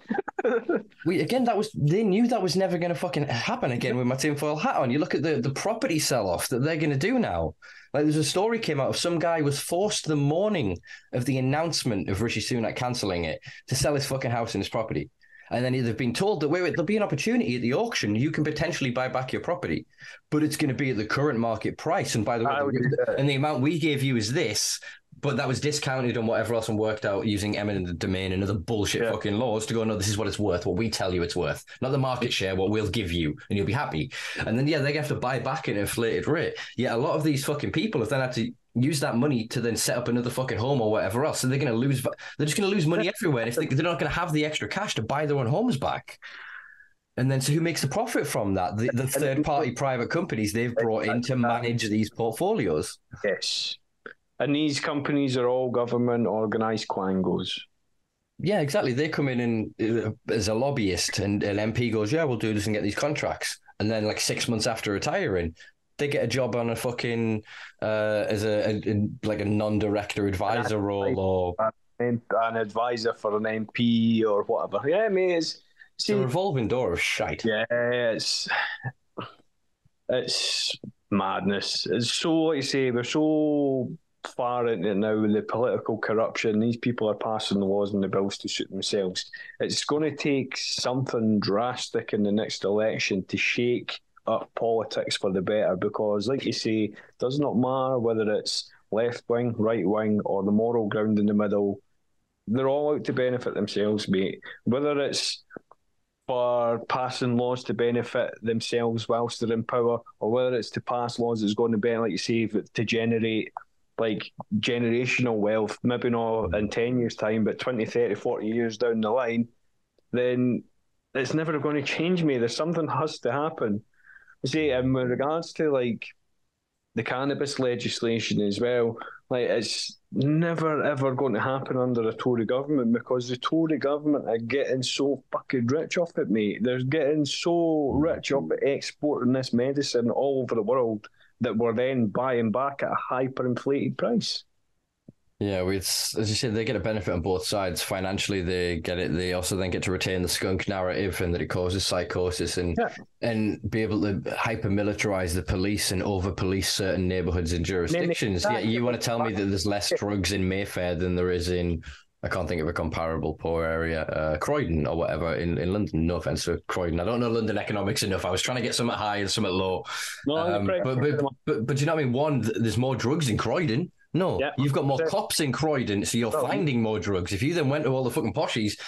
They knew that was never going to fucking happen again with my tinfoil hat on. You look at the property sell-off that they're going to do now. Like there's a story came out of some guy was forced the morning of the announcement of Rishi Sunak cancelling it to sell his fucking house and his property. And then they've been told that, wait, there'll be an opportunity at the auction. You can potentially buy back your property, but it's going to be at the current market price. And by the way, the amount we gave you is this, but that was discounted on whatever else and worked out using eminent domain and other bullshit fucking laws to go, no, this is what it's worth, what we tell you it's worth, not the market share, what we'll give you, and you'll be happy. And then, they have to buy back at an inflated rate. Yet a lot of these fucking people have then had to use that money to then set up another fucking home or whatever else. So they're just going to lose money everywhere. If they're not going to have the extra cash to buy their own homes back. And then, so who makes the profit from that? The third party private companies they've brought in to manage these portfolios. Yes. And these companies are all government organized quangos. Yeah, exactly. They come in and as a lobbyist and an MP goes, yeah, we'll do this and get these contracts. And then like 6 months after retiring, they get a job on a fucking as a non-director advisor role or an advisor for an MP or whatever. Yeah, I mean, it's a revolving door of shite. Yeah, it's It's madness. It's so, like you say, we're so far into it now with the political corruption. These people are passing the laws and the bills to suit themselves. It's going to take something drastic in the next election to shake up politics for the better, because, like you say, it does not matter whether it's left wing, right wing, or the moral ground in the middle. They're all out to benefit themselves, mate. Whether it's for passing laws to benefit themselves whilst they're in power, or whether it's to pass laws that's going to be, like you say, to generate like generational wealth, maybe not in 10 years' time, but 20, 30, 40 years down the line, then it's never going to change me. There's something has to happen. You see, and with regards to like the cannabis legislation as well, like it's never ever going to happen under a Tory government, because the Tory government are getting so fucking rich off it, mate. They're getting so rich off exporting this medicine all over the world that we're then buying back at a hyperinflated price. Yeah, as you said, they get a benefit on both sides. Financially, they get it. They also then get to retain the skunk narrative and that it causes psychosis and be able to hyper-militarize the police and over-police certain neighborhoods and jurisdictions. Yeah, you want to tell me that there's less drugs in Mayfair than there is in, I can't think of a comparable poor area, Croydon or whatever in London. No offense to Croydon. I don't know London economics enough. I was trying to get something high and something low. No, but do you know what I mean? One, there's more drugs in Croydon. No, yeah, you've got more cops in Croydon, so you're finding more drugs. If you then went to all the fucking poshies,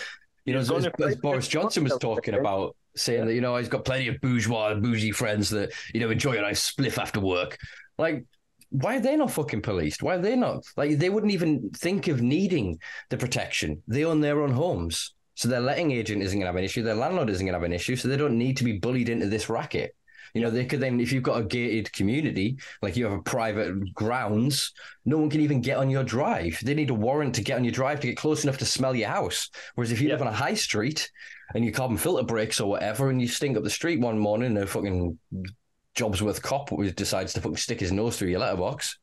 you know, as Boris Johnson was talking about, saying that, you know, he's got plenty of bougie friends that, you know, enjoy a nice spliff after work. Like, why are they not fucking policed? Why are they not? Like, they wouldn't even think of needing the protection. They own their own homes. So their letting agent isn't going to have an issue. Their landlord isn't going to have an issue. So they don't need to be bullied into this racket. You know, they could then, if you've got a gated community, like you have a private grounds, no one can even get on your drive. They need a warrant to get on your drive to get close enough to smell your house. Whereas if you live on a high street and your carbon filter breaks or whatever, and you stink up the street one morning and a fucking Jobsworth cop decides to fucking stick his nose through your letterbox.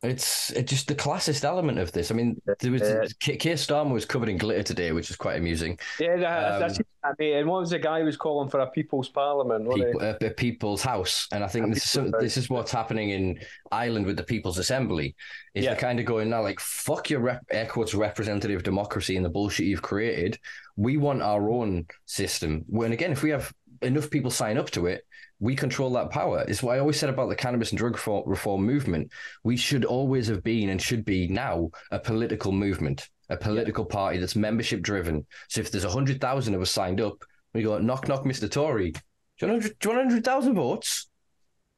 It's just the classist element of this. I mean, there was Keir Starmer was covered in glitter today, which is quite amusing. Yeah, that's it. And what was the guy who was calling for a people's parliament? A people's house. And I think this is what's happening in Ireland with the People's Assembly. They're kind of going now like, fuck your air quotes representative democracy and the bullshit you've created. We want our own system. And again, if we have enough people sign up to it, we control that power. It's what I always said about the cannabis and drug reform movement. We should always have been and should be now a political movement, a political party that's membership driven. So if there's 100,000 of us signed up, we go, knock, knock, Mr. Tory. Do you want 100,000 votes?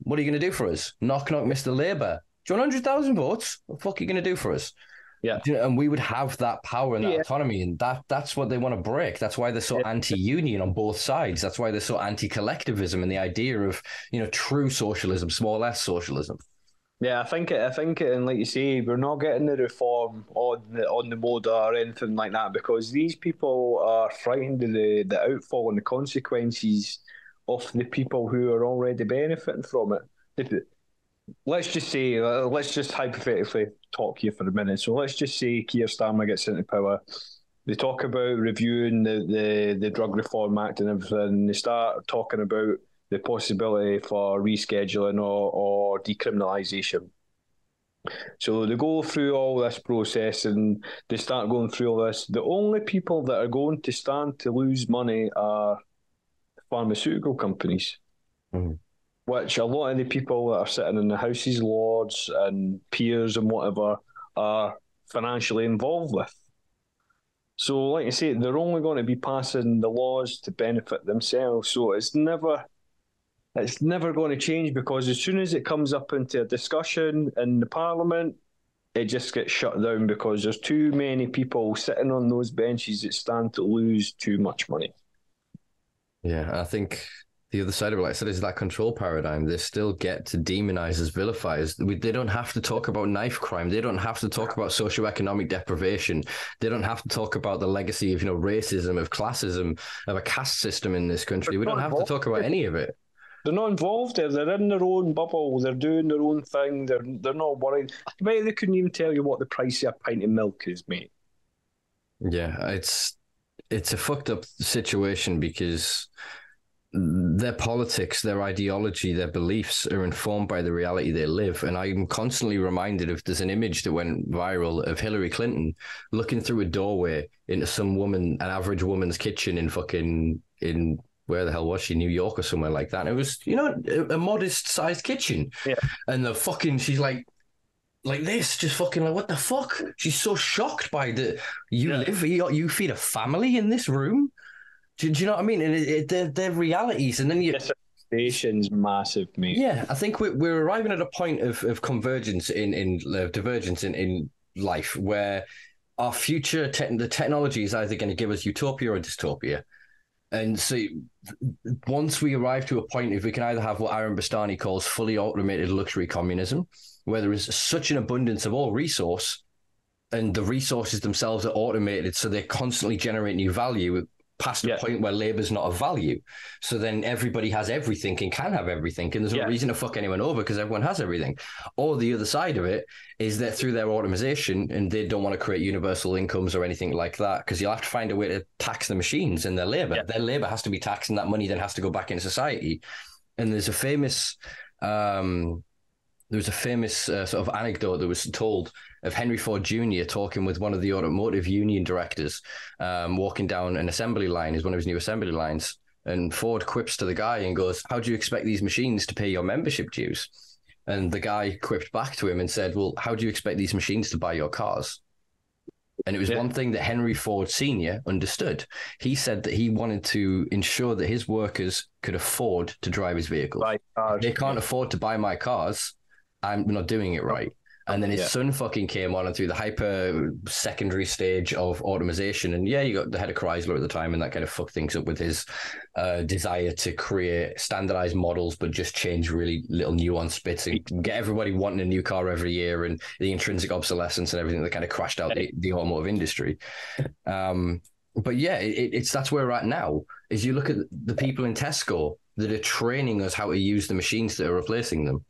What are you going to do for us? Knock, knock, Mr. Labour. Do you want 100,000 votes? What the fuck are you going to do for us? Yeah, you know, and we would have that power and that autonomy, and that's what they want to break. That's why they're so anti-union on both sides. That's why they're so anti-collectivism and the idea of, you know, true socialism, small s socialism. Yeah, I think it, and like you say, we're not getting the reform on the moda or anything like that, because these people are frightened of the outfall and the consequences of the people who are already benefiting from it. Let's just hypothetically talk here for a minute. So let's just say Keir Starmer gets into power. They talk about reviewing the Drug Reform Act and everything. They start talking about the possibility for rescheduling or decriminalisation. So they go through all this process and they start going through all this. The only people that are going to stand to lose money are pharmaceutical companies. Mm-hmm. Which a lot of the people that are sitting in the Houses, Lords and peers and whatever are financially involved with. So, like I say, they're only going to be passing the laws to benefit themselves. So it's never going to change, because as soon as it comes up into a discussion in the Parliament, it just gets shut down, because there's too many people sitting on those benches that stand to lose too much money. Yeah, I think the other side of it, like I said, is that control paradigm. They still get to demonize as vilifiers. They don't have to talk about knife crime. They don't have to talk about socioeconomic deprivation. They don't have to talk about the legacy of, you know, racism, of classism, of a caste system in this country. We don't have to talk about any of it. They're not involved. They're in their own bubble. They're doing their own thing. They're not worried. Mate, they couldn't even tell you what the price of a pint of milk is, mate. Yeah, it's a fucked up situation, because their politics, their ideology, their beliefs are informed by the reality they live. And I'm constantly reminded of, there's an image that went viral of Hillary Clinton looking through a doorway into some woman, an average woman's kitchen in fucking, in where the hell was she? New York or somewhere like that. And it was, you know, a modest sized kitchen. Yeah. And the fucking, she's like this, just fucking like, what the fuck? She's so shocked by the, you feed a family in this room? Do you know what I mean? And they're realities. And then you... Station's massive, mate. Yeah, I think we're arriving at a point of convergence in divergence in life where our future, the technology is either going to give us utopia or dystopia. And so once we arrive to a point, if we can either have what Aaron Bastani calls fully automated luxury communism, where there is such an abundance of all resource and the resources themselves are automated, so they constantly generate new value, past the point where labor's not a value. So then everybody has everything and can have everything. And there's no reason to fuck anyone over because everyone has everything. Or the other side of it is that through their automation, and they don't want to create universal incomes or anything like that, because you'll have to find a way to tax the machines and their labor. Yeah. Their labor has to be taxed and that money then has to go back into society. And there's a famous... sort of anecdote that was told of Henry Ford Jr. talking with one of the automotive union directors, walking down an assembly line, is one of his new assembly lines. And Ford quips to the guy and goes, "How do you expect these machines to pay your membership dues?" And the guy quipped back to him and said, "Well, how do you expect these machines to buy your cars?" And it was one thing that Henry Ford Sr. understood. He said that he wanted to ensure that his workers could afford to drive his vehicles. They can't afford to buy my cars. I'm not doing it right. And then his son fucking came on and through the hyper secondary stage of automation. And you got the head of Chrysler at the time, and that kind of fucked things up with his desire to create standardized models, but just change really little nuanced bits and get everybody wanting a new car every year, and the intrinsic obsolescence and everything that kind of crashed out the automotive industry. But it's that's where we're at now. Is you look at the people in Tesco that are training us how to use the machines that are replacing them.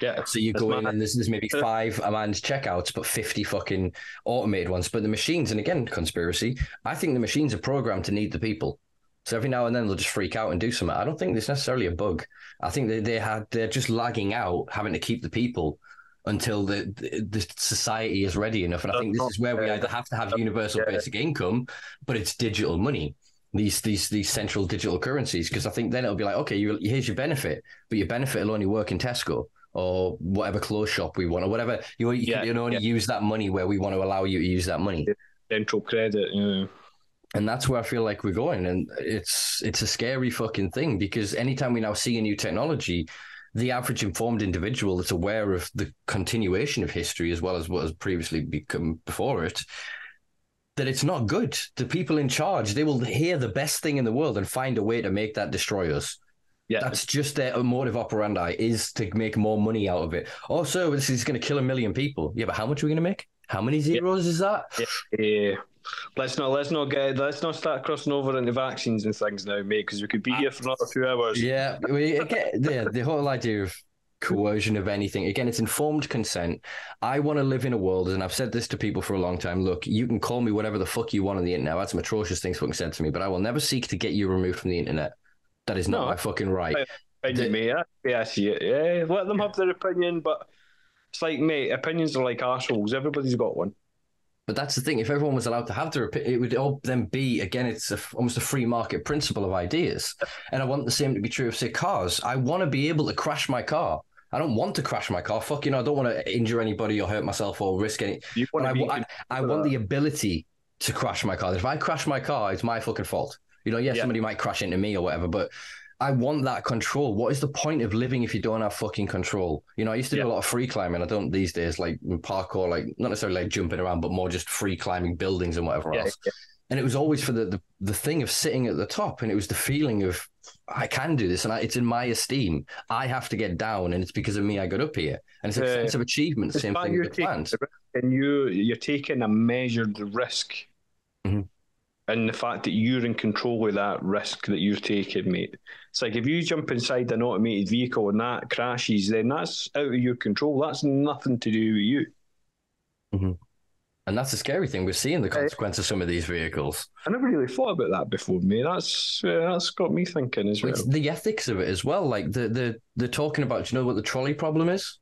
Yeah, so you go in and there's maybe 5 manned checkouts, but 50 fucking automated ones. But the machines, and again, conspiracy, I think the machines are programmed to need the people. So every now and then they'll just freak out and do something. I don't think there's necessarily a bug. I think they're just lagging out, having to keep the people until the society is ready enough. And I think this is where we either have to have universal basic income, but it's digital money. These central digital currencies, because I think then it'll be like, okay, here's your benefit, but your benefit will only work in Tesco or whatever clothes shop we want, or whatever. You can only use that money where we want to allow you to use that money. Central credit, And that's where I feel like we're going. And it's a scary fucking thing, because anytime we now see a new technology, the average informed individual that's aware of the continuation of history as well as what has previously become before it, that it's not good. The people in charge, they will hear the best thing in the world and find a way to make that destroy us. Yeah. That's just their motive operandi, is to make more money out of it. Also, this is going to kill 1 million people. Yeah, but how much are we going to make? How many zeros is that? Yeah. Let's not start crossing over into vaccines and things now, mate, because we could be here for another few hours. Yeah, the whole idea of coercion of anything. Again, it's informed consent. I want to live in a world, and I've said this to people for a long time, look, you can call me whatever the fuck you want on the internet. I've had some atrocious things fucking said to me, but I will never seek to get you removed from the internet. That is not my fucking right. I see it. Yeah, let them have their opinion, but it's like, mate, opinions are like arseholes. Everybody's got one. But that's the thing. If everyone was allowed to have their opinion, it would all then be, again, it's almost a free market principle of ideas. And I want the same to be true of, say, cars. I want to be able to crash my car. I don't want to crash my car. Fuck, I don't want to injure anybody or hurt myself or risk any. I want the ability to crash my car. If I crash my car, it's my fucking fault. Somebody might crash into me or whatever, but I want that control. What is the point of living if you don't have fucking control? I used to do a lot of free climbing. I don't these days, like parkour, like not necessarily like jumping around, but more just free climbing buildings and whatever else. Yeah. And it was always for the thing of sitting at the top, and it was the feeling of, I can do this, and it's in my esteem. I have to get down, and it's because of me I got up here. And it's a sense of achievement, same thing with the plans. And you're taking a measured risk. Mm-hmm. And the fact that you're in control of that risk that you're taking, mate. It's like if you jump inside an automated vehicle and that crashes, then that's out of your control. That's nothing to do with you. Mm-hmm. And that's the scary thing. We're seeing the consequence of some of these vehicles. I never really thought about that before, mate. That's got me thinking as well. It's the ethics of it as well. Like they're talking about, do you know what the trolley problem is?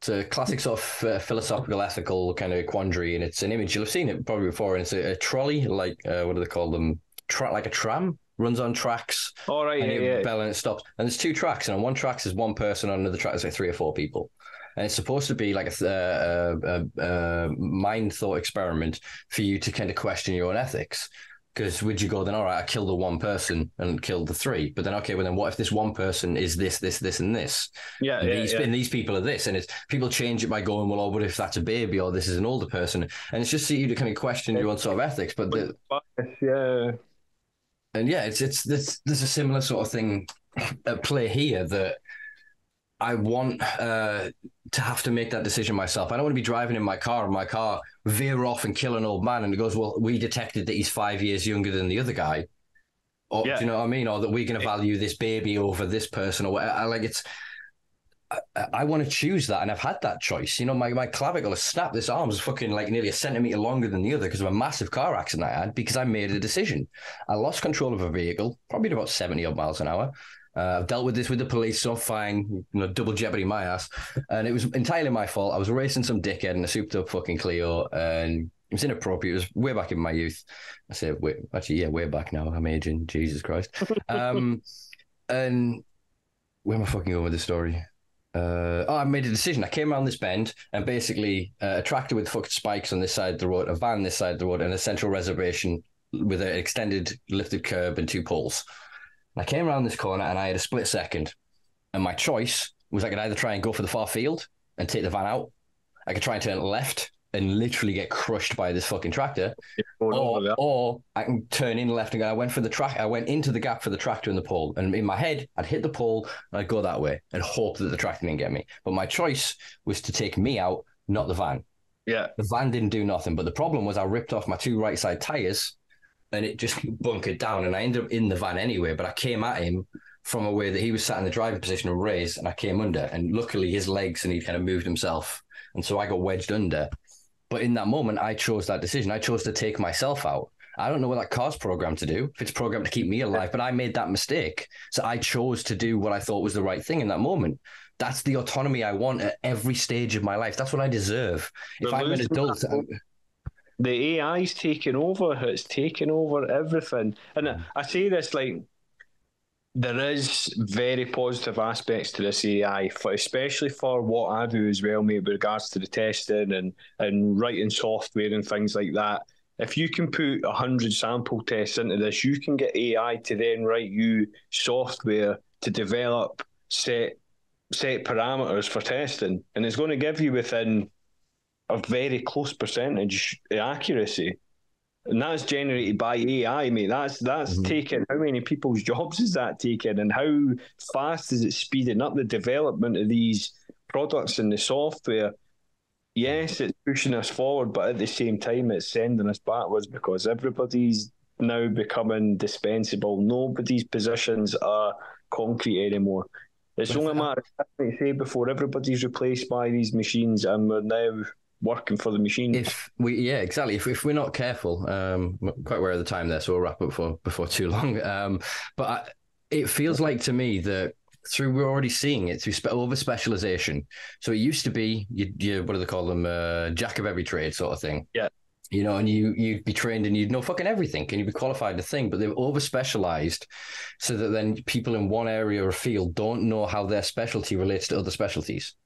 It's a classic sort of philosophical, ethical kind of quandary, and it's an image. You'll have seen it probably before, and it's a trolley, like, what do they call them? Like a tram, runs on tracks. All right, and you bell and it stops. And there's two tracks, and on one track is one person, on another track is like three or four people. And it's supposed to be like a mind thought experiment for you to kind of question your own ethics. Because would you go then, all right, I killed the one person and killed the three, but then, okay, well then what if this one person is this, this, this, and this? Yeah, and these people are this. And it's people change it by going, well, oh, what if that's a baby or this is an older person? And it's just so you to kind of question your own sort of ethics. But there's a similar sort of thing at play here that I want to have to make that decision myself. I don't want to be driving in my car and my car veer off and kill an old man and it goes, well, we detected that he's 5 years younger than the other guy. Or do you know what I mean? Or that we're going to value this baby over this person or whatever. I want to choose that, and I've had that choice. You know, my clavicle has snapped. This arm's fucking like nearly a centimetre longer than the other because of a massive car accident I had because I made a decision. I lost control of a vehicle, probably at about 70-odd miles an hour. I've dealt with this with the police, so fine, you know, double jeopardy my ass. And it was entirely my fault. I was racing some dickhead in a souped up fucking Clio, and it was inappropriate. It was way back in my youth. I say, way back now. I'm aging, Jesus Christ. And where am I fucking going with this story? I made a decision. I came around this bend, and basically a tractor with fucking spikes on this side of the road, a van this side of the road, and a central reservation with an extended lifted curb and two poles. I came around this corner and I had a split second, and my choice was I could either try and go for the far field and take the van out. I could try and turn left and literally get crushed by this fucking tractor, or I can turn in left and go. I went for the track. I went into the gap for the tractor and the pole, and in my head, I'd hit the pole and I'd go that way and hope that the tractor didn't get me. But my choice was to take me out, not the van. Yeah, the van didn't do nothing, but the problem was I ripped off my two right side tires. And it just bunkered down, and I ended up in the van anyway. But I came at him from a way that he was sat in the driving position and raised, and I came under. And luckily, his legs and he kind of moved himself, and so I got wedged under. But in that moment, I chose that decision. I chose to take myself out. I don't know what that car's programmed to do. If it's programmed to keep me alive, but I made that mistake, so I chose to do what I thought was the right thing in that moment. That's the autonomy I want at every stage of my life. That's what I deserve. If I'm an adult. The AI's taking over. It's taking over everything. And I say this like there is very positive aspects to this AI, especially for what I do as well, mate, with regards to the testing and writing software and things like that. If you can put 100 sample tests into this, you can get AI to then write you software to develop set parameters for testing. And it's going to give you within a very close percentage accuracy, and that's generated by AI, mate. That's taking, how many people's jobs is that taking, and how fast is it speeding up the development of these products and the software? Yes, it's pushing us forward, but at the same time it's sending us backwards because everybody's now becoming dispensable. Nobody's positions are concrete anymore. It's only a matter of time, say, before everybody's replaced by these machines, and we're now working for the machine. If we're not careful, quite aware of the time there, so we'll wrap up before too long. It feels like to me that we're already seeing it through over specialization. So it used to be you what do they call them? Jack of every trade sort of thing. Yeah. You know, and you'd be trained and you'd know fucking everything, and you'd be qualified to thing, but they're over-specialised so that then people in one area or field don't know how their specialty relates to other specialties.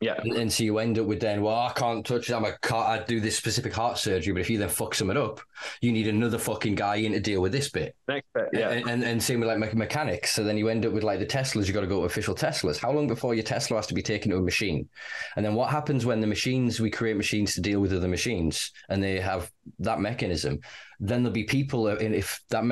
Yeah. And so you end up with then, well, I can't touch that. I do this specific heart surgery, but if you then fuck someone up, you need another fucking guy in to deal with this bit. Next bit, yeah. And same with like mechanics. So then you end up with like the Teslas, you've got to go to official Teslas. How long before your Tesla has to be taken to a machine? And then what happens when we create machines to deal with other machines and they have that mechanism? Then there'll be people, and if that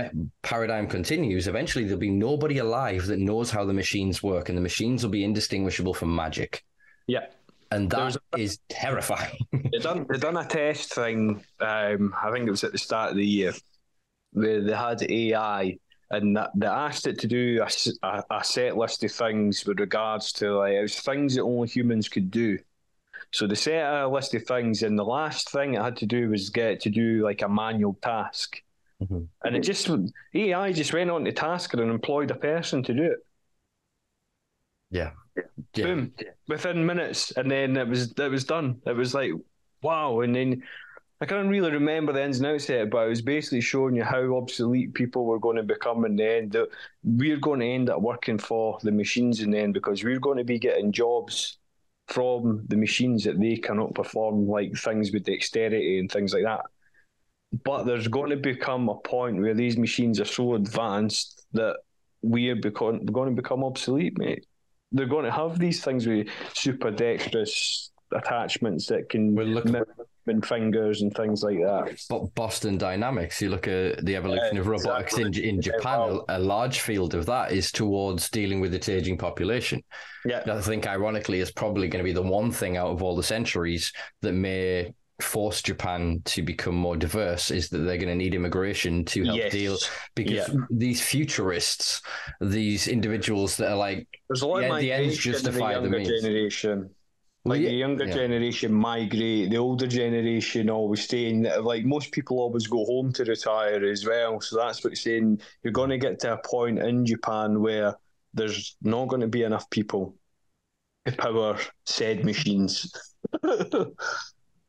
paradigm continues, eventually there'll be nobody alive that knows how the machines work, and the machines will be indistinguishable from magic. Yeah, and that is terrifying. They done a test thing. I think it was at the start of the year. They had AI, and they asked it to do a set list of things with regards to like it was things that only humans could do. So they set a list of things, and the last thing it had to do was get to do like a manual task. Mm-hmm. And it just, AI just went on to Tasker and employed a person to do it. Yeah. Boom. Yeah. Within minutes. And then it was done. It was like, wow. And then I can't really remember the ins and outs of it, but it was basically showing you how obsolete people were going to become in the end. That we're going to end up working for the machines in the end, because we're going to be getting jobs from the machines that they cannot perform, like things with dexterity and things like that. But there's going to become a point where these machines are so advanced that we're going to become obsolete, mate. They're going to have these things with super dexterous attachments that can movement fingers and things like that. But Boston Dynamics, you look at the evolution of robotics in Japan, a large field of that is towards dealing with its aging population. Yeah, I think ironically is probably going to be the one thing out of all the centuries that may force Japan to become more diverse, is that they're going to need immigration to help deal, because these futurists, these individuals that are like, there's a lot of the ends justify the means. Generation. Like the younger generation migrate, the older generation always stay in. Like most people always go home to retire as well. So that's what it's saying. You're going to get to a point in Japan where there's not going to be enough people to power said machines.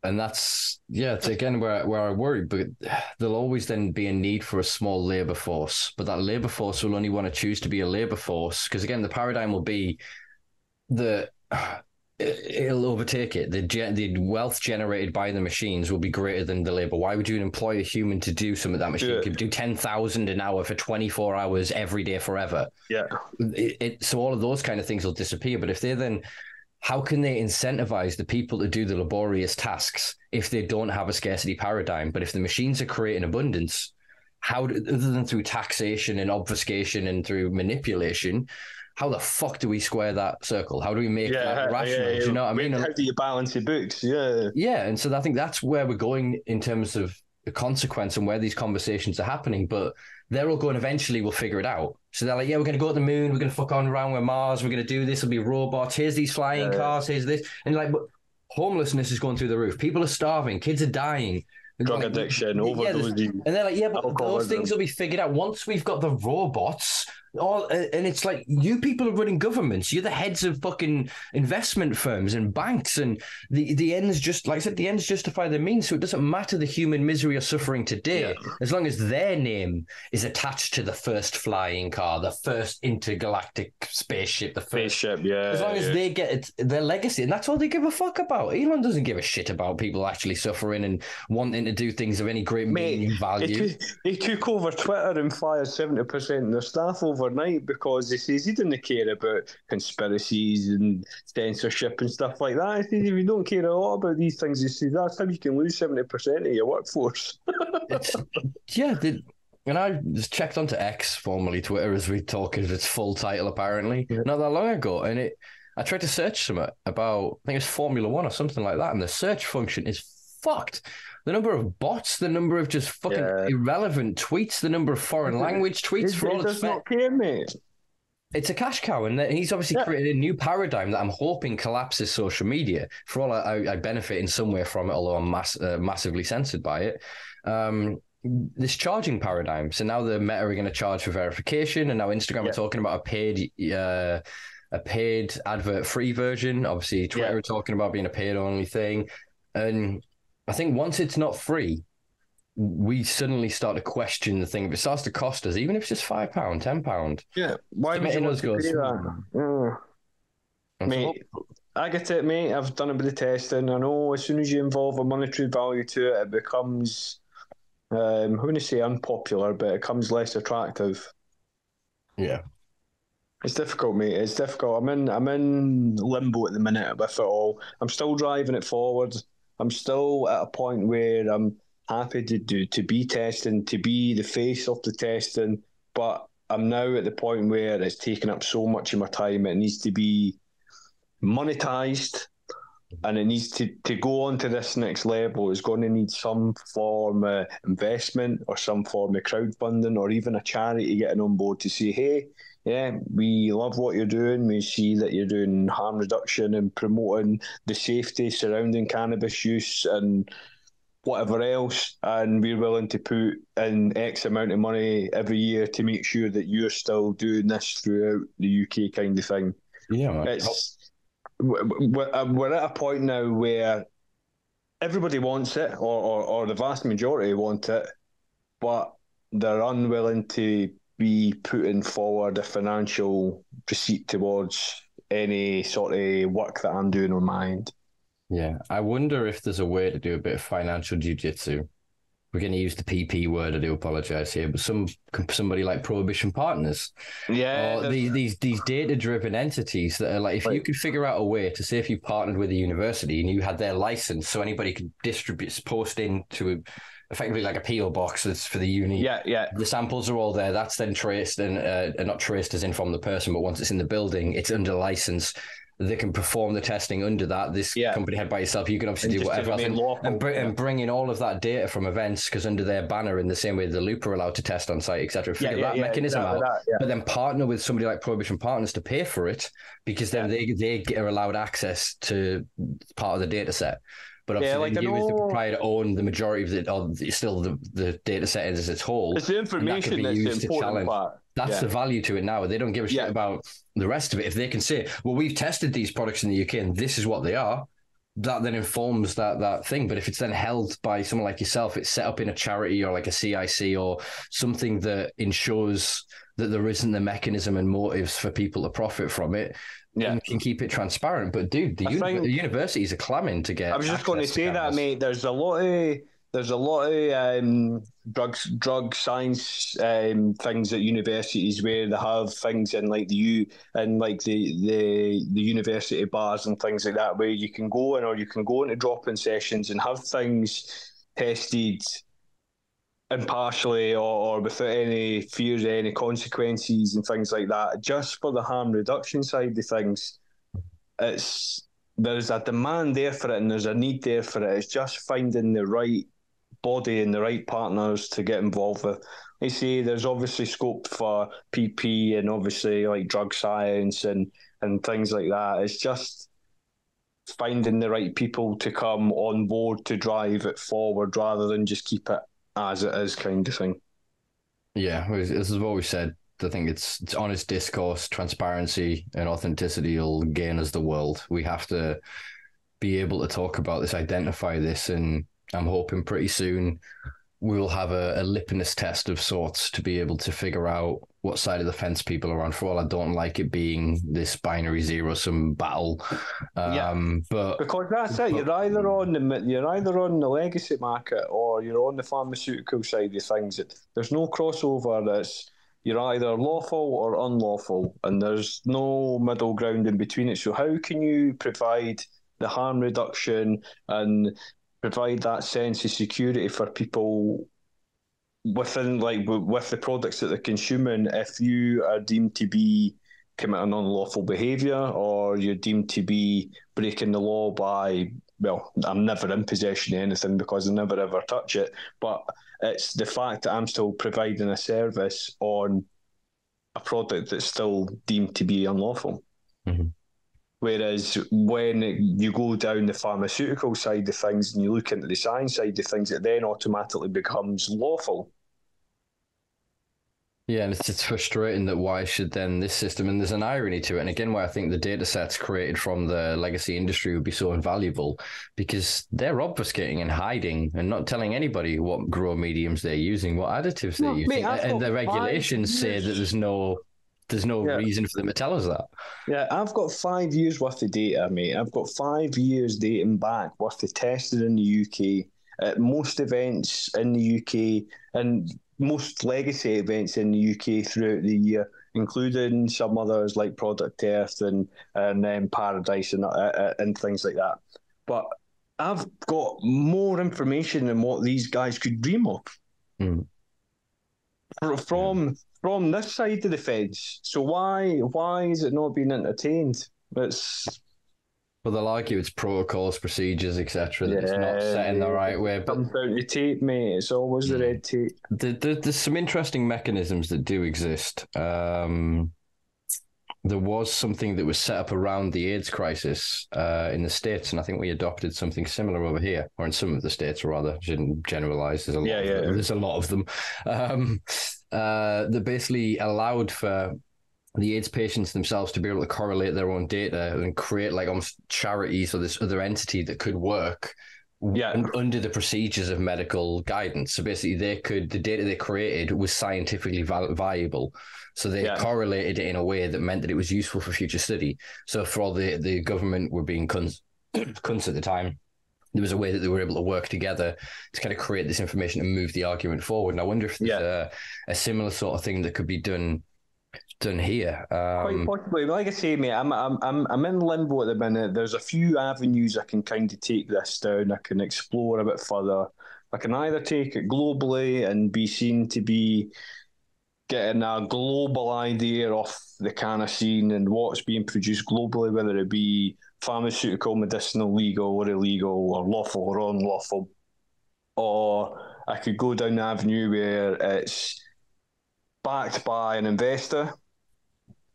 And that's, it's again where I worry, but there'll always then be a need for a small labour force. But that labour force will only want to choose to be a labour force, because again, the paradigm will be that it'll overtake it. The wealth generated by the machines will be greater than the labour. Why would you employ a human to do something that machine could do 10,000 an hour for 24 hours every day forever? Yeah. So all of those kind of things will disappear. But if they then... how can they incentivize the people to do the laborious tasks if they don't have a scarcity paradigm? But if the machines are creating abundance, how, other than through taxation and obfuscation and through manipulation, how the fuck do we square that circle? How do we make that rational? Do you know what I mean? How do you balance your books? Yeah. Yeah. And so I think that's where we're going in terms of the consequence and where these conversations are happening, but they're all going, eventually we'll figure it out. So they're like, yeah, we're going to go to the moon, we're going to fuck on around with Mars, we're going to do this, it'll be robots, here's these flying cars, here's this. And you're like, but homelessness is going through the roof, people are starving, kids are dying. Drug addiction, overdosing. Yeah, and they're like, yeah, but alcoholism. Those things will be figured out once we've got the robots. And it's like, you people are running governments. You're the heads of fucking investment firms and banks. And the ends, just, like I said, the ends justify the means. So it doesn't matter the human misery or suffering today, as long as their name is attached to the first flying car, the first intergalactic spaceship, the first spaceship. Yeah. As long as they get their legacy, and that's all they give a fuck about. Elon doesn't give a shit about people actually suffering and wanting to do things of any great meaning and value. They took over Twitter and fired 70% of their staff overnight because they says he didn't care about conspiracies and censorship and stuff like that. He says if you don't care a lot about these things, he says that's how you can lose 70% of your workforce. And I just checked onto X, formerly Twitter, as we talk of its full title apparently, not that long ago, and I tried to search something about, I think it's Formula One or something like that, and the search function is fucked. The number of bots, the number of just fucking irrelevant tweets, the number of foreign language tweets. It's a cash cow, and he's obviously created a new paradigm that I'm hoping collapses social media. For all I benefit in some way from it, although I'm massively censored by it. This charging paradigm. So now the Meta are going to charge for verification, and now Instagram are talking about a paid advert-free version. Obviously, Twitter are talking about being a paid-only thing. And I think once it's not free, we suddenly start to question the thing. If it starts to cost us, even if it's just £5, £10. Yeah. Why would you want to do that? Mate, I get it, mate. I've done a bit of testing. I know as soon as you involve a monetary value to it, it becomes, I wouldn't say unpopular, but it becomes less attractive. Yeah. It's difficult, mate. It's difficult. I'm in limbo at the minute with it all. I'm still driving it forward. I'm still at a point where I'm happy to be testing, to be the face of the testing, but I'm now at the point where it's taken up so much of my time. It needs to be monetized, and it needs to go on to this next level. It's going to need some form of investment or some form of crowdfunding, or even a charity getting on board to say, hey, yeah, we love what you're doing. We see that you're doing harm reduction and promoting the safety surrounding cannabis use and whatever else, and we're willing to put in X amount of money every year to make sure that you're still doing this throughout the UK kind of thing. Yeah, it's, we're at a point now where everybody wants it, or the vast majority want it, but they're unwilling to be putting forward a financial receipt towards any sort of work that I'm doing on my end. Yeah, I wonder if there's a way to do a bit of financial jiu-jitsu. We're going to use the PP word, I do apologise here, but somebody like Prohibition Partners. Yeah. Or these data-driven entities that are like, if you could figure out a way to say if you partnered with a university and you had their licence so anybody could distribute, post into effectively like a P.O. box that's for the uni. Yeah, yeah. The samples are all there. That's then traced and not traced as in from the person, but once it's in the building, it's under licence. They can perform the testing under that. This company head by yourself, you can obviously do whatever else and bring in all of that data from events because under their banner, in the same way the Loop are allowed to test on site, etc. Figure that mechanism out, but then partner with somebody like Prohibition Partners to pay for it because then they are allowed access to part of the data set. But obviously, you as the proprietor own the majority of it, or still the data set as its whole. It's the information that's the important part. That's the value to it now. They don't give a shit about the rest of it. If they can say, well, we've tested these products in the UK and this is what they are, that then informs that thing. But if it's then held by someone like yourself, it's set up in a charity or like a CIC or something that ensures that there isn't the mechanism and motives for people to profit from it. Yeah. And can keep it transparent. But dude, the universities are clamming to get. I was just going to say that, mate. There's a lot of drug science things at universities where they have things in like the university bars and things like that where you can go in, or you can go into drop-in sessions and have things tested impartially or without any fears of any consequences and things like that, just for the harm reduction side of things. There's a demand there for it and there's a need there for it. It's just finding the right body and the right partners to get involved with. I see there's obviously scope for PP and obviously like drug science and things like that. It's just finding the right people to come on board to drive it forward rather than just keep it as it is kind of thing. Yeah, this is what we said. I think it's honest discourse, transparency, and authenticity will gain us the world. We have to be able to talk about this, identify this, and I'm hoping pretty soon we'll have a litmus test of sorts to be able to figure out what side of the fence people are on. For all I don't like it being this binary zero-sum battle. But because that's it. You're either on the legacy market or you're on the pharmaceutical side of things. There's no crossover. You're either lawful or unlawful, and there's no middle ground in between it. So how can you provide the harm reduction and provide that sense of security for people with the products that they're consuming if you are deemed to be committing unlawful behaviour or you're deemed to be breaking the law by... Well, I'm never in possession of anything because I never ever touch it, but it's the fact that I'm still providing a service on a product that's still deemed to be unlawful. Mm-hmm. Whereas when you go down the pharmaceutical side of things and you look into the science side of things, it then automatically becomes lawful. Yeah, and it's frustrating that why should then this system, and there's an irony to it, and again why I think the data sets created from the legacy industry would be so invaluable, because they're obfuscating and hiding and not telling anybody what grow mediums they're using, what additives they're using, and the regulations say that there's no reason for them to tell us that. Yeah, I've got 5 years worth of data, mate. I've got 5 years dating back worth of testing in the UK, at most events in the UK, and... most legacy events in the UK throughout the year, including some others like Product Earth and Paradise and things like that. But I've got more information than what these guys could dream of from this side of the fence. So why is it not being entertained? Well, they'll argue it's protocols, procedures, etc. That it's not set in the right way. But it's down to tape, mate. It's always the red tape. There's some interesting mechanisms that do exist. there was something that was set up around the AIDS crisis in the States, and I think we adopted something similar over here, or in some of the states, rather. Shouldn't generalize. There's a lot. There's a lot of them. That basically allowed for the AIDS patients themselves to be able to correlate their own data and create like almost charities or this other entity that could work. Under the procedures of medical guidance. So basically they could, the data they created was scientifically viable. So they correlated it in a way that meant that it was useful for future study. So for all the government were being cunts at the time, there was a way that they were able to work together to kind of create this information and move the argument forward. And I wonder if there's a similar sort of thing that could be done here. Quite possibly. Like I say, mate, I'm in limbo at the minute. There's a few avenues I can kind of take this down. I can explore a bit further. I can either take it globally and be seen to be getting a global idea off the cannabis scene and what's being produced globally, whether it be pharmaceutical, medicinal, legal or illegal, or lawful or unlawful. Or I could go down the avenue where it's backed by an investor,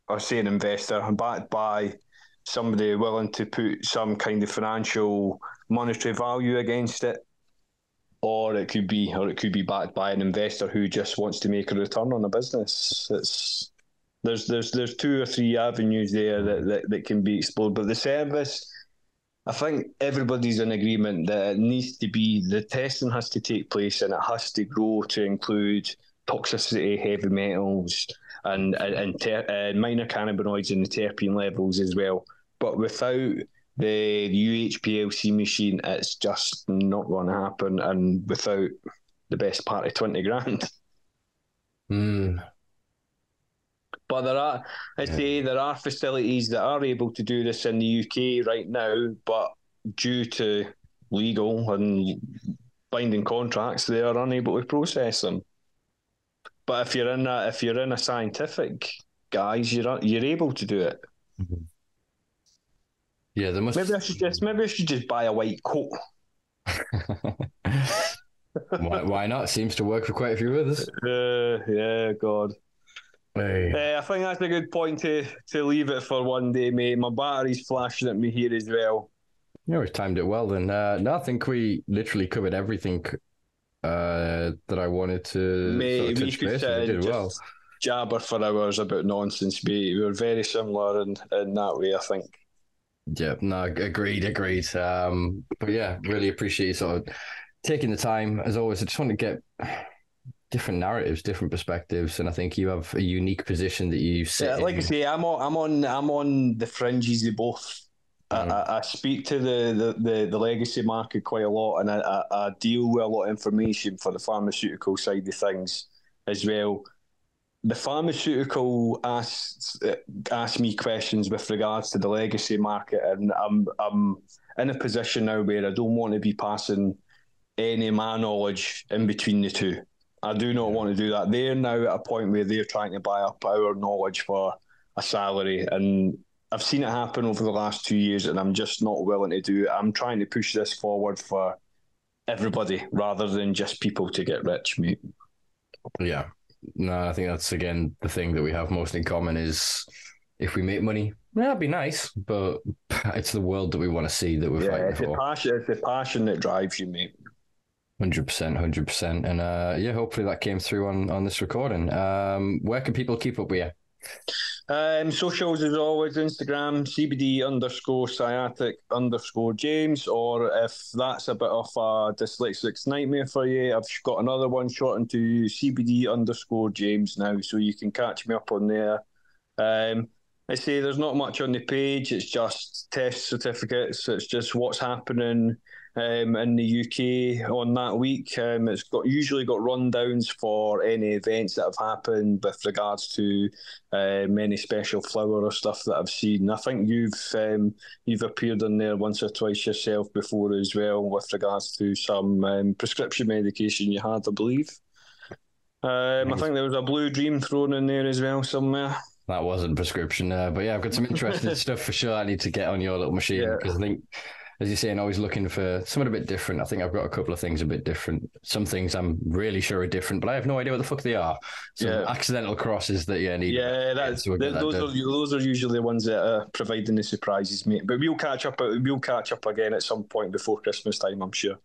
backed by somebody willing to put some kind of financial monetary value against it, or it could be backed by an investor who just wants to make a return on a business. There's two or three avenues there that can be explored, but the service, I think everybody's in agreement that it needs to be, the testing has to take place and it has to grow to include toxicity, heavy metals, and minor cannabinoids in the terpene levels as well. But without the UHPLC machine, it's just not going to happen. And without the best part of 20 grand. But there are facilities that are able to do this in the UK right now, but due to legal and binding contracts, they are unable to process them. But if you're in a scientific guise, you're able to do it. Mm-hmm. Yeah, there must. Maybe I should just buy a white coat. Why not? Seems to work for quite a few others. God. Hey. I think that's a good point to leave it for one day, mate. My battery's flashing at me here as well. You always timed it well, then. No, I think we literally covered everything that I wanted to sort of touch base on. We did well. Jabber for hours about nonsense, mate. We were very similar in that way, I think. Yeah, no, agreed. But yeah, really appreciate you sort of taking the time. As always, I just want to get different narratives, different perspectives, and I think you have a unique position that you sit in. Like I say, I'm on the fringes of both. I speak to the legacy market quite a lot, and I deal with a lot of information for the pharmaceutical side of things as well. The pharmaceutical asks me questions with regards to the legacy market, and I'm in a position now where I don't want to be passing any of my knowledge in between the two. I do not want to do that. They're now at a point where they're trying to buy up our knowledge for a salary, and I've seen it happen over the last 2 years, and I'm just not willing to do it. I'm trying to push this forward for everybody rather than just people to get rich, mate. Yeah. No, I think that's, again, the thing that we have most in common is if we make money, that'd be nice, but it's the world that we want to see that we're fighting for. It's the passion that drives you, mate. 100%. And hopefully that came through on this recording. Where can people keep up with you? Socials as always, Instagram, CBD_sciatic_James, or if that's a bit of a dyslexic's nightmare for you, I've got another one shortened to CBD_James now, so you can catch me up on there. I say there's not much on the page, it's just test certificates, it's just what's happening in the UK on that week. It's usually got rundowns for any events that have happened with regards to many special flower or stuff that I've seen. I think you've appeared in there once or twice yourself before as well with regards to some prescription medication you had, I believe. I think there was a blue dream thrown in there as well somewhere. That wasn't prescription, but yeah, I've got some interesting stuff for sure I need to get on your little machine, because I think as you're saying, always looking for something a bit different. I think I've got a couple of things a bit different. Some things I'm really sure are different, but I have no idea what the fuck they are. So accidental crosses that you need. Yeah, those are usually the ones that are providing the surprises, mate. But we'll catch up again at some point before Christmas time, I'm sure.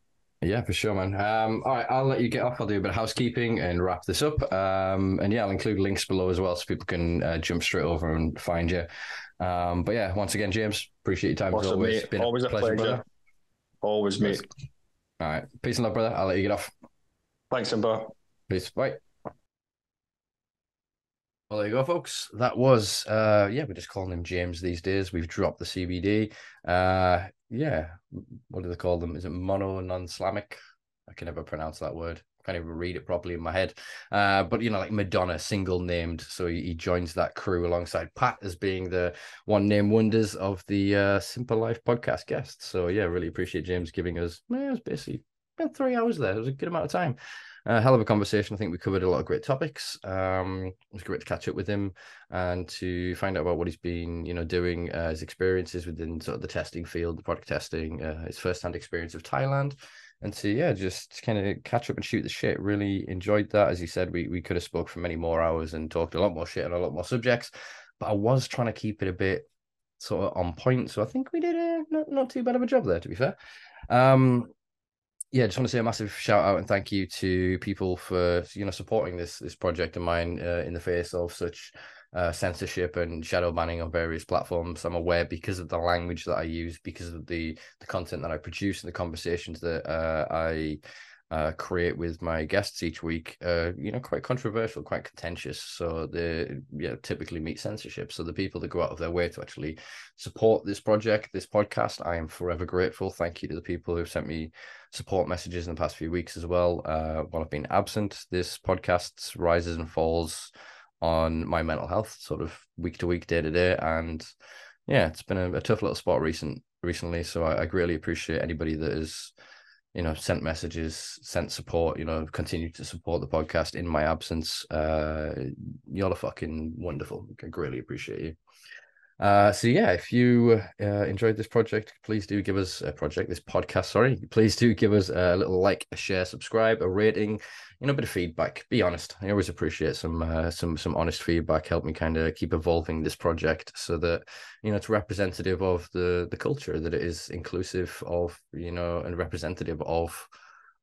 Yeah, for sure, man. All right, I'll let you get off. I'll do a bit of housekeeping and wrap this up. And yeah, I'll include links below as well so people can jump straight over and find you. But yeah, once again, James, appreciate your time. Awesome, as always. Mate. Been always a pleasure. Brother. Always, mate. All right. Peace and love, brother. I'll let you get off. Thanks, Simba. Peace. Bye. Well, there you go, folks. That was, we're just calling him James these days. We've dropped the CBD. What do they call them? Is it mono non-Islamic? I can never pronounce that word. I can't even read it properly in my head. But, like Madonna, single named. So he joins that crew alongside Pat as being the one name wonders of the Simple Life podcast guest. So, yeah, really appreciate James giving us, it was basically about 3 hours there. It was a good amount of time. Hell of a conversation. I think we covered a lot of great topics. It was great to catch up with him and to find out about what he's been, doing, his experiences within sort of the testing field, the product testing, his firsthand experience of Thailand. And so, just kind of catch up and shoot the shit. Really enjoyed that. As you said, we could have spoke for many more hours and talked a lot more shit on a lot more subjects, but I was trying to keep it a bit sort of on point. So I think we did not too bad of a job there, to be fair. Just want to say a massive shout out and thank you to people for, supporting this project of mine in the face of such censorship and shadow banning on various platforms. I'm aware because of the language that I use, because of the content that I produce and the conversations that I create with my guests each week, quite controversial, quite contentious. So they typically meet censorship. So the people that go out of their way to actually support this project, this podcast, I am forever grateful. Thank you to the people who've sent me support messages in the past few weeks as well. While I've been absent, this podcast rises and falls on my mental health, sort of week to week, day to day. And it's been a tough little spot recently. So I greatly appreciate anybody that is sent messages, sent support, continue to support the podcast in my absence. Y'all are fucking wonderful. I greatly appreciate you. If you enjoyed this project, please do give us a little like, a share, subscribe, a rating, a bit of feedback. Be honest. I always appreciate some honest feedback. Help me kind of keep evolving this project so that, it's representative of the culture, that it is inclusive of, and representative of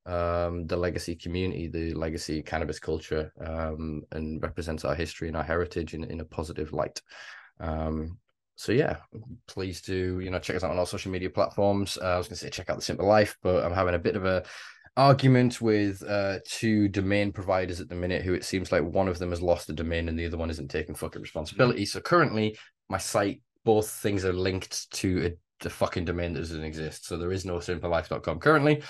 the legacy community, the legacy cannabis culture, and represents our history and our heritage in a positive light. Please do, check us out on all social media platforms. I was going to say check out The Simple Life, but I'm having a bit of a argument with two domain providers at the minute who it seems like one of them has lost the domain and the other one isn't taking fucking responsibility. So currently my site, both things are linked to a fucking domain that doesn't exist. So there is no simplelife.com currently.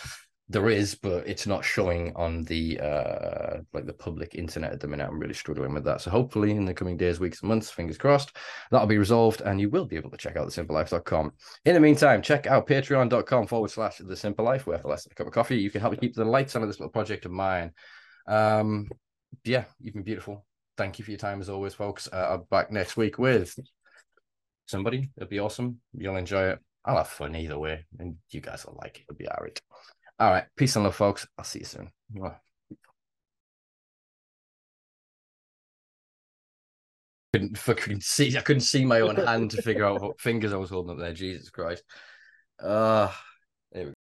There is, but it's not showing on the the public internet at the minute. I'm really struggling with that. So hopefully in the coming days, weeks, and months, fingers crossed, that'll be resolved and you will be able to check out thesimplelife.com. In the meantime, check out patreon.com/thesimplelife, where for less than a cup of coffee, you can help me keep the lights on this little project of mine. You've been beautiful. Thank you for your time as always, folks. I'll be back next week with somebody. It'll be awesome. You'll enjoy it. I'll have fun either way. And you guys will like it. It'll be all right. All right. Peace and love, folks. I'll see you soon. Bye. Couldn't fucking see. I couldn't see my own hand to figure out what fingers I was holding up there. Jesus Christ. There we go.